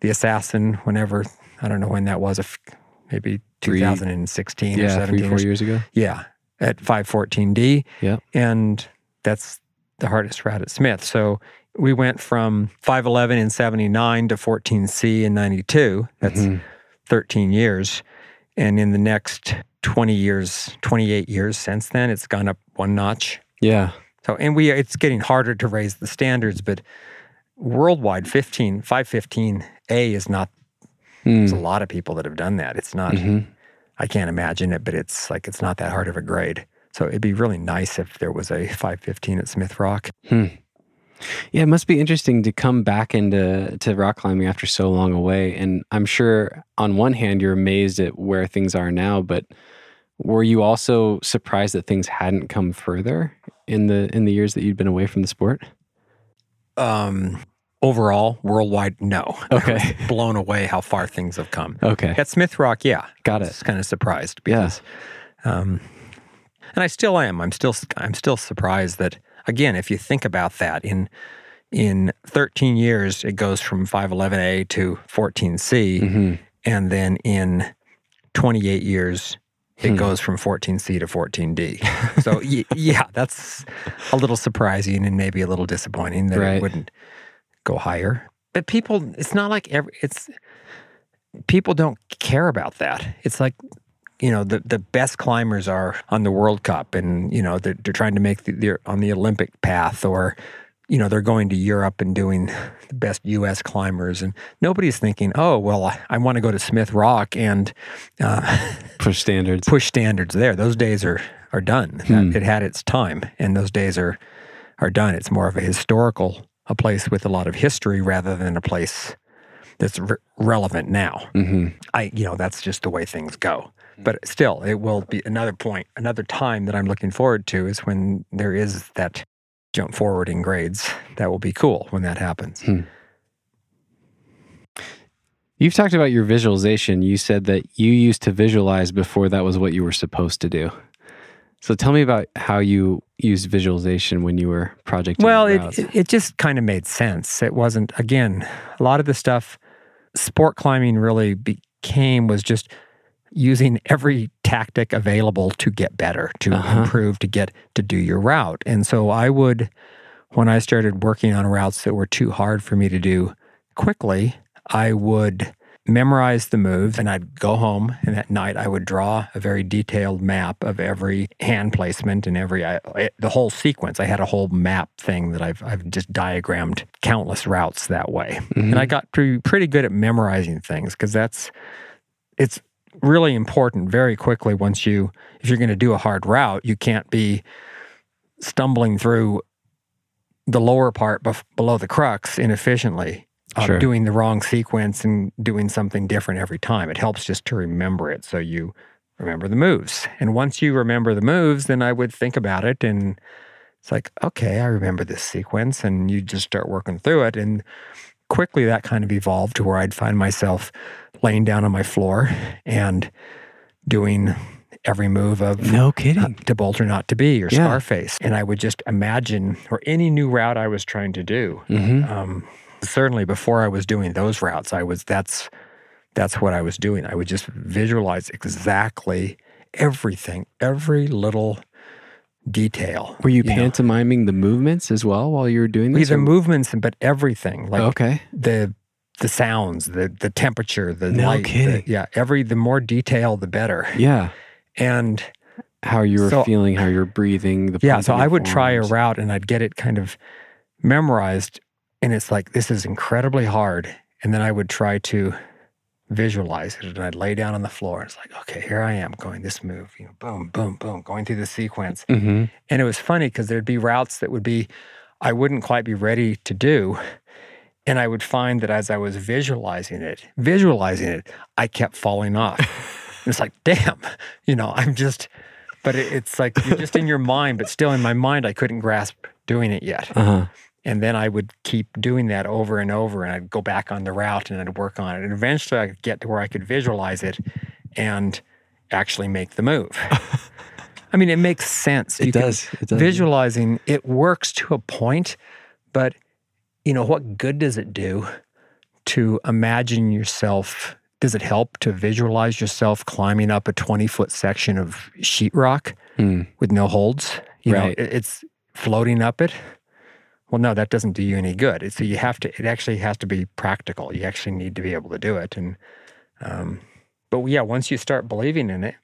The Assassin whenever, I don't know when that was, if maybe three, two thousand sixteen yeah, or seventeen. Yeah, three, four years ago. Yeah, at five fourteen D. Yeah. And that's the hardest route at Smith. So we went from five eleven in seventy-nine to fourteen C in ninety-two. That's... Mm-hmm. thirteen years, and in the next twenty years, twenty-eight years since then, it's gone up one notch. Yeah. So, and we it's getting harder to raise the standards, but worldwide, fifteen five fifteen A is not. Mm. There's a lot of people that have done that. It's not. Mm-hmm. I can't imagine it, but it's like it's not that hard of a grade. So it'd be really nice if there was a five fifteen at Smith Rock. Hmm. Yeah, it must be interesting to come back into to rock climbing after so long away. And I'm sure on one hand, you're amazed at where things are now, but were you also surprised that things hadn't come further in the in the years that you'd been away from the sport? Um, overall, worldwide, no. Okay. I was blown away how far things have come. Okay. At Smith Rock, yeah. Got it. I was kind of surprised because, yeah. um, and I still am. I'm still I'm still surprised that. Again, if you think about that, in in thirteen years, it goes from five eleven A to fourteen C, mm-hmm. and then in twenty-eight years, it hmm. goes from fourteen C to fourteen D. So, y- yeah, that's a little surprising and maybe a little disappointing that right. it wouldn't go higher. But people, it's not like every, it's people don't care about that. It's like... You know, the, the best climbers are on the World Cup and, you know, they're, they're trying to make the, they're on the Olympic path, or, you know, they're going to Europe and doing the best U S climbers. And nobody's thinking, oh, well, I, I want to go to Smith Rock and... Uh, push standards. Push standards there. Those days are, are done. Hmm. It had its time and those days are, are done. It's more of a historical, a place with a lot of history rather than a place that's re- relevant now. Mm-hmm. I, you know, that's just the way things go. But still, it will be another point, another time that I'm looking forward to is when there is that jump forward in grades. That will be cool when that happens. Hmm. You've talked about your visualization. You said that you used to visualize before that was what you were supposed to do. So tell me about how you used visualization when you were projecting. Well, it, it just kind of made sense. It wasn't, again, a lot of the stuff, sport climbing really be, came was just using every tactic available to get better, to uh-huh. improve, to get to do your route. And so I would, when I started working on routes that were too hard for me to do quickly, I would memorize the moves, and I'd go home, and at night I would draw a very detailed map of every hand placement and every I, it, the whole sequence. I had a whole map thing that I've I've just diagrammed countless routes that way, mm-hmm. and I got pretty, pretty good at memorizing things because that's it's really important. Very quickly, once you if you're going to do a hard route, you can't be stumbling through the lower part bef- below the crux inefficiently. Uh, sure. Doing the wrong sequence and doing something different every time. It helps just to remember it, so you remember the moves. And once you remember the moves, then I would think about it, and it's like, okay, I remember this sequence, and you just start working through it. And quickly that kind of evolved to where I'd find myself laying down on my floor and doing every move of no kidding. To Bolt or Not to Be or yeah. Scarface. And I would just imagine, or any new route I was trying to do, mm-hmm. um, certainly before I was doing those routes, I was that's that's what I was doing. I would just visualize exactly everything, every little detail. Were you, you pantomiming know. the movements as well while you were doing this? Either or? movements, but everything. Like okay. the the sounds, the the temperature, the no light. Kidding. The, yeah, every the more detail, the better. Yeah. And how you were so, feeling, how you're breathing. The yeah, so I would forms. try a route, and I'd get it kind of memorized. And it's like, this is incredibly hard. And then I would try to visualize it, and I'd lay down on the floor. It's like, okay, here I am going this move, you know, boom, boom, boom, going through the sequence. Mm-hmm. And it was funny because there'd be routes that would be, I wouldn't quite be ready to do. And I would find that as I was visualizing it, visualizing it, I kept falling off. And it's like, damn, you know, I'm just, but it, it's like, you're just in your mind, but still in my mind, I couldn't grasp doing it yet. Uh-huh. And then I would keep doing that over and over, and I'd go back on the route, and I'd work on it. And eventually I could get to where I could visualize it and actually make the move. I mean, it makes sense. It you does. Can, it does. Visualizing, it works to a point, but, you know, what good does it do to imagine yourself? Does it help to visualize yourself climbing up a twenty-foot section of sheetrock mm. with no holds? You right. know, it's floating up it. Well, no, that doesn't do you any good. So you have to, it actually has to be practical. You actually need to be able to do it. And, um, but yeah, once you start believing in it,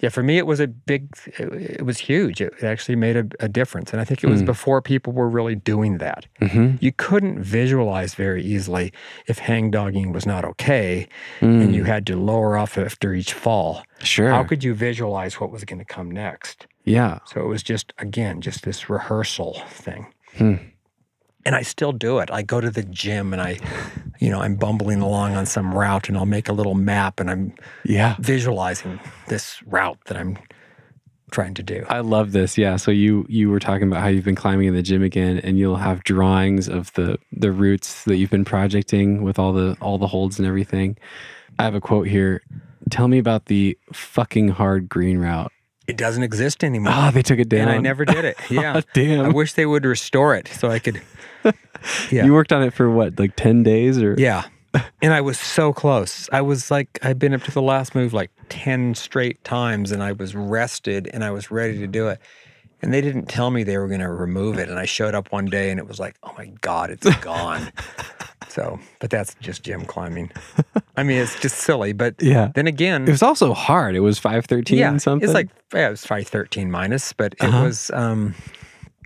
yeah, for me, it was a big, it, it was huge. It, it actually made a, a difference. And I think it was mm. before people were really doing that. Mm-hmm. You couldn't visualize very easily if hangdogging was not okay mm. and you had to lower off after each fall. Sure. How could you visualize what was going to come next? Yeah. So it was just, again, just this rehearsal thing. Hmm. And I still do it. I go to the gym, and I, you know, I'm bumbling along on some route, and I'll make a little map, and I'm yeah. visualizing this route that I'm trying to do. I love this. Yeah. So you you were talking about how you've been climbing in the gym again, and you'll have drawings of the the routes that you've been projecting with all the all the holds and everything. I have a quote here. Tell me about the fucking hard green route. It doesn't exist anymore. Oh, they took it down. And I never did it. Yeah. Damn. I wish they would restore it so I could. Yeah. You worked on it for what, like ten days or? Yeah. And I was so close. I was like, I'd been up to the last move like ten straight times, and I was rested, and I was ready to do it. And they didn't tell me they were going to remove it. And I showed up one day, and it was like, oh my God, it's gone. So, but that's just gym climbing. I mean, it's just silly, but yeah. then again... It was also hard. It was five thirteen yeah, something? It's like, yeah, it was five thirteen minus, but it uh-huh. was, um,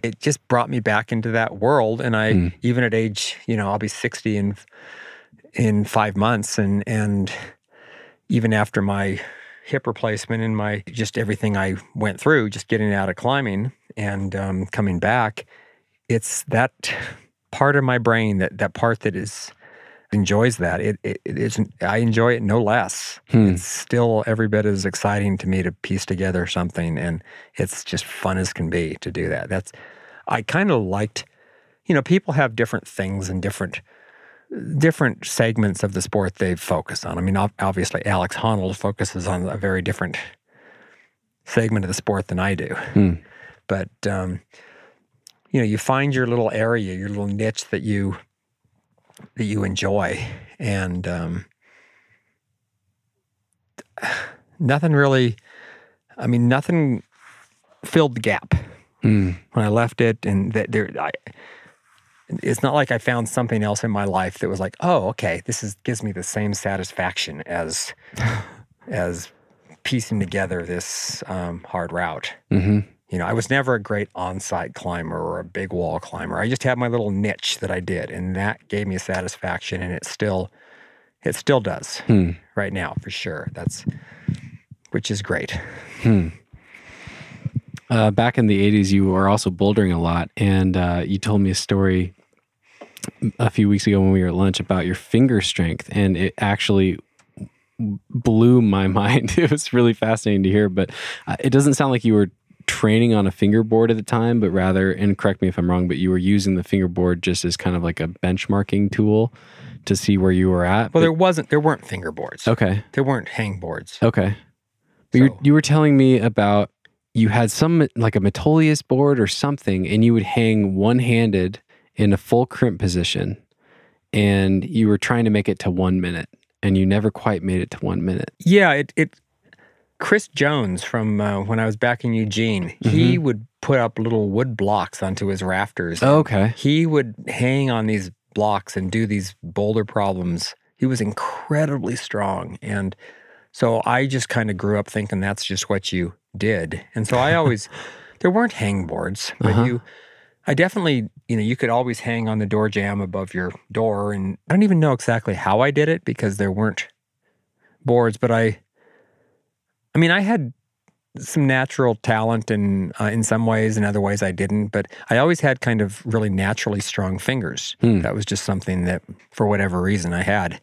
it just brought me back into that world. And I, mm. even at age, you know, I'll be sixty in in five months. And, and even after my hip replacement and my, just everything I went through, just getting out of climbing and um, coming back, it's that... part of my brain, that, that part that is enjoys that, it, it, it isn't, I enjoy it no less. Hmm. It's still every bit as exciting to me to piece together something, and it's just fun as can be to do that. That's, I kind of liked, you know, people have different things and different different segments of the sport they focus on. I mean, obviously Alex Honnold focuses on a very different segment of the sport than I do. Hmm. But, um, you know, you find your little area, your little niche that you that you enjoy, and um, nothing really, I mean, nothing filled the gap mm. when I left it. And that there, I, it's not like I found something else in my life that was like, oh, okay, this is gives me the same satisfaction as as piecing together this um, hard route. Mm-hmm. You know, I was never a great on-site climber or a big wall climber. I just had my little niche that I did, and that gave me satisfaction, and it still, it still does hmm. right now for sure. That's, which is great. Hmm. Uh, back in the eighties, you were also bouldering a lot, and uh, you told me a story a few weeks ago when we were at lunch about your finger strength, and it actually blew my mind. It was really fascinating to hear, but uh, it doesn't sound like you were training on a fingerboard at the time, but rather, and correct me if I'm wrong, but you were using the fingerboard just as kind of like a benchmarking tool to see where you were at. Well, but there wasn't, there weren't fingerboards. Okay. There weren't hangboards. Okay. But so. you, you were telling me about, you had some, like a Metolius board or something, and you would hang one-handed in a full crimp position, and you were trying to make it to one minute, and you never quite made it to one minute. Yeah, it... it Chris Jones from uh, when I was back in Eugene, mm-hmm. he would put up little wood blocks onto his rafters. Oh, okay. He would hang on these blocks and do these boulder problems. He was incredibly strong. And so I just kind of grew up thinking that's just what you did. And so I always, there weren't hangboards, but uh-huh. you, I definitely, you know, you could always hang on the door jamb above your door. And I don't even know exactly how I did it because there weren't boards, but I, I mean, I had some natural talent in uh, in some ways, in other ways I didn't, but I always had kind of really naturally strong fingers. Hmm. That was just something that, for whatever reason, I had.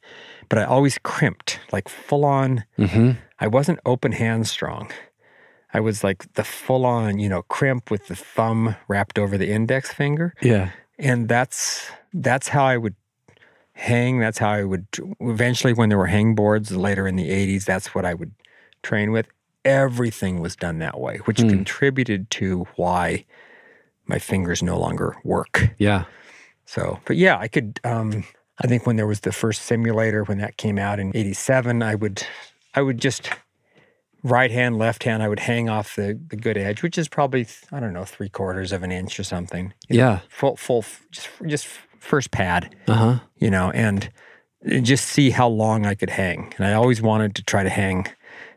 But I always crimped, like full-on. Mm-hmm. I wasn't open-hand strong. I was like the full-on, you know, crimp with the thumb wrapped over the index finger. Yeah. And that's that's how I would hang. That's how I would, eventually when there were hangboards later in the eighties, that's what I would train with. Everything was done that way, which mm. contributed to why my fingers no longer work. Yeah. So, but yeah, I could, um, I think when there was the first simulator, when that came out in eighty-seven, I would, I would just right hand, left hand, I would hang off the, the good edge, which is probably, I don't know, three quarters of an inch or something. You yeah. know, full, full, just, just first pad, uh-huh. you know, and just see how long I could hang. And I always wanted to try to hang.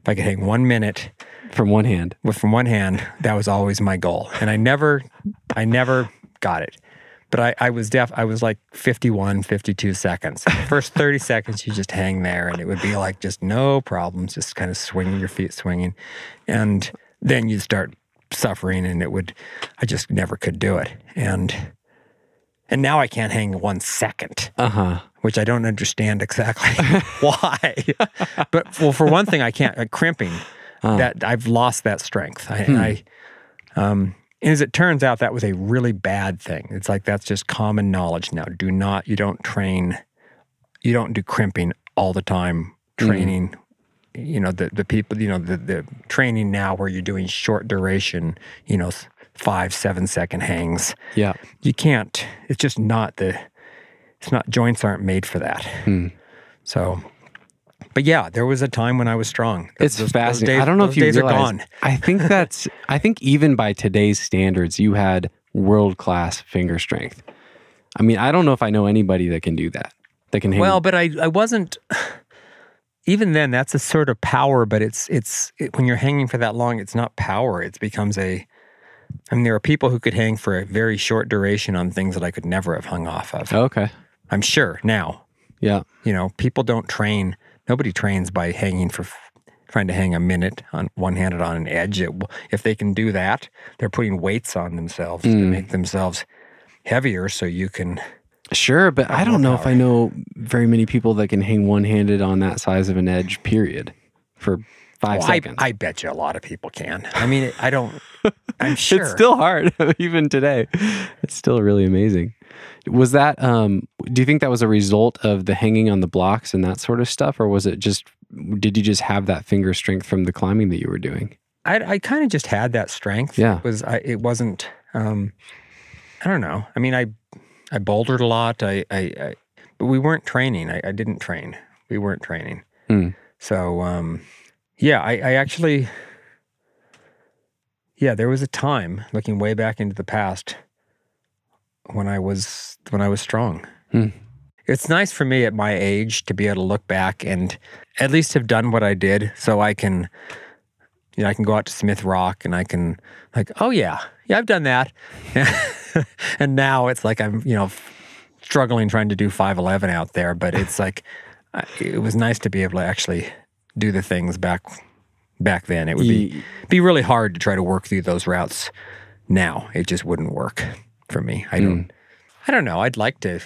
If I could hang one minute from one hand, with from one hand, that was always my goal, and I never, I never got it. But I, I was deaf. I was like fifty-one, fifty-two seconds. The first thirty seconds, you just hang there, and it would be like just no problems, just kind of swinging your feet, swinging, and then you start suffering, and it would. I just never could do it, and and now I can't hang one second. Uh huh. Which I don't understand exactly why. But, well, for one thing, I can't, uh, crimping, uh, that I've lost that strength. I, hmm. I, um, and as it turns out, that was a really bad thing. It's like, that's just common knowledge now. Do not, you don't train, you don't do crimping all the time, training, mm. you know, the, the people, you know, the, the training now where you're doing short duration, you know, five, seven second hangs. Yeah. You can't, it's just not the... It's not, joints aren't made for that. Hmm. So, but yeah, there was a time when I was strong. Those, it's those, fascinating. Those days, I don't know if you days realize, are gone. I think that's, I think even by today's standards, you had world-class finger strength. I mean, I don't know if I know anybody that can do that. That can hang. Well, but I, I wasn't, even then, that's a sort of power, but it's, it's it, when you're hanging for that long, it's not power. It becomes a, I mean, there are people who could hang for a very short duration on things that I could never have hung off of. Okay. I'm sure now. Yeah. You know, people don't train, nobody trains by hanging for, trying to hang a minute on one-handed on an edge. It, if they can do that, they're putting weights on themselves mm. to make themselves heavier so you can... Sure, but I don't know power. If I know very many people that can hang one-handed on that size of an edge, period, for five well, seconds. I, I bet you a lot of people can. I mean, I don't... I'm sure. It's still hard, even today. It's still really amazing. Was that, um, do you think that was a result of the hanging on the blocks and that sort of stuff? Or was it just, did you just have that finger strength from the climbing that you were doing? I, I kind of just had that strength. Yeah. It, was, I, it wasn't, um, I don't know. I mean, I I bouldered a lot. I, I, I But we weren't training. I, I didn't train. We weren't training. Mm. So, um, Yeah, I, I actually, yeah, there was a time, looking way back into the past, when I was when I was strong. Hmm. It's nice for me at my age to be able to look back and at least have done what I did, so I can, you know, I can go out to Smith Rock and I can like, oh yeah, yeah, I've done that. And now it's like I'm, you know, struggling trying to do five eleven out there, but it's like it was nice to be able to actually do the things back back then. It would be be really hard to try to work through those routes now. It just wouldn't work for me. I don't. Mm. I don't know. I'd like to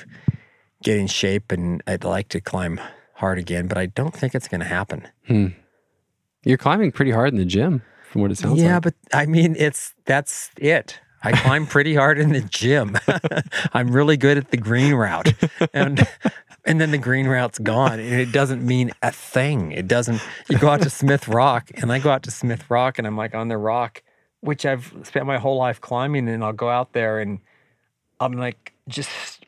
get in shape and I'd like to climb hard again, but I don't think it's going to happen. Hmm. You're climbing pretty hard in the gym, from what it sounds yeah, like. Yeah, but I mean, it's that's it. I climb pretty hard in the gym. I'm really good at the green route, and and then the green route's gone, and it doesn't mean a thing. It doesn't. You go out to Smith Rock, and I go out to Smith Rock, and I'm like on the rock, which I've spent my whole life climbing, and I'll go out there and I'm like, just,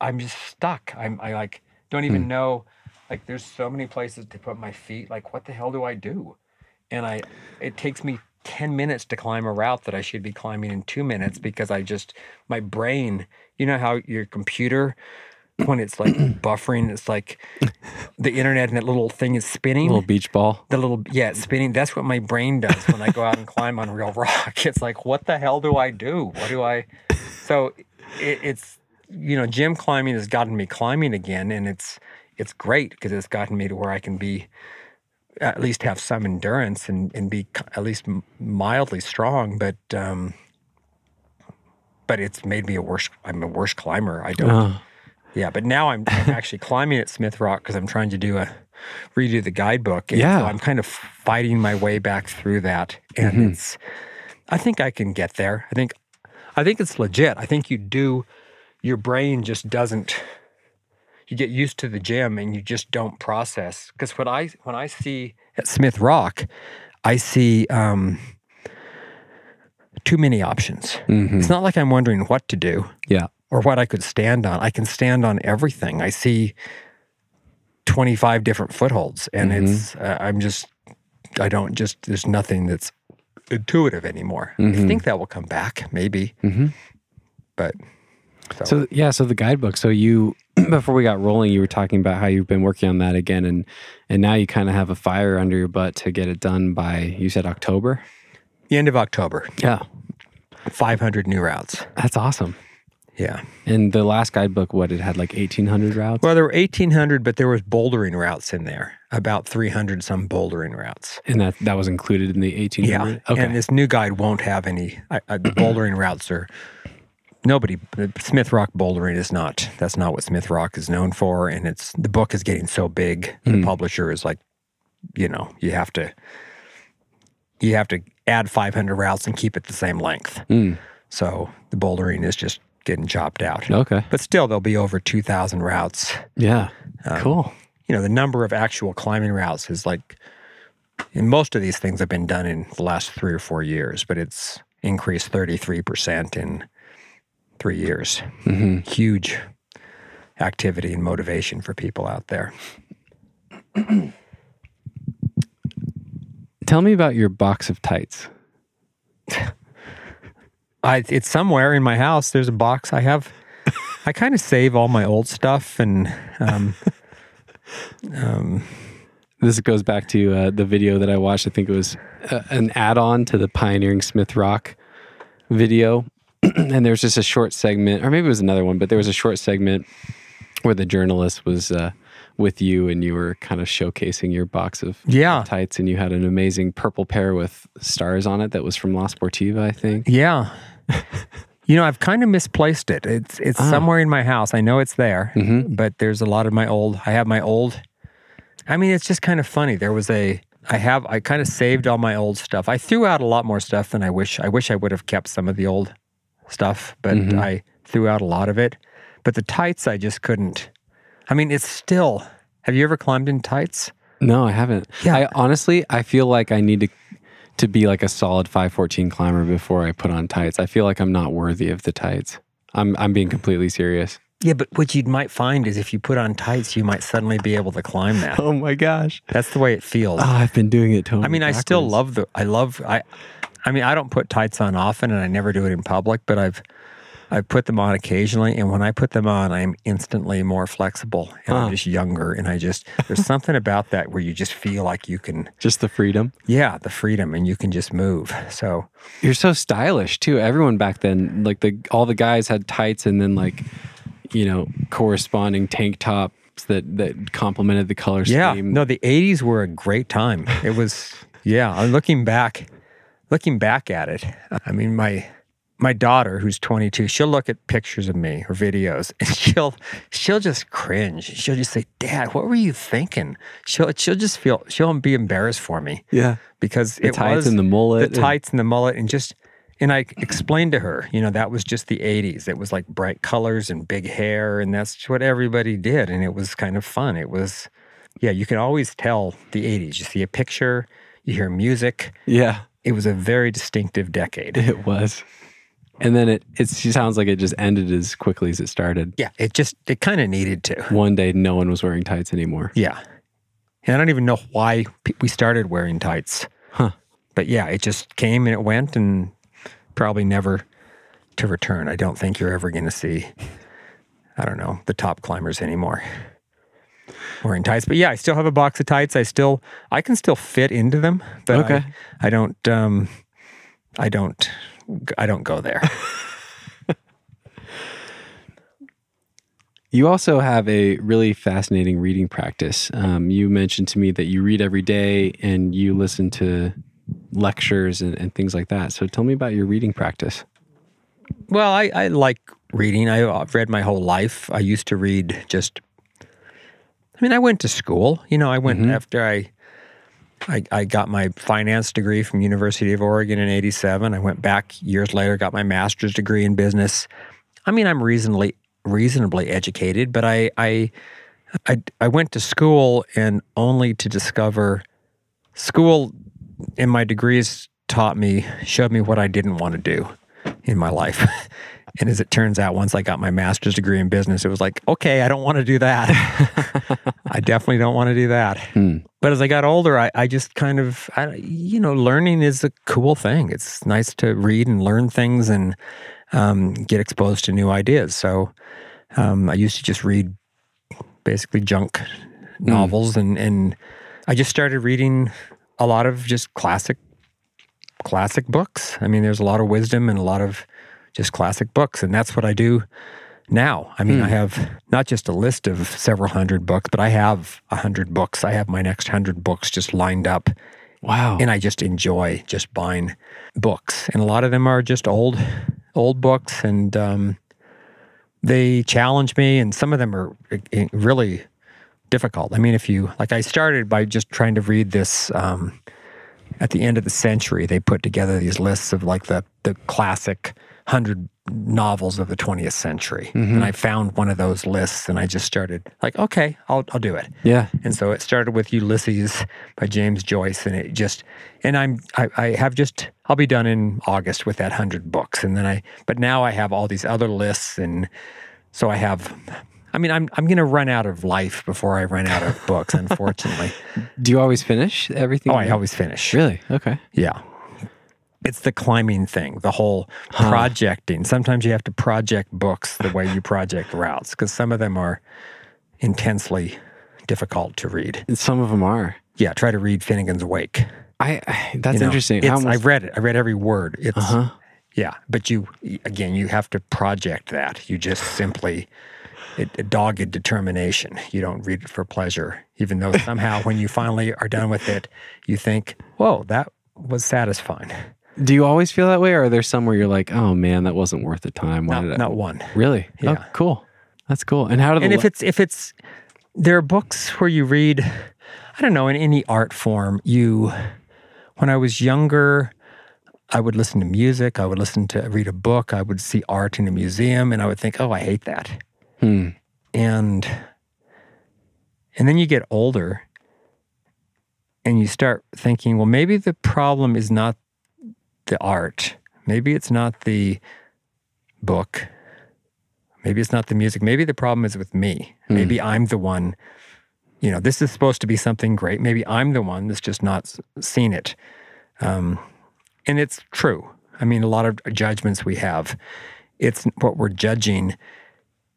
I'm just stuck. I'm, I like, don't even hmm. know, like there's so many places to put my feet. Like, what the hell do I do? And I, it takes me ten minutes to climb a route that I should be climbing in two minutes because I just, my brain, you know how your computer, when it's like buffering, it's like the internet and that little thing is spinning. A little beach ball. The little, yeah, it's spinning. That's what my brain does when I go out and climb on real rock. It's like, what the hell do I do? What do I, so... It, it's, you know, gym climbing has gotten me climbing again, and it's it's great because it's gotten me to where I can be, at least have some endurance and, and be at least mildly strong, but um, but it's made me a worse, I'm a worse climber. I don't, oh. yeah, but now I'm, I'm actually climbing at Smith Rock because I'm trying to do a, redo the guidebook, and yeah. so I'm kind of fighting my way back through that, and mm-hmm. it's, I think I can get there. I think I think it's legit. I think you do, your brain just doesn't, you get used to the gym and you just don't process. Because when I when I see at Smith Rock, I see um, too many options. Mm-hmm. It's not like I'm wondering what to do yeah. or what I could stand on. I can stand on everything. I see twenty-five different footholds and mm-hmm. it's, uh, I'm just, I don't just, there's nothing that's intuitive anymore. Mm-hmm. I think that will come back, maybe. Mm-hmm. But so. so yeah, so the guidebook. So you, before we got rolling, you were talking about how you've been working on that again, and and now you kind of have a fire under your butt to get it done by. You said October, the end of October. Yeah, five hundred new routes. That's awesome. Yeah, and the last guidebook, what it had like eighteen hundred routes. Well, there were eighteen hundred, but there was bouldering routes in there. About three hundred some bouldering routes. And that, that was included in the eighteen hundred? Yeah, okay. And this new guide won't have any, I, I, the bouldering routes are, nobody, Smith Rock bouldering is not, that's not what Smith Rock is known for, and it's, the book is getting so big, mm. the publisher is like, you know, you have to, you have to add five hundred routes and keep it the same length. Mm. So the bouldering is just getting chopped out. Okay. But still, there'll be over two thousand routes. Yeah, um, cool. You know, the number of actual climbing routes is like, and most of these things have been done in the last three or four years, but it's increased thirty-three percent in three years. Mm-hmm. Huge activity and motivation for people out there. Tell me about your box of tights. I, it's somewhere in my house. There's a box I have. I kind of save all my old stuff and... Um, Um, this goes back to uh, the video that I watched. I think it was uh, an add-on to the Pioneering Smith Rock video. And there's just a short segment, or maybe it was another one, but there was a short segment where the journalist was uh, with you and you were kind of showcasing your box of yeah. tights, and you had an amazing purple pair with stars on it that was from La Sportiva, I think. Yeah. You know, I've kind of misplaced it. It's it's ah. somewhere in my house. I know it's there, mm-hmm. but there's a lot of my old, I have my old, I mean, it's just kind of funny. There was a, I have, I kind of saved all my old stuff. I threw out a lot more stuff than I wish. I wish I would have kept some of the old stuff, but mm-hmm. I threw out a lot of it. But the tights, I just couldn't. I mean, it's still, have you ever climbed in tights? No, I haven't. Yeah. I honestly, I feel like I need to to be like a solid five fourteen climber before I put on tights. I feel like I'm not worthy of the tights. I'm I'm being completely serious. Yeah, but what you might find is if you put on tights, you might suddenly be able to climb that. Oh my gosh. That's the way it feels. Oh, I've been doing it totally I mean, backwards. I still love the, I love, I I mean, I don't put tights on often and I never do it in public, but I've, I've put them on occasionally. And when I put them on, I'm instantly more flexible and huh. I'm just younger. And I just, there's something about that where you just feel like you can. Just the freedom. Yeah, the freedom and you can just move. So. You're so stylish too. Everyone back then, like the, all the guys had tights and then like, you know, corresponding tank tops that, that complemented the color scheme. Yeah, no, the eighties were a great time. It was, yeah, looking back, looking back at it, I mean, my my daughter, who's twenty-two, she'll look at pictures of me or videos, and she'll she'll just cringe. She'll just say, "Dad, what were you thinking?" She'll she'll just feel, she'll be embarrassed for me. Yeah. Because the it tights was... tights and the mullet. The and... tights and the mullet and just... And I explained to her, you know, that was just the eighties. It was like bright colors and big hair, and that's what everybody did. And it was kind of fun. It was, yeah, you can always tell the eighties. You see a picture, you hear music. Yeah. It was a very distinctive decade. It was. And then it, it sounds like it just ended as quickly as it started. Yeah, it just, it kind of needed to. One day, no one was wearing tights anymore. Yeah. And I don't even know why we started wearing tights. Huh. But yeah, it just came and it went and... probably never to return. I don't think you're ever going to see, I don't know, the top climbers anymore wearing tights. But yeah, I still have a box of tights. I still, I can still fit into them, but okay. I, I don't, um, I don't, I don't go there. You also have a really fascinating reading practice. Um, you mentioned to me that you read every day and you listen to lectures and, and things like that. So tell me about your reading practice. Well, I, I like reading. I, I've read my whole life. I used to read just, I mean, I went to school. You know, I went mm-hmm. after I, I I got my finance degree from University of Oregon in eighty-seven. I went back years later, got my master's degree in business. I mean, I'm reasonably reasonably educated, but I I I, I went to school and only to discover school... And my degrees taught me, showed me what I didn't want to do in my life. And as it turns out, once I got my master's degree in business, it was like, okay, I don't want to do that. I definitely don't want to do that. Hmm. But as I got older, I, I just kind of, I, you know, learning is a cool thing. It's nice to read and learn things and um, get exposed to new ideas. So um, I used to just read basically junk novels. Hmm. And, and I just started reading... a lot of just classic, classic books. I mean, there's a lot of wisdom and a lot of just classic books, and that's what I do now. I mean, mm. I have not just a list of several hundred books, but I have a hundred books. I have my next hundred books just lined up. Wow. And I just enjoy just buying books. And a lot of them are just old, old books, and um, they challenge me, and some of them are really... difficult. I mean, if you, like I started by just trying to read this, um, at the end of the century, they put together these lists of like the, the classic hundred novels of the twentieth century. Mm-hmm. And I found one of those lists and I just started like, okay, I'll, I'll do it. Yeah. And so it started with Ulysses by James Joyce and it just, and I'm, I, I have just, I'll be done in August with that hundred books. And then I, but now I have all these other lists and so I have... I mean, I'm I'm going to run out of life before I run out of books, unfortunately. Do you always finish everything? Oh, I always finish. Really? Okay. Yeah. It's the climbing thing, the whole huh. projecting. Sometimes you have to project books the way you project routes because some of them are intensely difficult to read. And some of them are. Yeah, try to read Finnegan's Wake. I, I That's you know, interesting. Almost... I've read it. I read every word. It's, uh-huh. Yeah, but you, again, you have to project that. You just simply... It, a dogged determination. You don't read it for pleasure, even though somehow when you finally are done with it, you think, whoa, that was satisfying. Do you always feel that way? Or are there some where you're like, oh man, that wasn't worth the time? Why not, did I... not one. Really? Yeah. Oh, cool. That's cool. And how do the... And if it's, if it's, there are books where you read, I don't know, in any art form, you, when I was younger, I would listen to music. I would listen to, read a book. I would see art in a museum and I would think, oh, I hate that. Hmm. And and then you get older and you start thinking, well, maybe the problem is not the art. Maybe it's not the book. Maybe it's not the music. Maybe the problem is with me. Mm. Maybe I'm the one, you know, this is supposed to be something great. Maybe I'm the one that's just not seen it. Um, and it's true. I mean, a lot of judgments we have, it's what we're judging.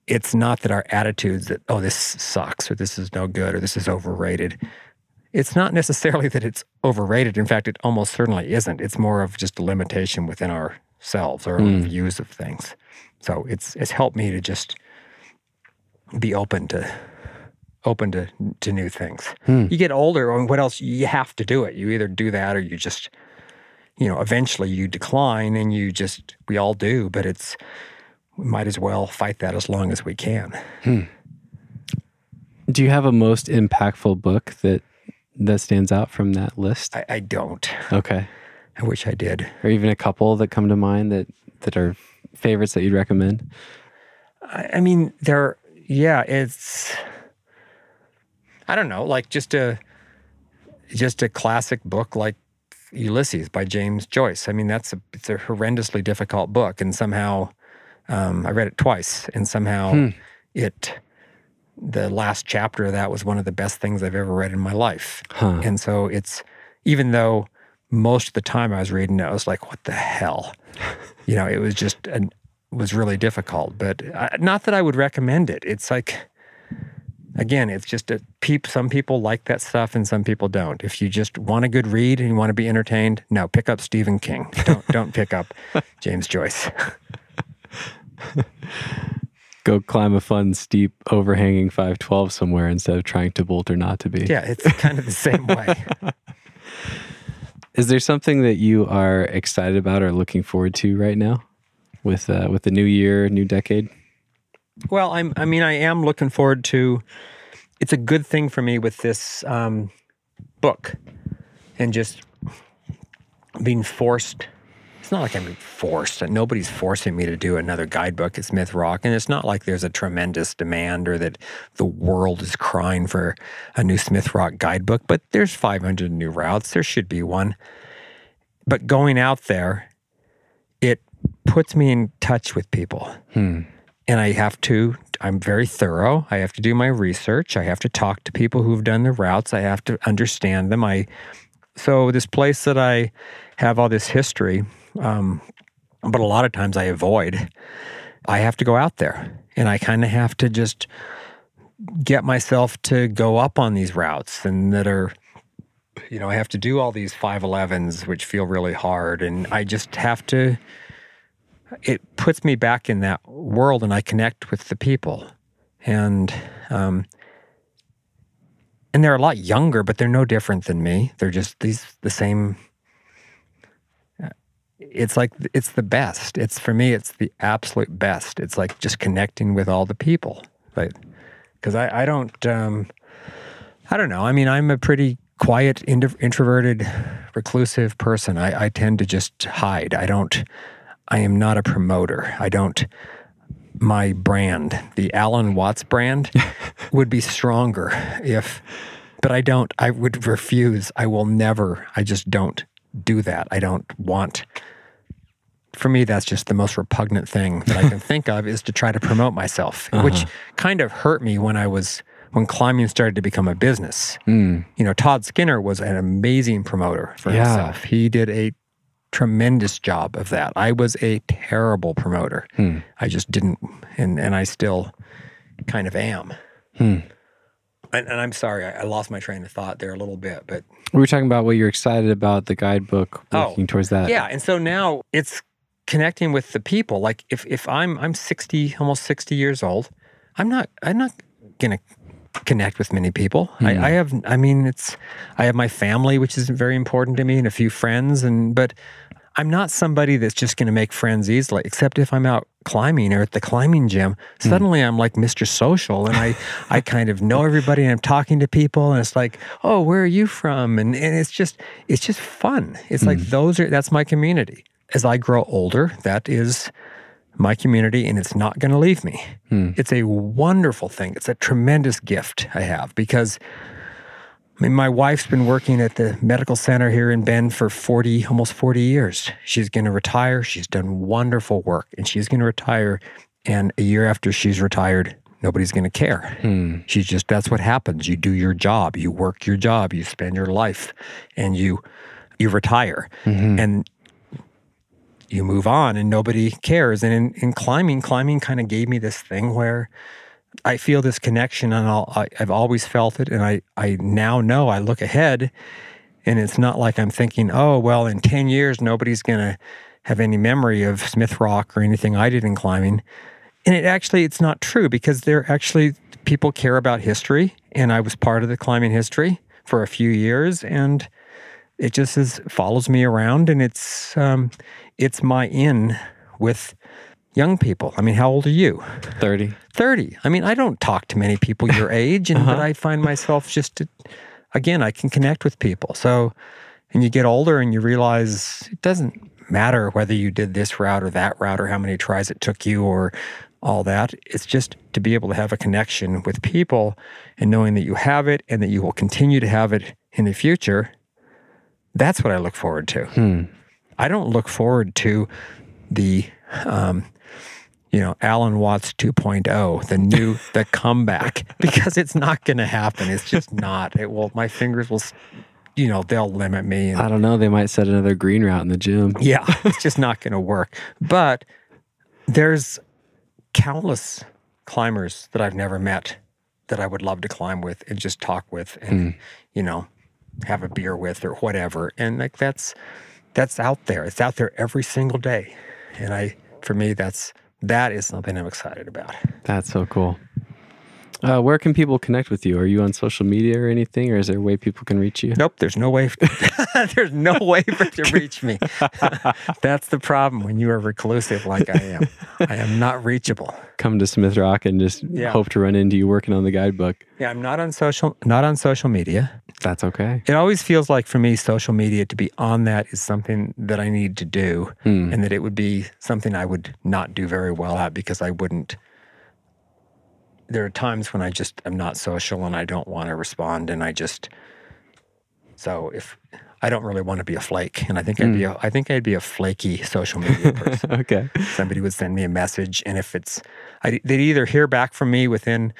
It's not that our attitudes that, oh, this sucks, or this is no good, or this is overrated. It's not necessarily that it's overrated. In fact, it almost certainly isn't. It's more of just a limitation within ourselves or mm. our views of things. So it's it's helped me to just be open to open to, to new things. Mm. You get older, and what else? You have to do it. You either do that or you just, you know, eventually you decline and you just, we all do, but it's, we might as well fight that as long as we can. Hmm. Do you have a most impactful book that that stands out from that list? I, I don't. Okay. I wish I did. Or even a couple that come to mind that, that are favorites that you'd recommend? I, I mean, there, yeah, it's, I don't know, like just a, just a classic book like Ulysses by James Joyce. I mean, that's a, it's a horrendously difficult book, and somehow... Um, I read it twice, and somehow hmm. it, the last chapter of that was one of the best things I've ever read in my life. Huh. And so it's, even though most of the time I was reading it, I was like, what the hell? You know, it was just, an, was really difficult, but I, not that I would recommend it. It's like, again, it's just a peep. Some people like that stuff and some people don't. If you just want a good read and you want to be entertained, no, pick up Stephen King. Don't, don't pick up James Joyce. Go climb a fun, steep, overhanging five twelve somewhere instead of trying to bolt or not to be. Yeah, it's kind of the same way. Is there something that you are excited about or looking forward to right now with uh, with the new year, new decade? Well, I'm, I mean, I am looking forward to... It's a good thing for me with this um, book and just being forced... It's not like I'm forced. Nobody's forcing me to do another guidebook at Smith Rock, and it's not like there's a tremendous demand or that the world is crying for a new Smith Rock guidebook, but there's five hundred new routes. There should be one. But going out there, it puts me in touch with people. Hmm. And I have to, I'm very thorough. I have to do my research. I have to talk to people who've done the routes. I have to understand them. I So this place that I have all this history, um, but a lot of times I avoid, I have to go out there. And I kind of have to just get myself to go up on these routes and that are, you know, I have to do all these five elevens, which feel really hard. And I just have to, it puts me back in that world and I connect with the people. And, um, And they're a lot younger, but they're no different than me. They're just these the same. It's like, it's the best. It's, for me, it's the absolute best. It's like just connecting with all the people, right? Because I, I don't, um, I don't know. I mean, I'm a pretty quiet, introverted, reclusive person. I, I tend to just hide. I don't, I am not a promoter. I don't. My brand, the Alan Watts brand, would be stronger if, but I don't, I would refuse. I will never, I just don't do that. I don't want, for me, that's just the most repugnant thing that I can think of is to try to promote myself, uh-huh. which kind of hurt me when I was, when climbing started to become a business. Mm. You know, Todd Skinner was an amazing promoter for yeah. himself. He did a tremendous job of that. I was a terrible promoter. Hmm. I just didn't, and, and I still kind of am. Hmm. And, and I'm sorry, I, I lost my train of thought there a little bit, but... We were talking about what you're excited about, the guidebook, working oh, towards that. Yeah, and so now it's connecting with the people. Like, if, if I'm I'm sixty, almost sixty years old, I'm not I'm not going to connect with many people. Hmm. I, I have, I mean, it's, I have my family, which is very important to me, and a few friends, and but... I'm not somebody that's just going to make friends easily, except if I'm out climbing or at the climbing gym. Suddenly mm. I'm like Mister Social, and I, I kind of know everybody, and I'm talking to people, and it's like, oh, where are you from? And and it's just it's just fun. It's mm. like those are that's my community. As I grow older, that is my community, and it's not going to leave me. Mm. It's a wonderful thing. It's a tremendous gift I have because. I mean, my wife's been working at the medical center here in Bend for forty, almost forty years. She's going to retire. She's done wonderful work, and she's going to retire And a year after she's retired, nobody's going to care. Hmm. She's just, that's what happens. You do your job, you work your job, you spend your life, and you you retire. Mm-hmm. And you move on and nobody cares. And in, in climbing, climbing kind of gave me this thing where I feel this connection, and I'll, I, I've always felt it, and I, I now know, I look ahead, and it's not like I'm thinking, oh, well, in ten years, nobody's going to have any memory of Smith Rock or anything I did in climbing. And it actually, it's not true, because they're actually, people care about history, and I was part of the climbing history for a few years, and it just is, follows me around, and it's um, it's my in with young people. I mean, how old are you? thirty. thirty. I mean, I don't talk to many people your age, and uh-huh. but I find myself just, to, again, I can connect with people. So, and you get older and you realize it doesn't matter whether you did this route or that route or how many tries it took you or all that. It's just to be able to have a connection with people and knowing that you have it and that you will continue to have it in the future. That's what I look forward to. Hmm. I don't look forward to the, um, you know, Alan Watts two point oh, the new, the comeback, because it's not going to happen. It's just not. It will, my fingers will, you know, they'll limit me. And, I don't know. They might set another green route in the gym. Yeah. It's just not going to work. But there's countless climbers that I've never met that I would love to climb with and just talk with and, mm. you know, have a beer with or whatever. And like that's that's out there. It's out there every single day. And I, for me, that's that is something I'm excited about. That's so cool. Uh, where can people connect with you? Are you on social media or anything, or is there a way people can reach you? Nope, there's no way. There's no way for to reach me. That's the problem when you are reclusive like I am. I am not reachable. Come to Smith Rock and just yeah. hope to run into you working on the guidebook. Yeah, I'm not on social. Not on social media. That's okay. It always feels like for me, social media to be on that is something that I need to do, hmm. and that it would be something I would not do very well at because I wouldn't. There are times when I just am not social and I don't want to respond, and I just so if I don't really want to be a flake, and I think mm. I'd be a, I think I'd be a flaky social media person. Okay, somebody would send me a message, and if it's I, they'd either hear back from me within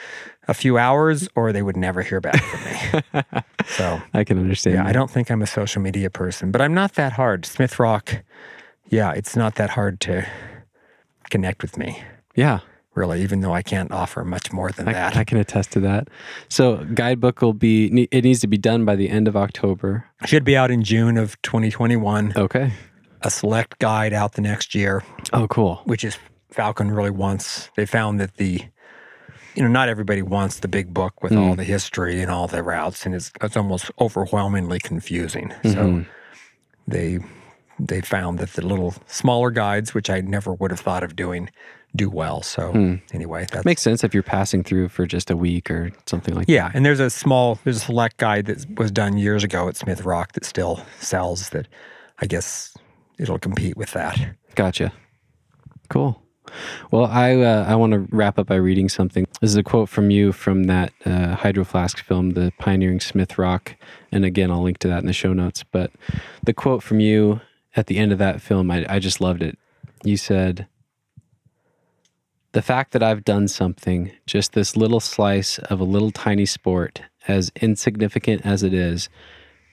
a few hours or they would never hear back from me. So I can understand. Yeah, that. I don't think I'm a social media person, but I'm not that hard. Smith Rock, yeah, it's not that hard to connect with me. Yeah. Really, even though I can't offer much more than I, that. I can attest to that. So guidebook will be, it needs to be done by the end of October. Should be out in June of twenty twenty-one. Okay. A select guide out the next year. Oh, cool. Which is Falcon really wants. They found that the, you know, not everybody wants the big book with mm. all the history and all the routes, and it's, it's almost overwhelmingly confusing. Mm-hmm. So they they found that the little smaller guides, which I never would have thought of doing, do well. So hmm. anyway, that makes sense if you're passing through for just a week or something like yeah, that. Yeah, and there's a small, there's a select guide that was done years ago at Smith Rock that still sells that I guess it'll compete with that. Gotcha. Cool. Well, I uh, I want to wrap up by reading something. This is a quote from you from that uh, Hydro Flask film, The Pioneering Smith Rock. And again, I'll link to that in the show notes. But the quote from you at the end of that film, I, I just loved it. You said, "The fact that I've done something, just this little slice of a little tiny sport, as insignificant as it is,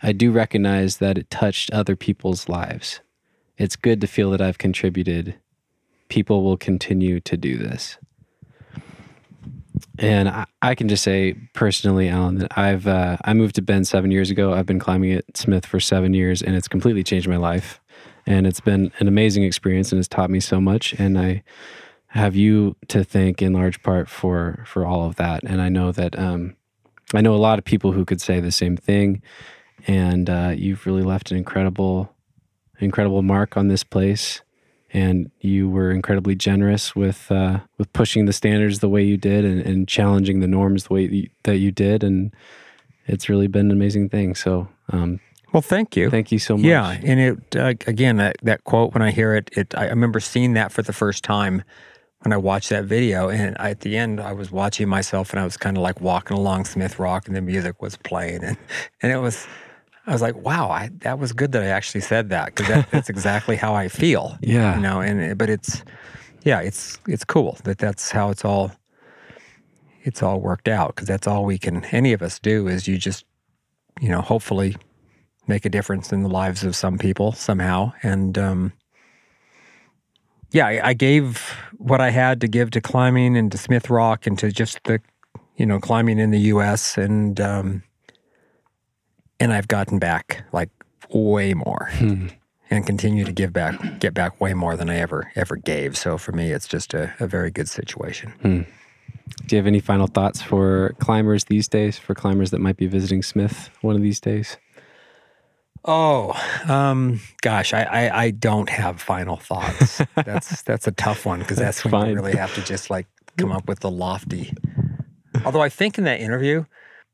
I do recognize that it touched other people's lives. It's good to feel that I've contributed. People will continue to do this." And I, I can just say personally, Alan, that I've uh, I moved to Bend seven years ago. I've been climbing at Smith for seven years, and it's completely changed my life. And it's been an amazing experience, and it's taught me so much. And I have you to thank in large part for for all of that. And I know that um, I know a lot of people who could say the same thing. And uh, you've really left an incredible, incredible mark on this place. And you were incredibly generous with uh, with pushing the standards the way you did, and, and challenging the norms the way that you, that you did. And it's really been an amazing thing. So, um, well, thank you, thank you so much. Yeah, and it uh, again that, that quote when I hear it, it I remember seeing that for the first time. And I watched that video, and I, at the end, I was watching myself, and I was kind of like walking along Smith Rock, and the music was playing, and, and it was, I was like, wow, I, that was good that I actually said that, because that, that's exactly how I feel. Yeah, you know. And but it's, yeah, it's it's cool that that's how it's all it's all worked out, because that's all we can, any of us do, is you just, you know, hopefully make a difference in the lives of some people somehow. And um, yeah, I, I gave what I had to give to climbing and to Smith Rock and to just the, you know, climbing in the U S and um, and I've gotten back like way more. Hmm. And continue to give back, get back way more than I ever ever gave. So for me, it's just a, a very good situation. Hmm. Do you have any final thoughts for climbers these days, for climbers that might be visiting Smith one of these days? Oh, um, gosh, I, I, I don't have final thoughts. That's that's a tough one, because that's, that's when fine. You really have to just like come up with the lofty. Although I think in that interview,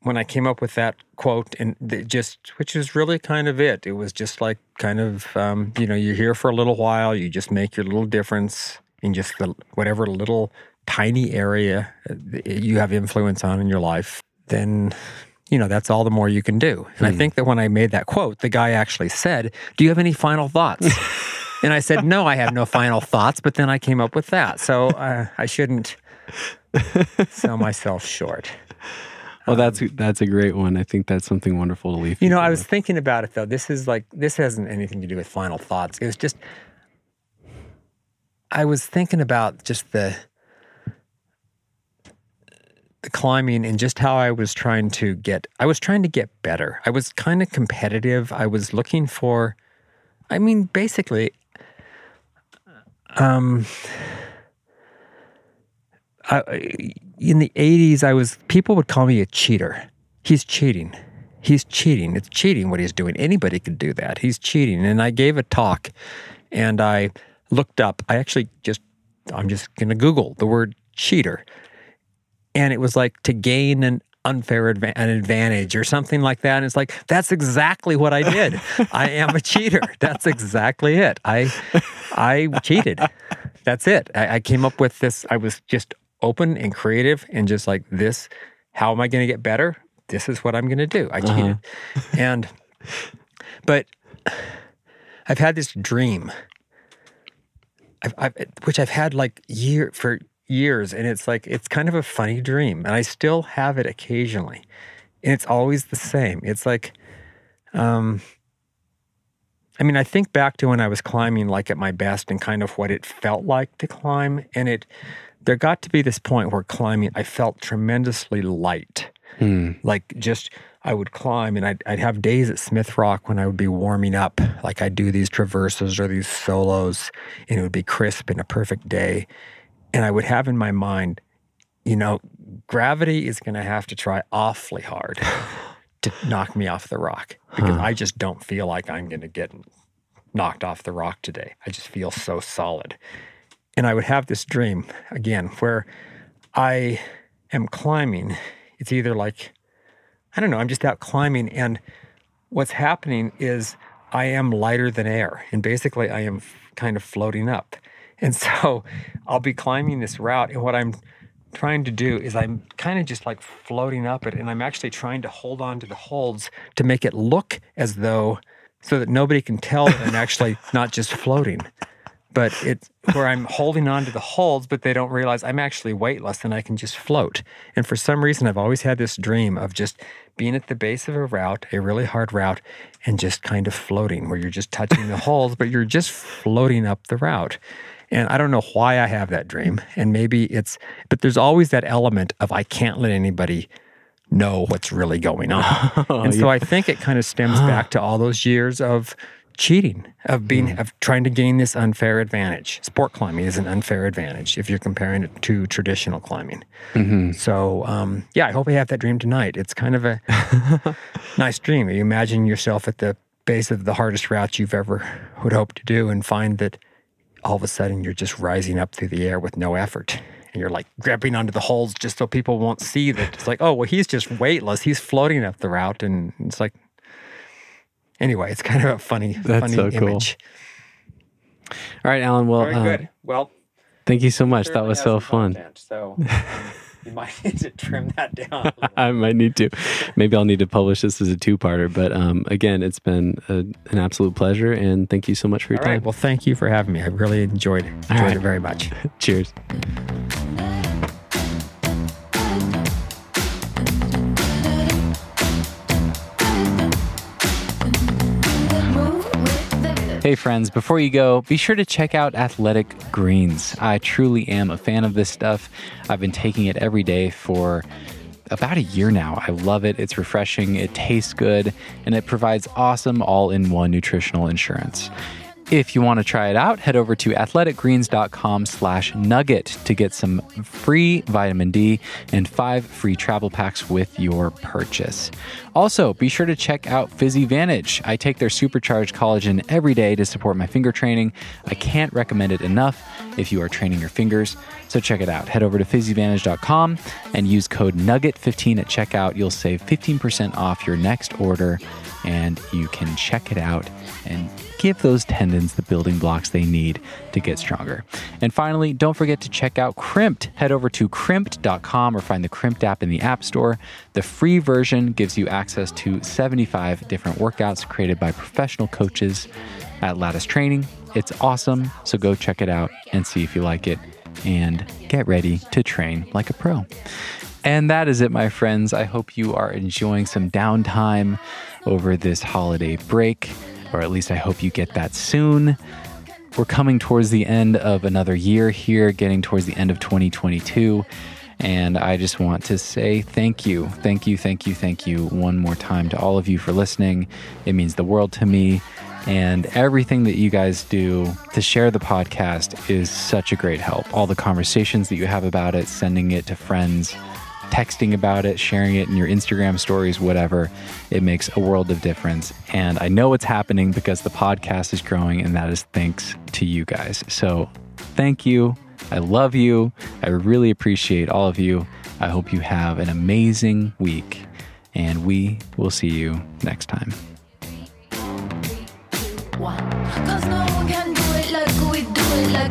when I came up with that quote, and just, which is really kind of it, it was just like kind of, um, you know, you're here for a little while, you just make your little difference in just the whatever little tiny area you have influence on in your life, then, you know, that's all the more you can do. And mm. I think that when I made that quote, the guy actually said, "Do you have any final thoughts?" And I said, "No, I have no final thoughts," but then I came up with that. So uh, I shouldn't sell myself short. Well, that's that's a great one. I think that's something wonderful to leave. You know, I was with. thinking about it, though. This is like, this hasn't anything to do with final thoughts. It was just, I was thinking about just the, the climbing and just how I was trying to get, I was trying to get better. I was kind of competitive. I was looking for, I mean, basically, um... I, in the eighties, I was, people would call me a cheater. He's cheating. He's cheating. It's cheating what he's doing. Anybody could do that. He's cheating. And I gave a talk, and I looked up. I actually just, I'm just going to Google the word cheater. And it was like to gain an unfair adva- an advantage or something like that. And it's like, that's exactly what I did. I am a cheater. That's exactly it. I, I cheated. That's it. I, I came up with this. I was just open and creative and just like this, how am I going to get better? This is what I'm going to do. I cheated. Uh-huh. And, but I've had this dream, I've, I've, which I've had like year for years. And it's like, it's kind of a funny dream, and I still have it occasionally. And it's always the same. It's like, um, I mean, I think back to when I was climbing like at my best and kind of what it felt like to climb. And it, there got to be this point where climbing, I felt tremendously light. Mm. Like just, I would climb and I'd, I'd have days at Smith Rock when I would be warming up. Like I'd do these traverses or these solos, and it would be crisp and a perfect day. And I would have in my mind, you know, gravity is going to have to try awfully hard to knock me off the rock, because huh. I just don't feel like I'm going to get knocked off the rock today. I just feel so solid. And I would have this dream, again, where I am climbing. It's either like, I don't know, I'm just out climbing, and what's happening is I am lighter than air, and basically I am kind of floating up. And so I'll be climbing this route, and what I'm trying to do is I'm kind of just like floating up it, and I'm actually trying to hold on to the holds to make it look as though, so that nobody can tell that I'm actually not just floating. But it's where I'm holding on to the holds, but they don't realize I'm actually weightless and I can just float. And for some reason, I've always had this dream of just being at the base of a route, a really hard route, and just kind of floating, where you're just touching the holds, but you're just floating up the route. And I don't know why I have that dream. And maybe it's, but there's always that element of I can't let anybody know what's really going on. Oh, and so yeah. I think it kind of stems back to all those years of cheating, of being mm. of trying to gain this unfair advantage. Sport climbing is an unfair advantage if you're comparing it to traditional climbing. Mm-hmm. So um, yeah, I hope I have that dream tonight. It's kind of a nice dream. You imagine yourself at the base of the hardest route you've ever would hope to do, and find that all of a sudden you're just rising up through the air with no effort. And you're like grabbing onto the holds just so people won't see that. It's like, oh, well, he's just weightless. He's floating up the route. And it's like, anyway, it's kind of a funny, That's funny so image. Cool. All right, Alan. Well, very uh, good. Well, thank you so much. That was so fun. Content, so. You might need to trim that down. I might need to. Maybe I'll need to publish this as a two-parter. But um, again, it's been a, an absolute pleasure, and thank you so much for your All time. Right. Well, thank you for having me. I really enjoyed it. Enjoyed right. it very much. Cheers. Hey friends, before you go, be sure to check out Athletic Greens. I truly am a fan of this stuff. I've been taking it every day for about a year now. I love it. It's refreshing, it tastes good, and it provides awesome all-in-one nutritional insurance. If you want to try it out, head over to athletic greens dot com slash nugget to get some free vitamin D and five free travel packs with your purchase. Also, be sure to check out PhysiVantage. I take their supercharged collagen every day to support my finger training. I can't recommend it enough if you are training your fingers. So check it out. Head over to PhysiVantage dot com and use code nugget fifteen at checkout. You'll save fifteen percent off your next order, and you can check it out and give those tendons the building blocks they need to get stronger. And finally, don't forget to check out Crimpd. Head over to crimpd dot com or find the Crimpd app in the App Store. The free version gives you access to seventy-five different workouts created by professional coaches at Lattice Training. It's awesome, so go check it out and see if you like it, and get ready to train like a pro. And that is it, my friends. I hope you are enjoying some downtime over this holiday break, or at least I hope you get that soon. We're coming towards the end of another year here, getting towards the end of twenty twenty-two. And I just want to say thank you, thank you, thank you, thank you one more time to all of you for listening. It means the world to me. And everything that you guys do to share the podcast is such a great help. All the conversations that you have about it, sending it to friends, texting about it, sharing it in your Instagram stories, whatever. It makes a world of difference. And I know it's happening because the podcast is growing, and that is thanks to you guys. So thank you. I love you. I really appreciate all of you. I hope you have an amazing week, and we will see you next time. Cause no one can do it like we do it like